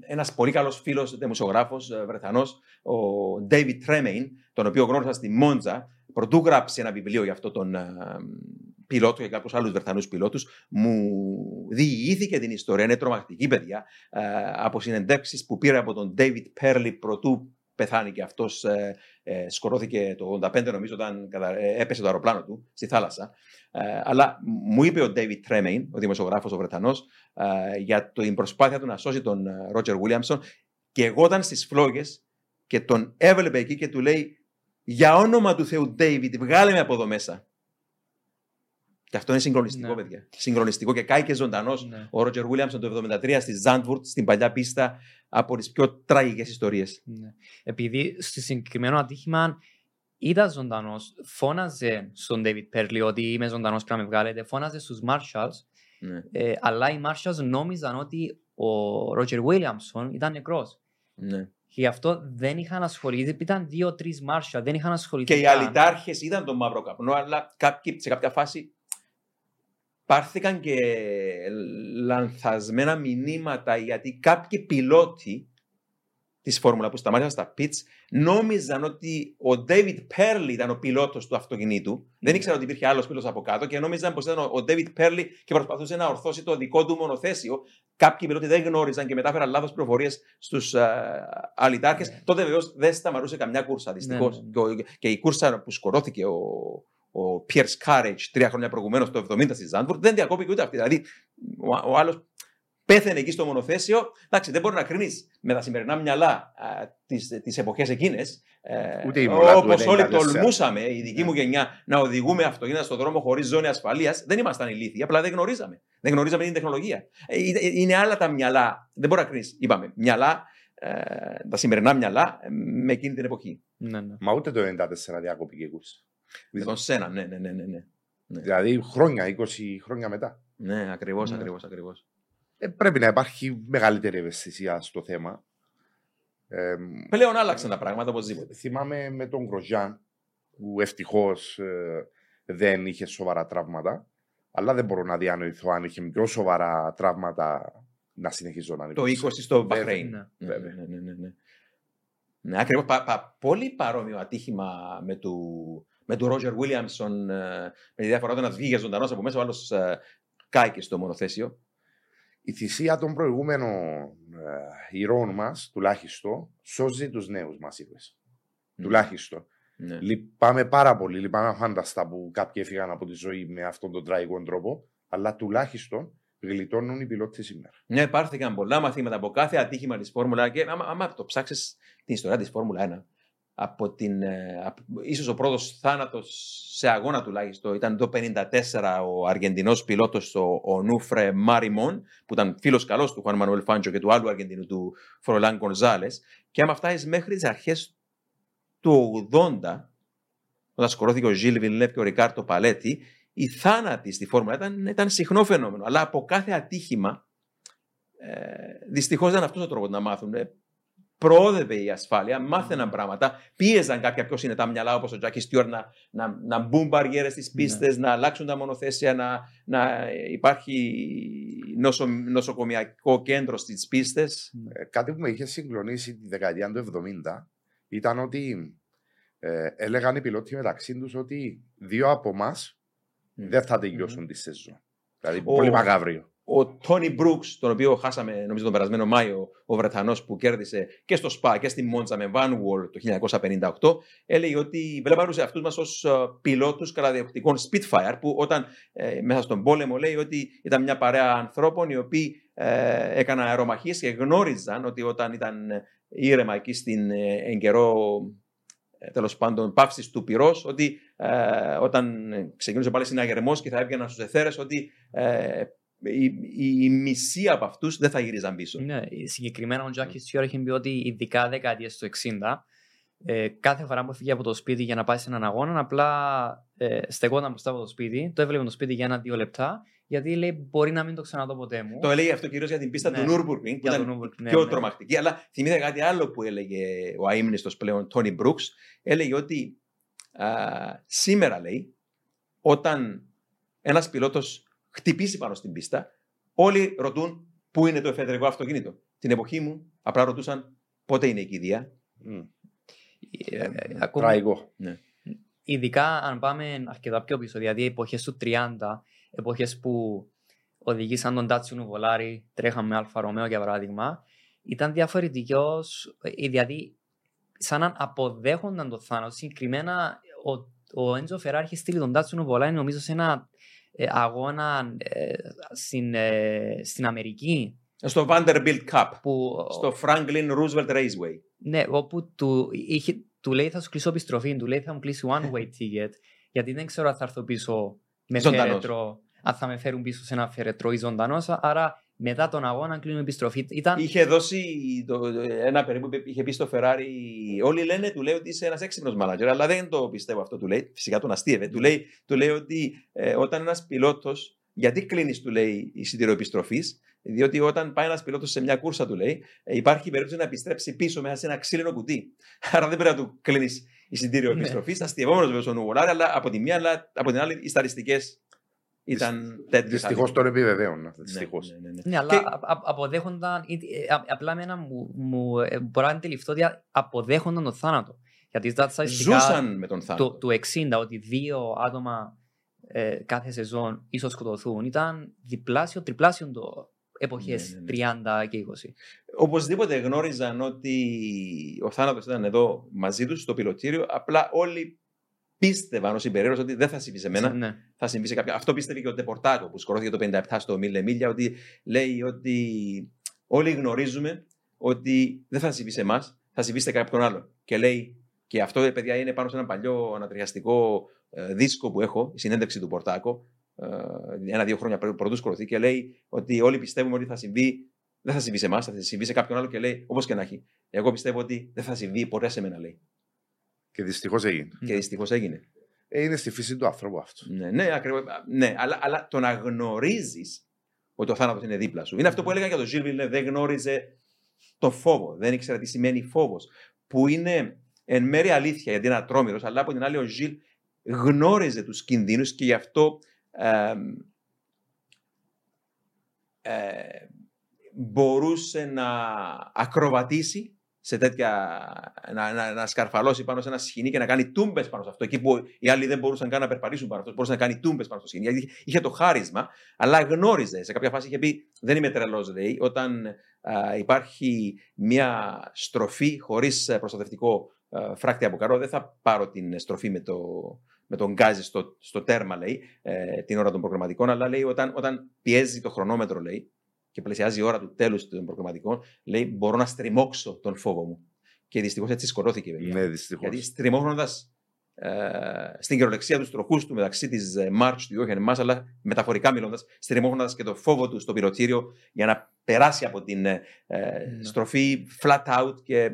ένας πολύ καλός φίλος δημοσιογράφος Βρετανός, ο David Tremain, τον οποίο γνώρισα στη Μόντζα. Προτού γράψει ένα βιβλίο για αυτόν τον πιλότο και κάποιους άλλους Βρετανούς πιλότους, μου διηγήθηκε την ιστορία. Είναι τρομακτική, παιδιά, από συνεντεύξεις που πήρε από τον David Perley προτού πεθάνει και αυτός. Σκορώθηκε το 1985, νομίζω, όταν έπεσε το αεροπλάνο του στη θάλασσα. Αλλά μου είπε ο David Tremain, ο δημοσιογράφος ο Βρετανός, για την προσπάθεια του να σώσει τον Roger Williamson. Και εγώ ήταν στις φλόγες και τον έβλεπε εκεί και του λέει: «Για όνομα του Θεού, David, βγάλε με από εδώ μέσα». Και αυτό είναι συγκλονιστικό, παιδιά. Συγκλονιστικό. Και κάει και ζωντανός ο Roger Williamson το 1973 στη Ζάντβουρτ, στην παλιά πίστα, από τις πιο τραγικές ιστορίες. Ναι. Επειδή στο συγκεκριμένο ατύχημα ήταν ζωντανός, φώναζε στον David Perley ότι «είμαι ζωντανός, πρέπει να με βγάλετε», φώναζε στους Marshalls, αλλά οι Marshalls νόμιζαν ότι ο Roger Williamson ήταν νεκρός. Ναι. Και γι' αυτό δεν είχαν ασχοληθεί. Ήταν 2-3 Marshall, δεν είχαν ασχοληθεί. Και οι αλυτάρχες είδαν τον μαύρο καπνό, αλλά σε κάποια φάση πάρθηκαν και λανθασμένα μηνύματα, γιατί κάποιοι πιλότοι της φόρμουλα που σταμάτησαν στα πιτς νόμιζαν ότι ο David Perley ήταν ο πιλότος του αυτοκινήτου. Δεν ήξεραν ότι υπήρχε άλλος πιλότος από κάτω και νόμιζαν πως ήταν ο David Perley και προσπαθούσε να ορθώσει το δικό του μονοθέσιο. Κάποιοι πιλότοι δεν γνώριζαν και μετάφεραν λάθος πληροφορίες στους αλυτάρχες. Τότε βεβαίως δεν σταματούσε καμιά κούρσα, δυστυχώς. Και η κούρσα που σκορώθηκε ο Pierce Carriage 3 χρόνια προηγουμένως, το 1970 στη Ζάντβουρτ, δεν διακόπηκε ούτε αυτή. Δηλαδή, ο άλλος πέθανε εκεί στο μονοθέσιο. Εντάξει, δεν μπορεί να κρίνεις με τα σημερινά μυαλά τις εποχές εκείνες. Όπως όλοι τολμούσαμε, η δική μου γενιά, να οδηγούμε αυτοκίνητα στον δρόμο χωρίς ζώνη ασφαλείας, δεν ήμασταν ηλίθιοι. Απλά δεν γνωρίζαμε. Δεν γνωρίζαμε την τεχνολογία. Είναι άλλα τα μυαλά. Δεν μπορεί να κρίνεις, είπαμε, μυαλά, τα σημερινά μυαλά με εκείνη την εποχή. Μα ούτε το 1994 διακόπηκε η κούρση. Με τον Σένα, ναι. Δηλαδή χρόνια, 20 χρόνια μετά. Ναι, ακριβώς. Πρέπει να υπάρχει μεγαλύτερη ευαισθησία στο θέμα. Πλέον άλλαξαν τα πράγματα οπωσδήποτε. Θυμάμαι με τον Γκροζιάν, που ευτυχώς δεν είχε σοβαρά τραύματα, αλλά δεν μπορώ να διανοηθώ αν είχε πιο σοβαρά τραύματα να συνεχίζω να ανεβεί. Το 20 στο Μπαχρέιν. Ναι, ακριβώς. Πολύ παρόμοιο ατύχημα με του Ρότζερ Βίλιαμσον, με τη διαφορά όταν βγήκε ζωντανός από μέσα, ο άλλος κάηκε στο μονοθέσιο. Η θυσία των προηγούμενων ηρώων μας, τουλάχιστον, σώζει τους νέους μας ήρωες. Τουλάχιστον. Λυπάμαι πάρα πολύ, λυπάμαι φάνταστα που κάποιοι έφυγαν από τη ζωή με αυτόν τον τραγικό τρόπο, αλλά τουλάχιστον γλιτώνουν οι πιλότοι σήμερα. Ναι, πάρθηκαν πολλά μαθήματα από κάθε ατύχημα της Φόρμουλα και άμα το ψάξεις την ιστορία της Φόρμουλα 1, ίσως ο πρώτος θάνατος σε αγώνα τουλάχιστον ήταν το 1954, ο Αργεντινός πιλότος ο Νούφρε Μάριμον, που ήταν φίλος καλός του Χουάν Μανουέλ Φάντζο και του άλλου Αργεντινού, του Φρολάν Γκονζάλες. Και άμα φτάσεις μέχρι τις αρχές του 80, όταν σκορώθηκε ο Ζιλ Βινλεύ και ο Ρικάρτο Παλέτη, η θάνατη στη Φόρμουλα ήταν συχνό φαινόμενο. Αλλά από κάθε ατύχημα δυστυχώς ήταν αυτός ο τρόπος να μάθουν. Προόδευε η ασφάλεια, μάθαιναν πράγματα, πίεζαν κάποια πιο συνετά μυαλά, όπως ο Τζάκι Στιούαρτ, να μπουν μπαριέρες στις πίστες, να αλλάξουν τα μονοθέσια, να υπάρχει νοσοκομιακό κέντρο στις πίστες. Κάτι που με είχε συγκλονίσει τη δεκαετία του 70 ήταν ότι έλεγαν οι πιλότοι μεταξύ τους ότι 2 από εμάς δεν θα τελειώσουν τη σεζόν. Δηλαδή πολύ μαγαύριο. Ο Τόνι Μπρουκς, τον οποίο χάσαμε νομίζω τον περασμένο Μάιο, ο Βρετανός που κέρδισε και στο Σπα και στη Μόντσα με Van Wall το 1958, έλεγε ότι βλέπαρουσε αυτούς μας ως πιλότους καταδιοκτικών Spitfire, που όταν μέσα στον πόλεμο λέει ότι ήταν μια παρέα ανθρώπων οι οποίοι έκαναν αερομαχίες και γνώριζαν ότι όταν ήταν ήρεμα εκεί στην εν καιρό, τέλος πάντων, παύσης του πυρός, ότι όταν ξεκινούσε πάλι συναγερμός και θα έβγαιναν στους εθέρες, ότι η μισή από αυτούς δεν θα γυρίζαν πίσω. Ναι, συγκεκριμένα ο Τζάκης Τσιόρα είχε πει ότι ειδικά δεκαετίες του 60, κάθε φορά που έφυγε από το σπίτι για να πάει σε έναν αγώνα, απλά στεκόταν μπροστά από το σπίτι, το έβλεπε το σπίτι για 1-2 λεπτά, γιατί λέει μπορεί να μην το ξαναδώ ποτέ μου. Το έλεγε αυτό κυρίως για την πίστα του Νούρμπουργκρινγκ, που ήταν πιο τρομακτική. Αλλά θυμήθηκα κάτι άλλο που έλεγε ο αείμνηστος πλέον Τόνι Μπρουκς. Έλεγε ότι σήμερα, λέει, όταν ένας πιλότος χτυπήσει πάνω στην πίστα, όλοι ρωτούν πού είναι το εφεδρικό αυτοκίνητο. Την εποχή μου απλά ρωτούσαν πότε είναι η κηδεία. Τραγικό. Ειδικά αν πάμε αρκετά πιο πίσω, δηλαδή εποχές του 30, εποχές που οδηγήσαν τον Τάτσιου Νουβολάρη, τρέχαμε Αλφα Ρωμαίο για παράδειγμα, ήταν διαφορετικός, δηλαδή σαν να αποδέχονταν το θάνατο. Συγκεκριμένα ο Έντζο Φεράρ είχε στείλει τον Τάτσιου Νουβολάρη, νομίζω, σε ένα αγώνα στην Αμερική. Στο Vanderbilt Cup, στο Franklin Roosevelt Raceway. Ναι, όπου του λέει θα σου κλείσω επιστροφή, του λέει θα μου κλείσει one-way ticket, γιατί δεν ξέρω αν θα έρθω πίσω με φέρετρο, αν θα με φέρουν πίσω σε ένα φέρετρο ή ζωντανός, άρα μετά τον αγώνα κλείνουμε επιστροφή. Είχε δώσει ένα περίπου, είχε πει στο Φεράρι, όλοι λένε, του λέει ότι είσαι ένας έξυπνος μάνατζερ, αλλά δεν το πιστεύω αυτό, του λέει, φυσικά τον αστείευε, του λέει ότι όταν ένας πιλότος, γιατί κλείνεις, του λέει, εισιτήριο επιστροφής? Διότι όταν πάει ένας πιλότος σε μια κούρσα, του λέει, υπάρχει περίπτωση να επιστρέψει πίσω μέσα σε ένα ξύλινο κουτί. Άρα δεν πρέπει να του κλείνεις εισιτήριο επιστροφής. Αστειευόμενος βέβαια στον Νουβολάρη, αλλά από τη μία, αλλά από την άλλη οι στατιστικές ήταν τέτοιες. Δυστυχώς τώρα επιβεβαίωνα. Ναι, αλλά αποδέχονταν, απλά εμένα μου μπορεί να αντιληφθώ ότι αποδέχονταν τον θάνατο. Γιατί τα στατιστικά ζούσαν με τον θάνατο. Του 60, ότι 2 άτομα κάθε σεζόν ίσως σκοτωθούν, ήταν διπλάσιο, τριπλάσιο το εποχές 30 και 20. Οπωσδήποτε γνώριζαν ότι ο θάνατος ήταν εδώ μαζί τους στο πιλωτήριο, απλά όλοι πίστευαν ως υπεραίρος ότι δεν θα συμβεί σε μένα, θα συμβεί σε κάποιον. Αυτό πίστευε και ο Ντεπορτάτο που σκορώθηκε το 1957 στο Μίλε Μίλια, ότι λέει ότι όλοι γνωρίζουμε ότι δεν θα συμβεί σε εμάς, θα συμβεί σε κάποιον άλλο. Και λέει, και αυτό, παιδιά, είναι πάνω σε ένα παλιό ανατριχιαστικό δίσκο που έχω, η συνέντευξη του Πορτάκο, 1-2 χρόνια πρωτού σκορθεί, και λέει ότι όλοι πιστεύουμε ότι θα συμβεί, δεν θα συμβεί σε εμάς, θα συμβεί σε κάποιον άλλο, και λέει, όπως και να έχει, εγώ πιστεύω ότι δεν θα συμβεί ποτέ σε μένα, λέει. Και δυστυχώς έγινε. Είναι στη φύση του ανθρώπου αυτό. Ναι, ακριβώς. Ναι, αλλά το να γνωρίζεις ότι ο θάνατος είναι δίπλα σου. Είναι αυτό που έλεγα για τον Ζιλ Βιλνέβ, δεν γνώριζε το φόβο, δεν ήξερα τι σημαίνει φόβος, που είναι εν μέρει αλήθεια γιατί είναι ατρόμηρος, αλλά από την άλλη ο Ζιλ γνώριζε τους κινδύνους και γι' αυτό μπορούσε να ακροβατήσει σε τέτοια, να σκαρφαλώσει πάνω σε ένα σχοινί και να κάνει τούμπες πάνω σε αυτό, εκεί που οι άλλοι δεν μπορούσαν καν να περπατήσουν πάνω αυτό, μπορούσε να κάνει τούμπες πάνω στο σχοινί, γιατί είχε το χάρισμα, αλλά γνώριζε. Σε κάποια φάση είχε πει, δεν είμαι τρελός, λέει, όταν υπάρχει μια στροφή χωρίς προστατευτικό φράκτη από καρό, δεν θα πάρω την στροφή με τον γκάζι στο τέρμα, λέει, την ώρα των προγραμματικών, αλλά λέει όταν πιέζει το χρονόμετρο, λέει, και πλησιάζει η ώρα του τέλους των προγραμματικών, λέει, μπορώ να στριμώξω τον φόβο μου. Και δυστυχώς έτσι σκοτώθηκε. Ναι, δυστυχώς. Γιατί στριμώχνοντας στην καιρολεξία τους τροχούς του μεταξύ της Μάρτς του Ιόχεν Μας, αλλά μεταφορικά μιλώντας, στριμώχνοντας και το φόβο του στο πυροτήριο για να περάσει από την στροφή flat out. Και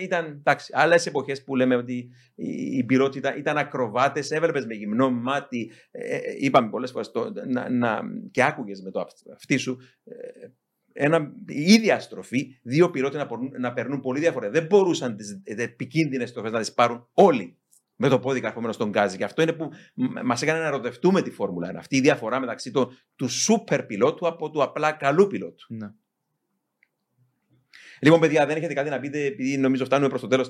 ήταν άλλες εποχές που λέμε ότι οι πιλότοι ήταν ακροβάτες, έβλεπες με γυμνό μάτι, είπαμε πολλές φορές, και άκουγες με το αυτί σου η ίδια στροφή, 2 πιλότοι να περνούν πολύ διαφορετικά. Δεν μπορούσαν τις επικίνδυνες στροφές να τις πάρουν όλοι με το πόδι καρφωμένο στον γκάζι. Και αυτό είναι που μας έκανε να ερωτευτούμε τη Φόρμουλα 1. Αυτή η διαφορά μεταξύ του σούπερ πιλότου από του απλά καλού πιλότου. Ναι. Λοιπόν, παιδιά, δεν έχετε κάτι να πείτε, επειδή νομίζω φτάνουμε προς το τέλος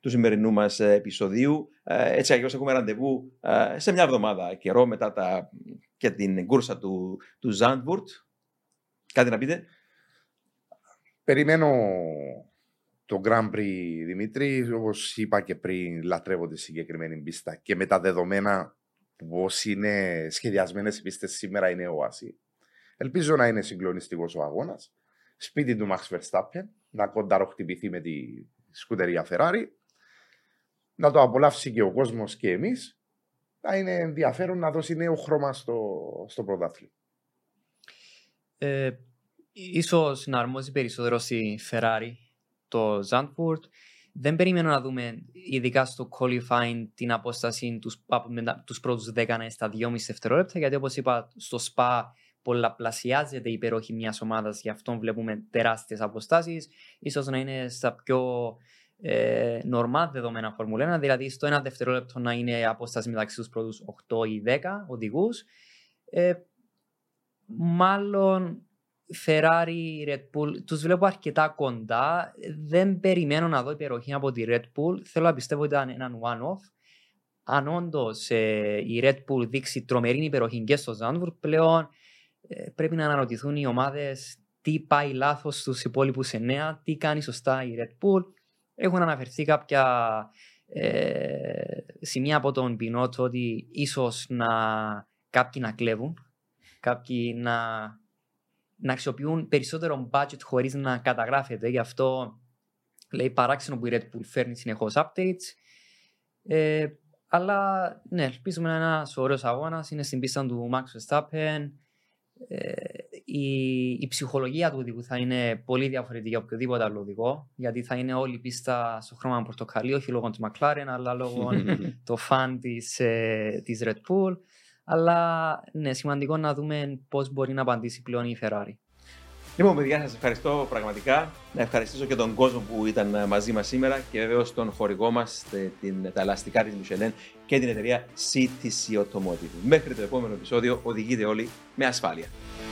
του σημερινού μας επεισοδίου. Έτσι, αλλιώς έχουμε ραντεβού σε μια εβδομάδα καιρό μετά και την κούρσα του Ζάντβουρτ. Κάτι να πείτε? Περιμένω το Grand Prix, Δημήτρη, όπως είπα και πριν, λατρεύω τη συγκεκριμένη πίστα και με τα δεδομένα που όσοι είναι σχεδιασμένες οι πίστες σήμερα είναι όαση. Ελπίζω να είναι συγκλονιστικός ο αγώνας. Σπίτι του Max Verstappen, να κονταροχτυπηθεί με τη σκουτερία Ferrari, να το απολαύσει και ο κόσμος και εμείς. Θα είναι ενδιαφέρον να δώσει νέο χρώμα στο πρωτάθλημα. Ίσως να αρμόζει περισσότερο στη Ferrari το Zandvoort. Δεν περιμένω να δούμε, ειδικά στο qualifying, την απόσταση τους πρώτους 10 στα 2,5 δευτερόλεπτα, γιατί όπως είπα στο Spa πολλαπλασιάζεται η υπεροχή μιας ομάδας, γι' αυτό βλέπουμε τεράστιες αποστάσεις. Ίσως να είναι στα πιο νορμά δεδομένα Formula 1, δηλαδή στο 1 δευτερόλεπτο να είναι απόσταση μεταξύ τους πρώτους 8 ή 10 οδηγούς. Μάλλον Ferrari, Red Bull, τους βλέπω αρκετά κοντά. Δεν περιμένω να δω υπεροχή από τη Red Bull. Θέλω να πιστεύω ότι ήταν έναν one-off. Αν όντως η Red Bull δείξει τρομερή υπεροχή και στο Zandvoort, πλέον πρέπει να αναρωτηθούν οι ομάδες τι πάει λάθος στους υπόλοιπους 9, τι κάνει σωστά η Red Bull. Έχουν αναφερθεί κάποια σημεία από τον Πινότο ότι ίσως κάποιοι να κλέβουν, κάποιοι να αξιοποιούν περισσότερο budget χωρίς να καταγράφεται. Γι' αυτό λέει παράξενο που η Red Bull φέρνει συνεχώς updates. Αλλά ναι, ελπίζουμε να είναι ένας ωραίος αγώνας. Είναι στην πίστα του Max Verstappen. Η ψυχολογία του οδηγού θα είναι πολύ διαφορετική από οποιοδήποτε άλλο οδηγό, γιατί θα είναι όλη η πίστα στο χρώμα πορτοκαλί, όχι λόγω του McLaren, αλλά λόγω το φαν της Red Bull. Αλλά ναι, σημαντικό να δούμε πώς μπορεί να απαντήσει πλέον η Ferrari. Λοιπόν, παιδιά, σας ευχαριστώ πραγματικά. Να ευχαριστήσω και τον κόσμο που ήταν μαζί μας σήμερα και βεβαίως τον χορηγό μας, τα ελαστικά της Michelin και την εταιρεία CTC Automotive. Μέχρι το επόμενο επεισόδιο, οδηγείτε όλοι με ασφάλεια.